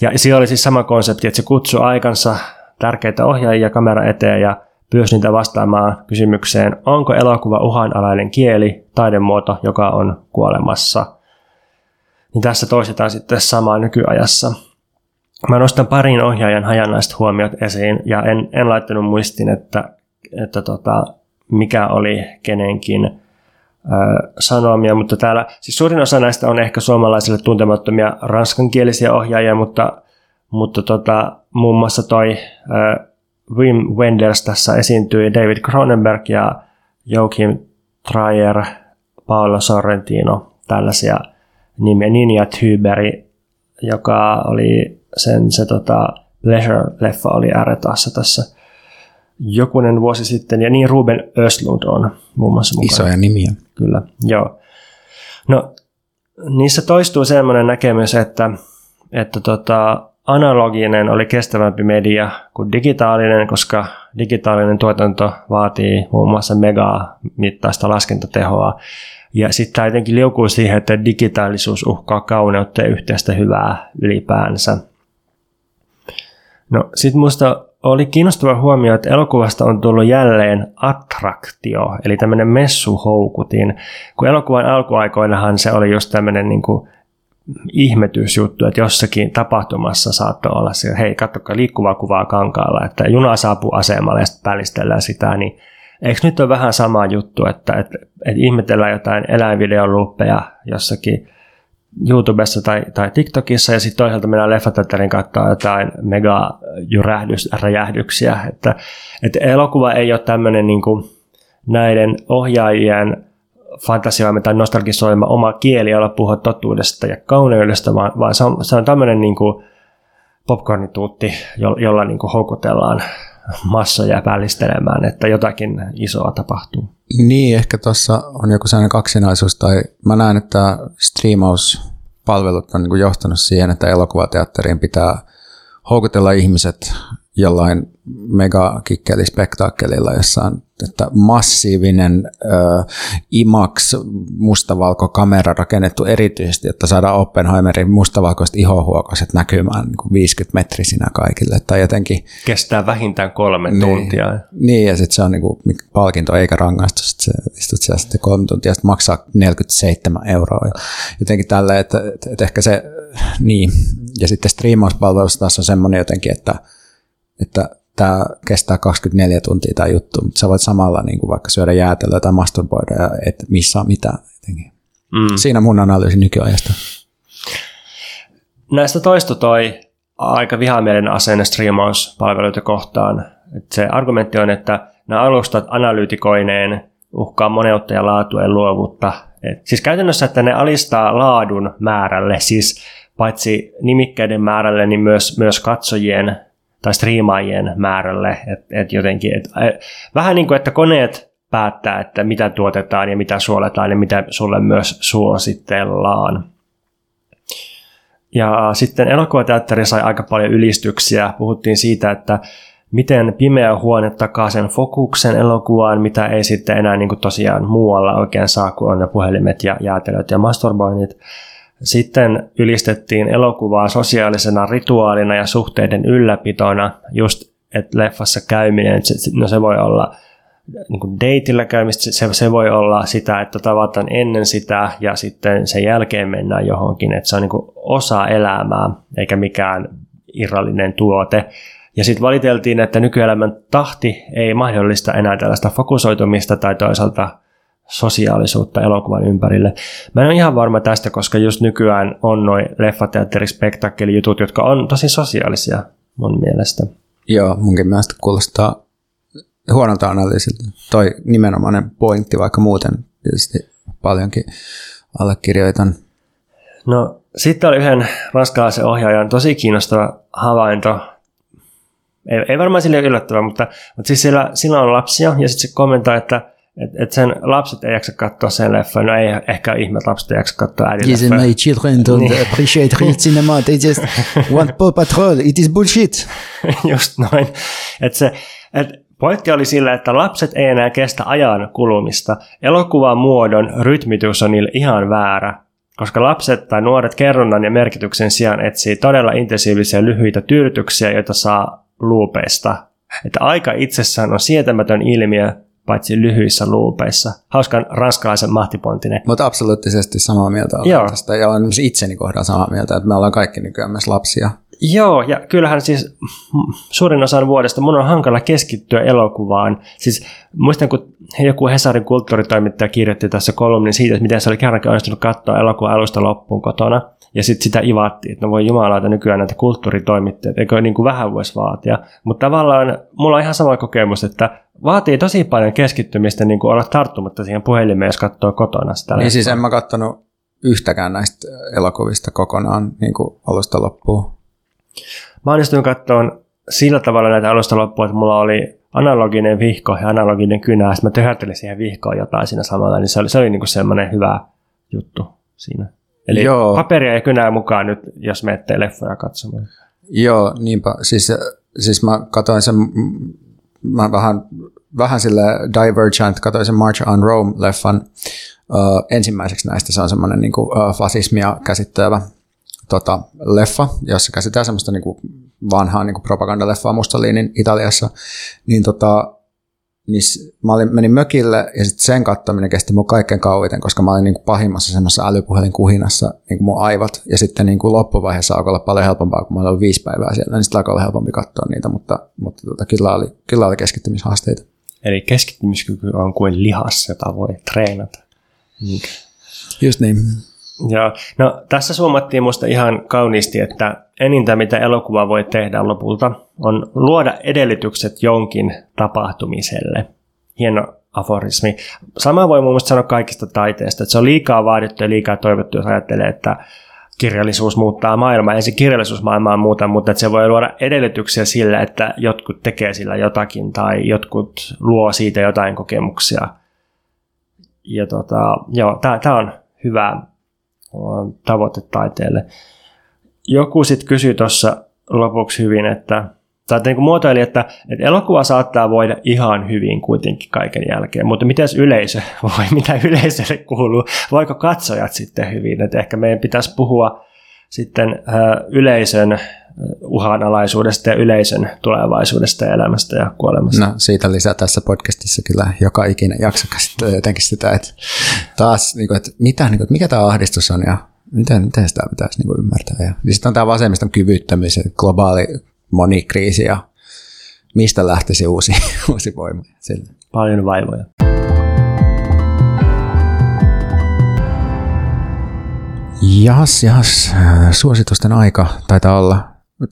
Ja siellä oli siis sama konsepti, että se kutsui aikansa tärkeitä ohjaajia kameran eteen ja pyysi niitä vastaamaan kysymykseen, onko elokuva uhanalainen kieli, taidemuoto, joka on kuolemassa. Niin tässä toistetaan sitten samaa nykyajassa. Mä nostan parin ohjaajan hajanaiset huomiot esiin ja en, en laittanut muistiin, että, että tota, mikä oli kenenkin sanomia, mutta täällä siis suurin osa näistä on ehkä suomalaisille tuntemattomia ranskankielisiä ohjaajia, mutta, mutta tota, muun muassa toi äh, Wim Wenders tässä esiintyi, David Cronenberg ja Joachim Trier, Paolo Sorrentino, tällaisia nimiä, Ninja Thyberi, joka oli sen se tota, Pleasure-leffa oli ääretassa tässä jokunen vuosi sitten, ja niin Ruben Östlund on muun muassa mukana. Isoja nimiä. Kyllä, joo. No, niissä toistuu sellainen näkemys, että, että tota, analoginen oli kestävämpi media kuin digitaalinen, koska digitaalinen tuotanto vaatii muun muassa megamittaista laskentatehoa. Ja sitten tämä jotenkin liukuu siihen, että digitaalisuus uhkaa kauneutta ja yhteistä hyvää ylipäänsä. No, sitten musta oli kiinnostava huomio, että elokuvasta on tullut jälleen attraktio, eli tämmöinen messuhoukutin. Kun elokuvan alkuaikoinahan se oli just tämmöinen niin kuin ihmetysjuttu, että jossakin tapahtumassa saattoi olla se, hei katsokaa liikkuvaa kuvaa kankaalla, että juna saapuu asemalle ja sitten välistellään sitä, niin eikö nyt ole vähän sama juttu, että, että, että ihmetellään jotain eläinvideon luppeja jossakin YouTubessa tai, tai TikTokissa, ja sitten toisaalta mennään leffateatterin katsoa jotain megaräjähdyksiä. Että, että elokuva ei ole tämmöinen niin kuin näiden ohjaajien fantasioima tai nostalgisoima oma kieli, jolla puhua totuudesta ja kauneudesta, vaan, vaan se on, se on tämmöinen niin kuin popcornituutti, jolla niin kuin houkutellaan massoja päällistelemään, että jotakin isoa tapahtuu. Niin, ehkä tuossa on joku sellainen kaksinaisuus, tai mä näen, että striimauspalvelut on niin kuin johtanut siihen, että elokuvateatteriin pitää houkutella ihmiset jollain megakikkelispektaakkelilla, jossa on että massiivinen äh, IMAX mustavalkokamera rakennettu erityisesti, että saadaan Oppenheimerin mustavalkoiset ihohuokoiset näkymään niin viisikymmentä metrisinä kaikille. Tai jotenkin, kestää vähintään kolme niin, tuntia. Niin, ja sitten se on niin kuin palkinto eikä rangaistus, että se istut siellä sitten kolme tuntia, sitten maksaa neljäkymmentäseitsemän euroa. Jotenkin tälleen, että, että ehkä se, niin. Ja sitten striimauspalvelussa taas on semmoinen jotenkin, että että tämä kestää kaksikymmentäneljä tuntia tämä juttu, mutta sä voit samalla niin kuin vaikka syödä jäätelöä tai masturboida, ja et missaa mitään. Mm. Siinä mun analyysi nykyajasta. Näistä toistu toi aika vihamielinen asenne striimauspalveluita kohtaan. Et se argumentti on, että nämä alustat analyytikoineen uhkaa moneutta ja laatua ja luovuutta. Et siis käytännössä, että ne alistaa laadun määrälle, siis paitsi nimikkeiden määrälle, niin myös, myös katsojien tai striimaajien määrälle, että et jotenkin, et, et, vähän niin kuin, että koneet päättää, että mitä tuotetaan ja mitä suoletaan ja mitä sulle myös suositellaan. Ja sitten elokuvateatteri sai aika paljon ylistyksiä. Puhuttiin siitä, että miten pimeä huone takaa sen fokuksen elokuvaan, mitä ei sitten enää niin kuin tosiaan muualla oikein saa, kun on ne puhelimet ja jäätelöt ja masturboinnit. Sitten ylistettiin elokuvaa sosiaalisena rituaalina ja suhteiden ylläpitona, just että leffassa käyminen, no se voi olla niin kuin dateillä käymistä, se, se voi olla sitä, että tavataan ennen sitä ja sitten sen jälkeen mennään johonkin, että se on niin kuin osa elämää eikä mikään irrallinen tuote. Ja sitten valiteltiin, että nykyelämän tahti ei mahdollista enää tällaista fokusoitumista tai toisaalta sosiaalisuutta elokuvan ympärille. Mä en ole ihan varma tästä, koska just nykyään on noi leffateatterispektakkelijutut, jotka on tosi sosiaalisia mun mielestä. Joo, munkin mielestä kuulostaa huonolta analyysiltä. Toi nimenomainen pointti, vaikka muuten tietysti paljonkin allekirjoitan. No, sitten oli yhden ranskalaisen ohjaajan tosi kiinnostava havainto. Ei, ei varmaan sille ole yllättävää, mutta, mutta siis sillä, sillä on lapsia ja sitten se kommentoi, että Että et sen lapset ei jaksa katsoa sen leffan. No ei ehkä ihme, että lapset ei jaksa katsoa äidin leffan. Yes, my children don't niin. appreciate real cinema. They just want Paw Patrol. It is bullshit. Just noin. Että se et pointti oli sillä, että lapset ei enää kestä ajan kulumista. Elokuvan muodon rytmitys on niille ihan väärä, koska lapset tai nuoret kerronnan ja merkityksen sijaan etsii todella intensiivisiä lyhyitä tyydytyksiä, joita saa luupeista. Että aika itsessään on sietämätön ilmiö, paitsi lyhyissä luupeissa. Hauskan ranskalaisen mahtipontinen. Mutta absoluuttisesti samaa mieltä olen tästä. Ja olen myös itseni kohdalla samaa mieltä, että me ollaan kaikki nykyään myös lapsia. Joo, ja kyllähän siis suurin osan vuodesta mun on hankala keskittyä elokuvaan. Siis muistan, kun joku Hesarin kulttuuritoimittaja kirjoitti tässä kolumnin siitä, että miten se oli kerrankin onnistunut katsoa elokuvaa alusta loppuun kotona. Ja sitten sitä ivattiin, että no voi jumalaita nykyään näitä kulttuuritoimittajat, eikö niin kuin vähän voisi vaatia. Mutta tavallaan mulla on ihan sama kokemus, että vaatii tosi paljon keskittymistä niin kuin olla tarttumatta siihen puhelimeen, jos katsoo kotona sitä. Niin siis en mä katsonut yhtäkään näistä elokuvista kokonaan niin kuin alusta loppuun. Mä onnistuin katsomaan sillä tavalla näitä alusta loppuun, että mulla oli analoginen vihko ja analoginen kynä, ja sitten mä töhättelin siihen vihkoon jotain siinä samalla, niin se oli, se oli niin kuin semmoinen hyvä juttu siinä. Eli joo, paperia ja kynää mukaan nyt, jos menette leffoja katsomaan. Joo, niinpä. Siis, siis mä katsoin sen, mä vähän, vähän sille Divergent, katsoin sen March on Rome-leffan uh, ensimmäiseksi näistä. Se on semmoinen niin kuin, uh, fasismia käsittelevä tota, leffa, jossa käsitellään semmoista niin kuin vanhaa niin kuin propagandaleffaa Mussolinin Italiassa. Niin tota... Niin mä olin, menin mökille ja sitten sen kattominen kesti mun kaikkein kauiten, koska mä olin niin kuin pahimmassa semmoisessa älypuhelin kuhinassa niin kuin mun aivot. Ja sitten niin kuin loppuvaiheessa alkoi olla paljon helpompaa, kun mä olin ollut viisi päivää siellä, niin sitten alkoi olla helpompi katsoa niitä, mutta, mutta tota, kyllä, oli, kyllä oli keskittymishaasteita. Eli keskittymiskyky on kuin lihas, jota voi treenata. Mm. Just niin. Joo. No, tässä suomattiin musta ihan kauniisti, että enintä mitä elokuva voi tehdä lopulta on luoda edellytykset jonkin tapahtumiselle. Hieno aforismi. Sama voi mun mielestä sanoa kaikista taiteesta, että se on liikaa vaadittu ja liikaa toivottu, jos ajattelee, että kirjallisuus muuttaa maailmaa. Ei se kirjallisuus maailmaa muuta, mutta että se voi luoda edellytyksiä sillä, että jotkut tekee sillä jotakin tai jotkut luo siitä jotain kokemuksia. Ja tota, joo, tämä on hyvä tavoite taiteelle. Joku sitten kysyi tuossa lopuksi hyvin, että tai niin kuin muotoili, että, että elokuva saattaa voida ihan hyvin kuitenkin kaiken jälkeen, mutta mitäs yleisö voi, mitä yleisölle kuuluu, voiko katsojat sitten hyvin, että ehkä meidän pitäisi puhua sitten yleisön uhanalaisuudesta ja yleisön tulevaisuudesta ja elämästä ja kuolemasta. No siitä lisää tässä podcastissa kyllä joka ikinen jakso käsittää jotenkin sitä, että taas, että, mitä, että mikä tämä ahdistus on ja miten, miten sitä pitäisi ymmärtää. Ja sitten on tämä vasemmiston kyvyttömyys, globaali monikriisi ja mistä lähtisi uusi, uusi voima. Sille. Paljon vaivoja. Jas, jas, suositusten aika taitaa olla.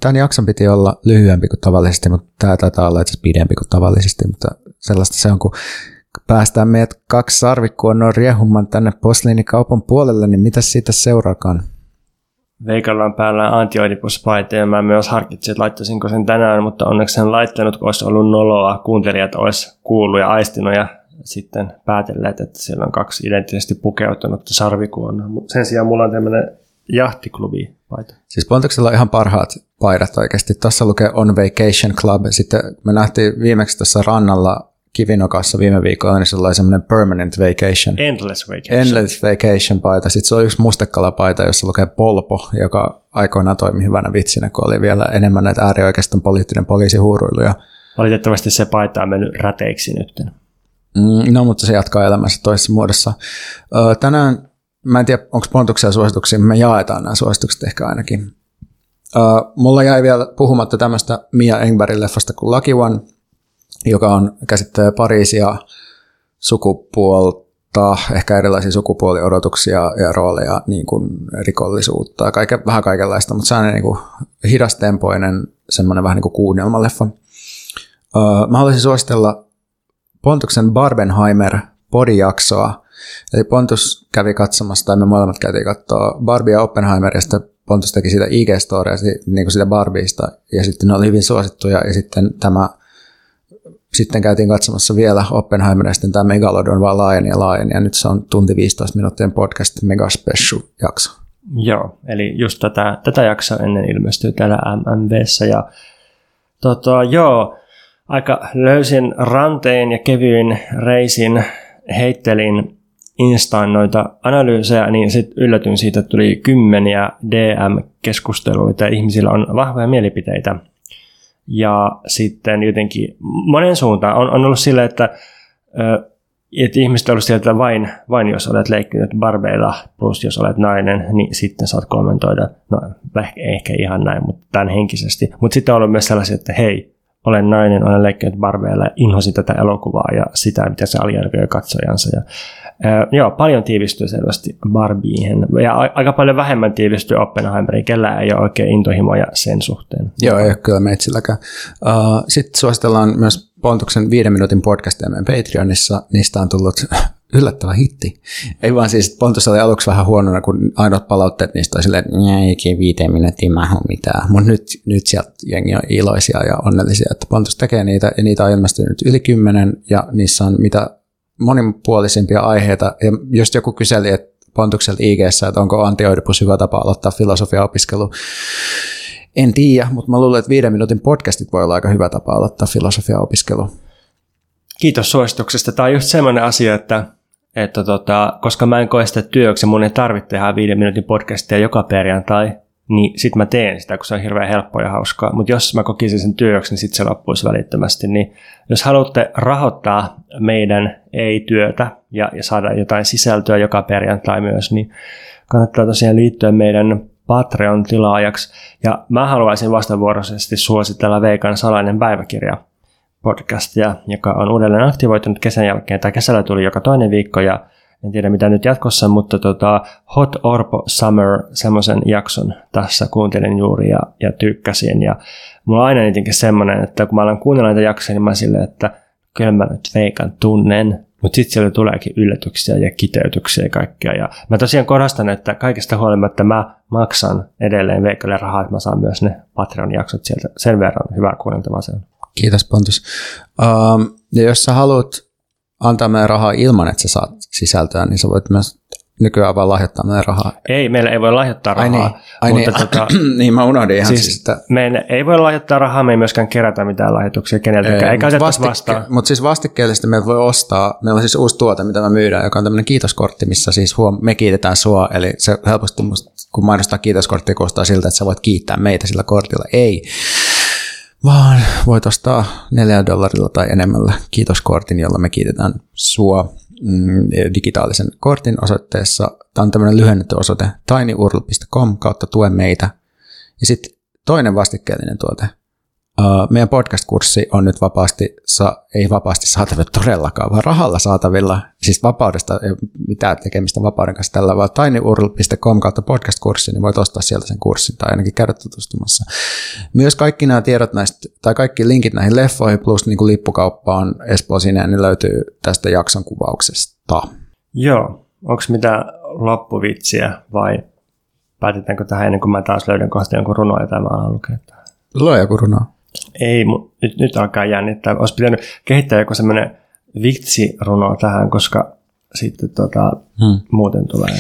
Tämän jakson piti olla lyhyempi kuin tavallisesti, mutta tämä taitaa olla itse pidempi kuin tavallisesti, mutta sellaista se on, kun päästään meidät kaksi sarvikuonoa riehumman tänne posliinikaupan puolelle, niin mitä siitä seuraakaan? Veikalla on päällä anti-oidipuspaita ja mä myös harkitsin, että laittaisinko sen tänään, mutta onneksi en laittanut, kun olisi ollut noloa. Kuuntelijat olisi kuullut ja aistinut ja sitten päätelleet, että siellä on kaksi identtisesti pukeutunutta sarvikuonaa. Sen sijaan mulla on tämmöinen jahtiklubi-paita. Siis Pontuksella on ihan parhaat paidat oikeasti. Tuossa lukee On Vacation Club. Sitten me nähtiin viimeksi tuossa rannalla Kivinokassa viime viikolla, niin sulla oli semmoinen permanent vacation. Endless vacation. Endless vacation paita. Sitten se on yksi mustekalapaita, jossa lukee Polpo, joka aikoinaan toimi hyvänä vitsinä, kun oli vielä enemmän näitä äärioikeiston poliittinen poliisihuuruiluja. Valitettavasti se paita on mennyt räteiksi nyt. Mm, no, mutta se jatkaa elämänsä toisessa muodossa. Öö, tänään, mä en tiedä, onko Pontuksia suosituksia, me jaetaan nämä suositukset ehkä ainakin. Öö, mulla jäi vielä puhumatta tämmöistä Mia Engberg-leffasta kuin Lucky One, joka on käsittää Pariisia, sukupuolta, ehkä erilaisia sukupuoliodotuksia ja rooleja, niin kuin rikollisuutta, kaiken, vähän kaikenlaista, mutta se on niin kuin hidastempoinen, semmoinen vähän niin kuin kuunnelmaleffa. Öö, mä haluaisin suositella Pontuksen Barbenheimer-podijaksoa. Eli Pontus kävi katsomassa, tai me molemmat käytiin katsoa Barbie ja Oppenheimer, ja sitten Pontus teki siitä I G-storia, niin kuin siitä Barbiista, ja sitten ne oli hyvin suosittuja, ja sitten tämä Sitten käytiin katsomassa vielä Oppenheimer, ja sitten tämä Megalodon vaan laajeni ja laajeni, ja nyt se on tunti viisitoista minuuttien podcast Megaspessu-jakso. Joo, eli just tätä, tätä jaksoa ennen ilmestyy täällä M M V:ssä, ja tota, joo, aika löysin rantein ja kevyin reisin heittelin Instaan noita analyysejä, niin sitten yllätyin siitä, että tuli kymmeniä D M-keskusteluita, ihmisillä on vahvoja mielipiteitä. Ja sitten jotenkin monen suuntaan on, on ollut sillä, että, että ihmiset on ollut sieltä vain, vain jos olet leikkinyt barbeilla, plus jos olet nainen, niin sitten saat kommentoida. No ehkä ihan näin, mutta tämän henkisesti. Mutta sitten on ollut myös sellaisia, että hei, olen nainen, olen leikkinyt barbeilla ja inhosin tätä elokuvaa ja sitä, mitä se aliarvioi katsojansa. Ja, ää, joo, paljon tiivistyy selvästi Barbiehen ja a- aika paljon vähemmän tiivistyy Oppenheimeriin, kellään ei ole oikein intohimoja sen suhteen. Joo, ei ole kyllä meitsilläkään. Uh, Sitten suositellaan myös Pontuksen viiden minuutin podcastia meidän Patreonissa. Niistä on tullut yllättävä hitti. Ei vaan siis, Pontus oli aluksi vähän huonona, kun ainoat palautteet niistä oli silleen, että eikin viiteen minuuttia mä oon mitään. Mutta nyt, nyt sieltä jengi on iloisia ja onnellisia, että Pontus tekee niitä, ja niitä on ilmestynyt yli kymmenen, ja niissä on mitä monipuolisimpia aiheita. Ja jos joku kyseli, että Pontukselta I G:ssä, että onko anti-oidipus hyvä tapa aloittaa filosofiaopiskelu, en tiedä, mutta mä luulen, että viiden minuutin podcastit voi olla aika hyvä tapa aloittaa filosofiaopiskelu. Kiitos suosituksesta. Tämä on just semmoinen asia, että, että tota, koska mä en koe sitä työksi, mun ei tarvitse tehdä viiden minuutin podcastia joka perjantai, niin sit mä teen sitä, kun se on hirveän helppoa ja hauskaa. Mutta jos mä kokisin sen työksi, niin sit se loppuisi välittömästi. Niin jos haluatte rahoittaa meidän ei-työtä ja, ja saada jotain sisältöä joka perjantai myös, niin kannattaa tosiaan liittyä meidän Patreon-tilaajaksi. Ja mä haluaisin vastavuoroisesti suositella Veikan salainen päiväkirja podcastia, joka on uudelleen aktivoitunut kesän jälkeen, tai kesällä tuli joka toinen viikko, ja En tiedä mitä nyt jatkossa, mutta tota Hot Orpo Summer, semmoisen jakson tässä kuuntelin juuri ja, ja tykkäsin. Ja mulla on aina jotenkin semmoinen, että kun mä alan kuunnella näitä jaksoja, niin mä silleen, että kyllä mä nyt Veikan tunnen. Mutta sitten siellä tuleekin yllätyksiä ja kiteytyksiä ja kaikkea. Ja mä tosiaan korostan, että kaikesta huolimatta mä maksan edelleen Veikalle rahaa, että mä saan myös ne Patreon-jaksot sieltä. Sen verran hyvää kuunneltavaa se on. Kiitos, Pontus. Um, ja jos sä haluat antaa meidän rahaa ilman, että sä saat sisältöä, niin sä voit myös nykyään vaan lahjoittaa meidän rahaa. Ei, meillä ei voi lahjoittaa rahaa. Ai niin, ai mutta niin. Tota, niin mä unohdin ihan siis sitä. Meidän ei voi lahjoittaa rahaa, me ei myöskään kerätä mitään lahjoituksia keneltäkään, ei käytettäisi vastaan. Mutta siis vastikkeellisesti me voi ostaa, meillä on siis uusi tuote, mitä me myydään, joka on tämmöinen kiitoskortti, missä siis huom- me kiitetään sua, eli se helposti musta, kun mainostaa kiitoskorttia, kuulostaa siltä, että sä voit kiittää meitä sillä kortilla. Ei, vaan voit ostaa neljällä dollarilla tai enemmällä kiitoskortin, jolla me kiitetään sua. Digitaalisen kortin osoitteessa. Tämä on tämmöinen lyhennetty osoite tinyurl piste com kautta tue meitä. Ja sitten toinen vastikkeellinen tuote. Meidän podcast-kurssi on nyt vapaasti, ei vapaasti saatavilla todellakaan, vaan rahalla saatavilla. Siis vapaudesta ei ole mitään tekemistä vapauden kanssa tällä, vaan tinyurl piste com kautta podcast-kurssi, niin voit ostaa sieltä sen kurssin tai ainakin käydä tutustumassa. Myös kaikki nämä tiedot näistä, tai kaikki linkit näihin leffoihin plus niin kuin lippukauppaan Espoo Cineen, niin löytyy tästä jakson kuvauksesta. Joo, onko mitään loppuvitsiä vai päätetäänkö tähän ennen kuin mä taas löydän kohta jonkun runoa, jota mä haluan lukea? Lue joku runoa. Ei, nyt, nyt alkaa jännittää. Olisi pitänyt kehittää joku semmoinen vitsiruno tähän, koska sitten tota, hmm. muuten tulee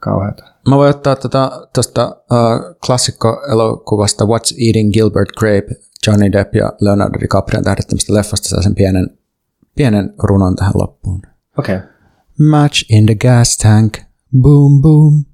kauheata. Mä voin ottaa tuosta tota, uh, klassikkoelokuvasta What's Eating Gilbert Grape, Johnny Depp ja Leonardo DiCaprion tähdittämistä leffasta saa sen pienen, pienen runon tähän loppuun. Okei. Okay. Match in the gas tank, boom boom.